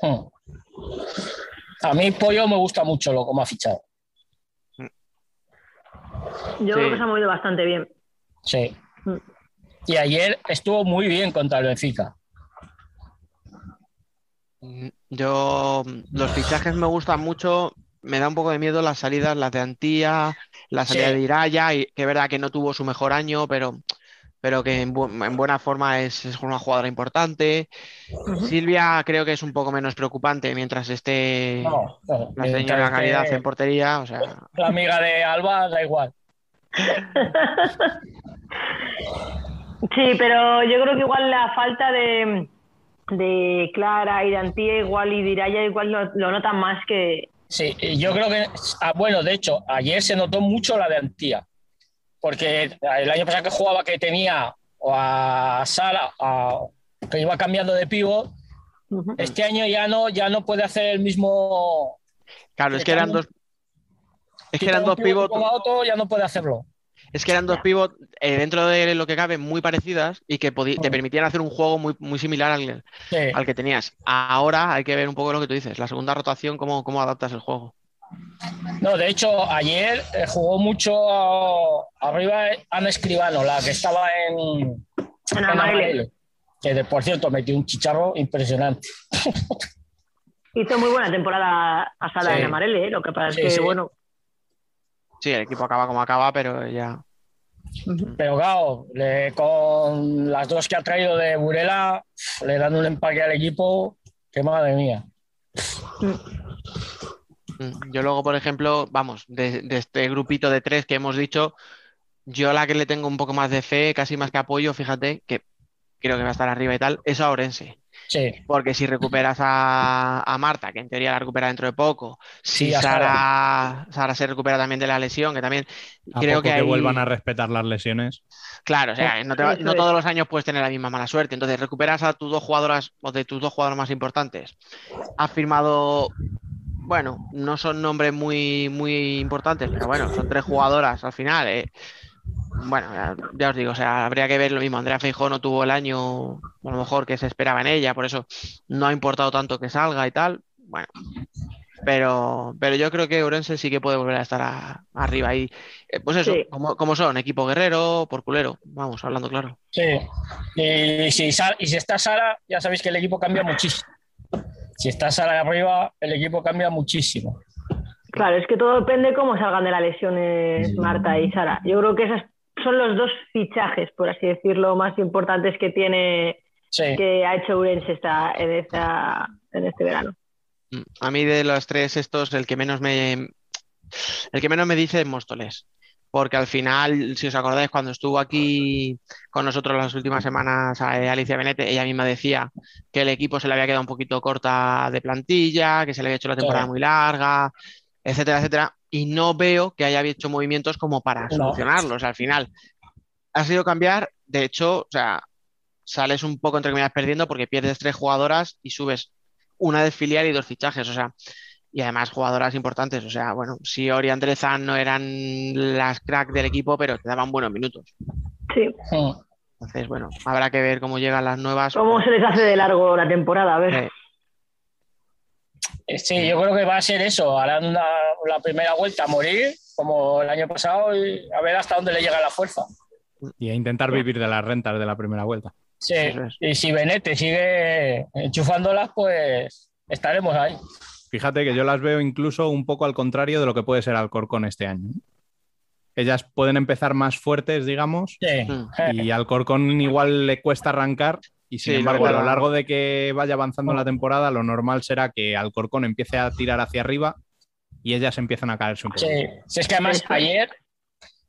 Hmm. A mí Pollo me gusta mucho lo como ha fichado. Yo sí. creo que se ha movido bastante bien. Sí. Hmm. Y ayer estuvo muy bien contra el Benfica. Yo... Los fichajes me gustan mucho... Me da un poco de miedo las salidas, las de Antía, la salida sí. de Iraya, y que es verdad que no tuvo su mejor año, pero, pero que en, bu en buena forma es, es una jugadora importante. Uh-huh. Silvia creo que es un poco menos preocupante mientras esté no, no, la señora Caridad en portería. O sea... La amiga de Alba da igual. Sí, pero yo creo que igual la falta de, de Clara y de Antía igual y de Iraya igual lo, lo notan más que... Sí, yo creo que, ah, bueno, de hecho, ayer se notó mucho la de Antía, porque el año pasado que jugaba que tenía a Sara, a, que iba cambiando de pívot, uh-huh. este año ya no, ya no puede hacer el mismo... Claro, es que eran dos, es que eran dos pívot... Ya no puede hacerlo. Es que eran dos pívot eh, dentro de lo que cabe muy parecidas y que te permitían hacer un juego muy, muy similar al, sí. al que tenías. Ahora hay que ver un poco lo que tú dices, la segunda rotación, cómo, cómo adaptas el juego. No, de hecho, ayer jugó mucho arriba Ana Escribano, la que estaba en, en Amarillo, que por cierto metió un chicharro impresionante. Hizo muy buena temporada pasada sí. en Amarele, ¿eh? Lo que pasa sí, es que, sí. bueno... Sí, el equipo acaba como acaba, pero ya... Pero claro, le, con las dos que ha traído de Burela, le dan un empaque al equipo, que madre mía. Yo luego, por ejemplo, vamos, de, de este grupito de tres que hemos dicho, yo la que le tengo un poco más de fe, casi más que apoyo, fíjate, que creo que va a estar arriba y tal, es a Orense. Sí. Porque si recuperas a, a Marta, que en teoría la recupera dentro de poco, si sí, Sara, Sara se recupera también de la lesión, que también ¿A creo poco que, que hay... vuelvan a respetar las lesiones. Claro, o sea, no, te va, no todos los años puedes tener la misma mala suerte. Entonces, recuperas a tus dos jugadoras o de tus dos jugadores más importantes. Has firmado, bueno, no son nombres muy, muy importantes, pero bueno, son tres jugadoras al final. Eh. Bueno, ya, ya os digo, o sea, habría que ver lo mismo. Andrea Feijó no tuvo el año, a lo mejor, que se esperaba en ella, por eso no ha importado tanto que salga y tal. Bueno, pero, pero yo creo que Orense sí que puede volver a estar a, arriba. Y pues eso, sí. como, como son, equipo guerrero, por culero, vamos, hablando claro. Sí, y si, y si está Sara, ya sabéis que el equipo cambia muchísimo. Si está Sara arriba, el equipo cambia muchísimo. Claro, es que todo depende cómo salgan de las lesiones Marta y Sara. Yo creo que esas son los dos fichajes, por así decirlo, más importantes que tiene, sí. que ha hecho Urense esta, en, esta, en este verano. A mí de los tres estos, el que menos me, el que menos me dice es Móstoles. Porque al final, si os acordáis, cuando estuvo aquí con nosotros las últimas semanas Alicia Benete, ella misma decía que el equipo se le había quedado un poquito corta de plantilla, que se le había hecho la temporada sí. muy larga... etcétera, etcétera, y no veo que haya hecho movimientos como para no. solucionarlos al final. Ha sido cambiar, de hecho, o sea, sales un poco entre comillas perdiendo porque pierdes tres jugadoras y subes una de filial y dos fichajes, o sea, y además jugadoras importantes, o sea, bueno, si Ori y Andrezán no eran las crack del equipo, pero te daban buenos minutos. Sí. Entonces, bueno, habrá que ver cómo llegan las nuevas. ¿Cómo se les hace de largo la temporada? A ver. Eh. Sí, yo creo que va a ser eso, harán la, la primera vuelta a morir, como el año pasado, y a ver hasta dónde le llega la fuerza. Y a intentar vivir de las rentas de la primera vuelta. Sí, y si Benete sigue enchufándolas, pues estaremos ahí. Fíjate que yo las veo incluso un poco al contrario de lo que puede ser Alcorcón este año. Ellas pueden empezar más fuertes, digamos, sí. y Alcorcón igual le cuesta arrancar. Y sin sí, embargo, a lo largo de que vaya avanzando la temporada, lo normal será que Alcorcón empiece a tirar hacia arriba y ellas empiezan a caerse un poco. Sí, sí es que además ayer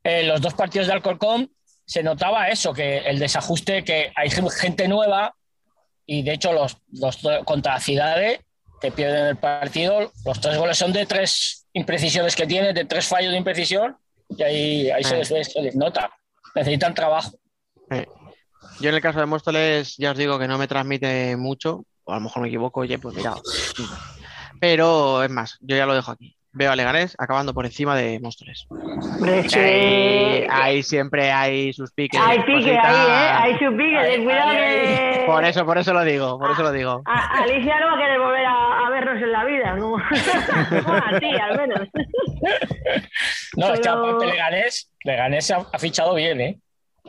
eh, los dos partidos de Alcorcón se notaba eso, que el desajuste, que hay gente nueva y de hecho los, los contra Cidade que pierden el partido, los tres goles son de tres imprecisiones que tiene, de tres fallos de imprecisión y ahí, ahí sí. se, les, se les nota. Necesitan trabajo. Sí. Yo en el caso de Móstoles ya os digo que no me transmite mucho, o a lo mejor me equivoco, oye, pues mirad. Pero es más, yo ya lo dejo aquí. Veo a Leganés acabando por encima de Móstoles. Ahí, ahí siempre hay sus piques. Hay piques ahí, ¿eh? Hay sus piques, cuidado que... Por eso, por eso lo digo, por eso lo digo. A, a Alicia no va a querer volver a, a vernos en la vida, ¿no? Bueno, a ti, al menos. No, pero... es que aparte Leganés, Leganés ha, ha fichado bien, ¿eh?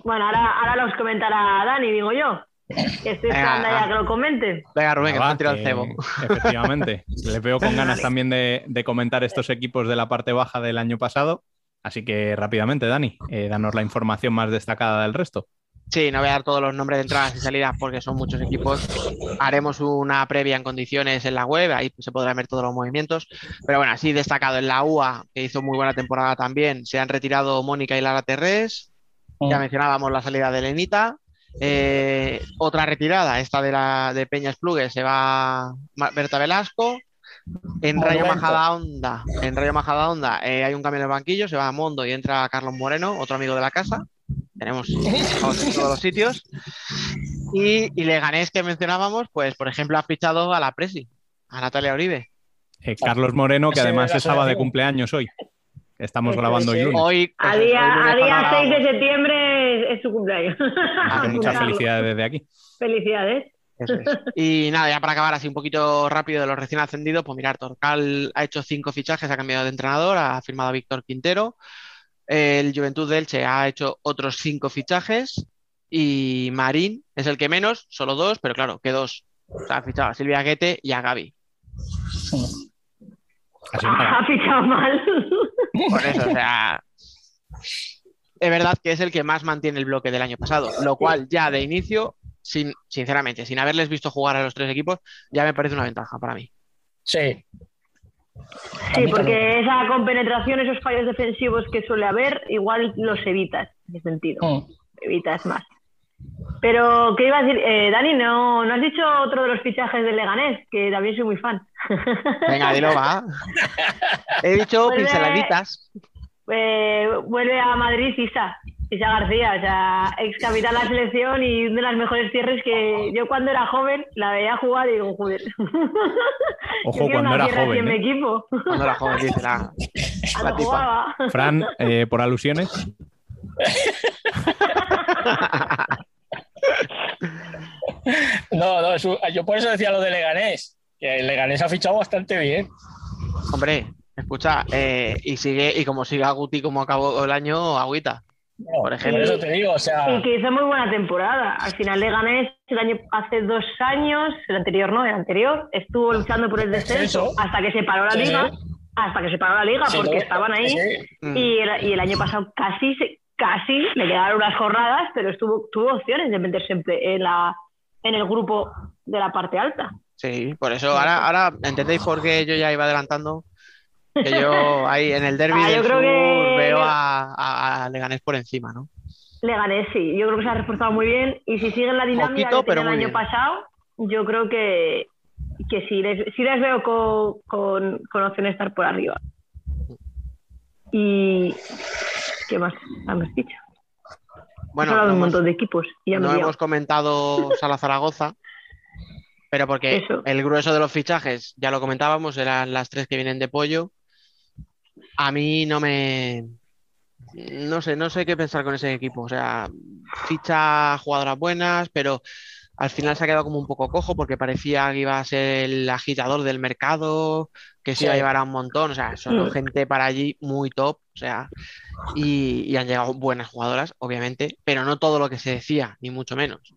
Bueno, ahora, ahora los comentará Dani, digo yo. Estoy esperando ya que lo comente. Venga, Rubén, que me han tirado el cebo. Efectivamente. Les veo con ganas también de, de comentar estos equipos de la parte baja del año pasado. Así que rápidamente, Dani, eh, danos la información más destacada del resto. Sí, no voy a dar todos los nombres de entradas y salidas porque son muchos equipos. Haremos una previa en condiciones en la web, ahí se podrán ver todos los movimientos. Pero bueno, así destacado en la U A, que hizo muy buena temporada también. Se han retirado Mónica y Lara Terrés. Ya mencionábamos la salida de Elenita. Eh, otra retirada, esta de la de Peñas Plugues, se va Berta Velasco. En Rayo Majadahonda, en Rayo Majadahonda eh, hay un cambio en el banquillo, se va a Mondo y entra Carlos Moreno, otro amigo de la casa. Tenemos en todos los sitios. Y, y Leganés que mencionábamos, pues por ejemplo ha fichado a la Presi, a Natalia Uribe. Eh, Carlos Moreno, que además estaba de cumpleaños hoy. Estamos grabando sí. hoy. A día, día seis de septiembre es, es su cumpleaños. Ah, muchas felicidades desde aquí. Felicidades. Eso es. Y nada, ya para acabar así un poquito rápido de los recién ascendidos, pues mirar, Torcal ha hecho cinco fichajes, ha cambiado de entrenador, ha firmado a Víctor Quintero. El Juventud de Elche ha hecho otros cinco fichajes y Marín es el que menos, solo dos, pero claro, que dos. O sea, ha fichado a Silvia Guete y a Gaby. Ha fichado mal. Por eso, o sea... Es verdad que es el que más mantiene el bloque del año pasado, lo cual ya de inicio, sin, sinceramente, sin haberles visto jugar a los tres equipos, ya me parece una ventaja para mí. Sí. Sí, porque esa compenetración, esos fallos defensivos que suele haber, igual los evitas, en ese sentido. Mm. Evitas más. Pero, ¿qué iba a decir? Eh, Dani, ¿no, ¿no has dicho otro de los fichajes del Leganés? Que también soy muy fan. Venga, dilo, va. He dicho pues pinceladitas. De... Eh, vuelve a Madrid Isa, Isa García, o sea, ex capitán de la selección y una de las mejores cierres que yo cuando era joven la veía jugar y digo, joder. Ojo, cuando era joven, ¿eh? Equipo. Cuando era joven, dice la, la tipa. Fran, eh, por alusiones. No, no, su, yo por eso decía lo de Leganés, que el Leganés ha fichado bastante bien. Hombre. Escucha, eh, y sigue, y como siga Guti como acabó el año, agüita. No, por ejemplo. Eso te digo, o sea... Y que hizo muy buena temporada. Al final Leganés el año, hace dos años, el anterior no, el anterior, estuvo luchando por el descenso hasta que se paró la liga, sí, sí. hasta que se paró la liga, sí, porque no, estaban ahí. Sí. Y, el, y el año pasado casi casi le quedaron unas jornadas, pero estuvo, tuvo opciones de meterse en la, en el grupo de la parte alta. Sí, por eso, ahora, ahora entendéis por qué yo ya iba adelantando. Que yo ahí en el derbi ah, del sur que... veo a, a, a Leganés por encima, ¿no? Leganés, sí. Yo creo que se ha reforzado muy bien. Y si siguen la dinámica Poquito, que tenía el año bien. pasado, yo creo que, que sí, les, sí les veo con, con, con opción de estar por arriba. ¿Y qué más hemos dicho? Bueno, hemos hablado de un montón de equipos. Y ya no hemos comentado Sala Zaragoza. Pero porque Eso. el grueso de los fichajes, ya lo comentábamos, eran las tres que vienen de Pollo. A mí no me... No sé, no sé qué pensar con ese equipo. O sea, ficha jugadoras buenas, pero al final se ha quedado como un poco cojo porque parecía que iba a ser el agitador del mercado, que se sí. iba a llevar a un montón. O sea, son sí. gente para allí muy top. O sea, y, y han llegado buenas jugadoras, obviamente, pero no todo lo que se decía, ni mucho menos.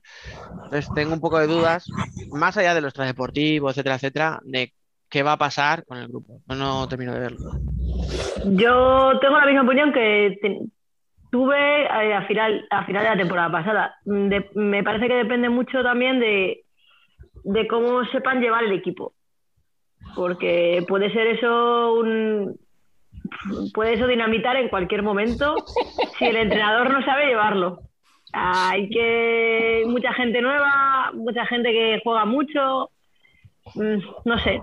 Entonces tengo un poco de dudas, más allá de los extradeportivos, etcétera, etcétera, de qué va a pasar con el grupo. No, no termino de verlo. Yo tengo la misma opinión que ten, tuve a, a, final, a final de la temporada pasada. De, me parece que depende mucho también de, de cómo sepan llevar el equipo. Porque puede ser eso un... Puede eso dinamitar en cualquier momento si el entrenador no sabe llevarlo. Hay que mucha gente nueva, mucha gente que juega mucho, no sé.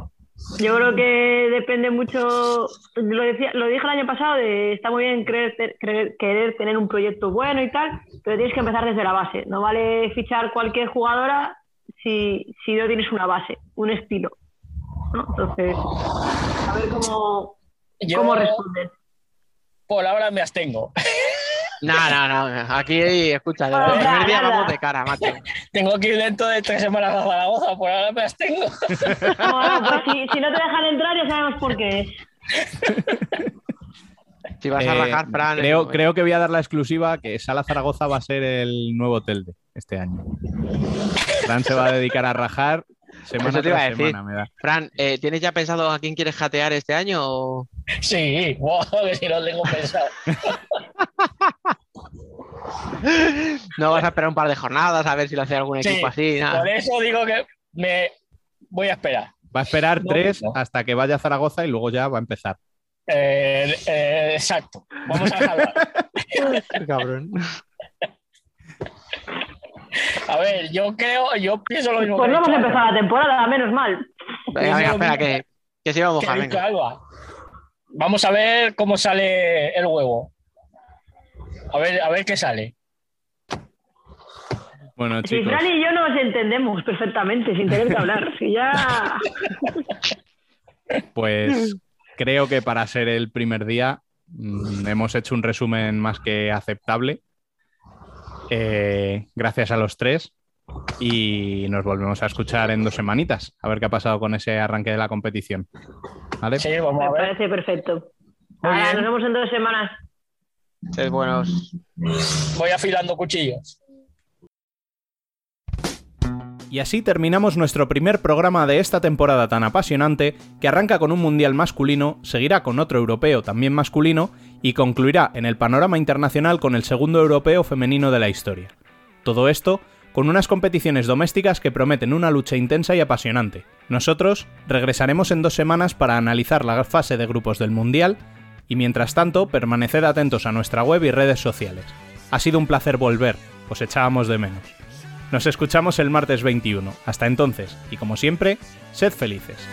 Yo creo que depende mucho, lo decía, lo dije el año pasado, de está muy bien querer, querer, querer tener un proyecto bueno y tal, pero tienes que empezar desde la base. No vale fichar cualquier jugadora si, si no tienes una base, un estilo, ¿no? Entonces, a ver cómo... Yo, ¿Cómo respondes? Por ahora me abstengo. No, no, no. Aquí, escucha, desde el primer día vamos de cara, macho. Tengo que ir dentro de tres semanas a Zaragoza, por ahora me abstengo. Bueno, pues si, si no te dejan entrar ya sabemos por qué. Si vas eh, a rajar, Fran. Creo, creo que voy a dar la exclusiva que Sala Zaragoza va a ser el nuevo Telde este año. Fran se va a dedicar a rajar. Semana te iba a decir. Semana, me da. Fran, eh, ¿tienes ya pensado a quién quieres jatear este año? O... Sí, wow, que si lo tengo pensado. No vas a esperar un par de jornadas a ver si lo hace algún sí, equipo así. Nada. Por eso digo que me voy a esperar. Va a esperar no, tres no. hasta que vaya a Zaragoza y luego ya va a empezar. Eh, eh, exacto. Vamos a dejarlo. Cabrón. A ver, yo creo, yo pienso lo mismo. Pues no hemos empezado la temporada, menos mal. Venga, venga, espera, que, que se iba a mojar. Venga. Alba. Vamos a ver cómo sale el huevo. A ver, a ver qué sale. Bueno, chicos. Si Fran y yo nos entendemos perfectamente, sin tener que hablar. Si ya... Pues creo que para ser el primer día mmm, hemos hecho un resumen más que aceptable. Eh, gracias a los tres y nos volvemos a escuchar en dos semanitas, a ver qué ha pasado con ese arranque de la competición. ¿Vale? Sí, vamos a ver. Me parece perfecto. Ahora, nos vemos en dos semanas. Sí, buenos. Voy afilando cuchillos. Y así terminamos nuestro primer programa de esta temporada tan apasionante, que arranca con un mundial masculino, seguirá con otro europeo también masculino y concluirá en el panorama internacional con el segundo europeo femenino de la historia. Todo esto con unas competiciones domésticas que prometen una lucha intensa y apasionante. Nosotros regresaremos en dos semanas para analizar la fase de grupos del mundial y mientras tanto permaneced atentos a nuestra web y redes sociales. Ha sido un placer volver, os echábamos de menos. Nos escuchamos el martes veintiuno. Hasta entonces, y como siempre, sed felices.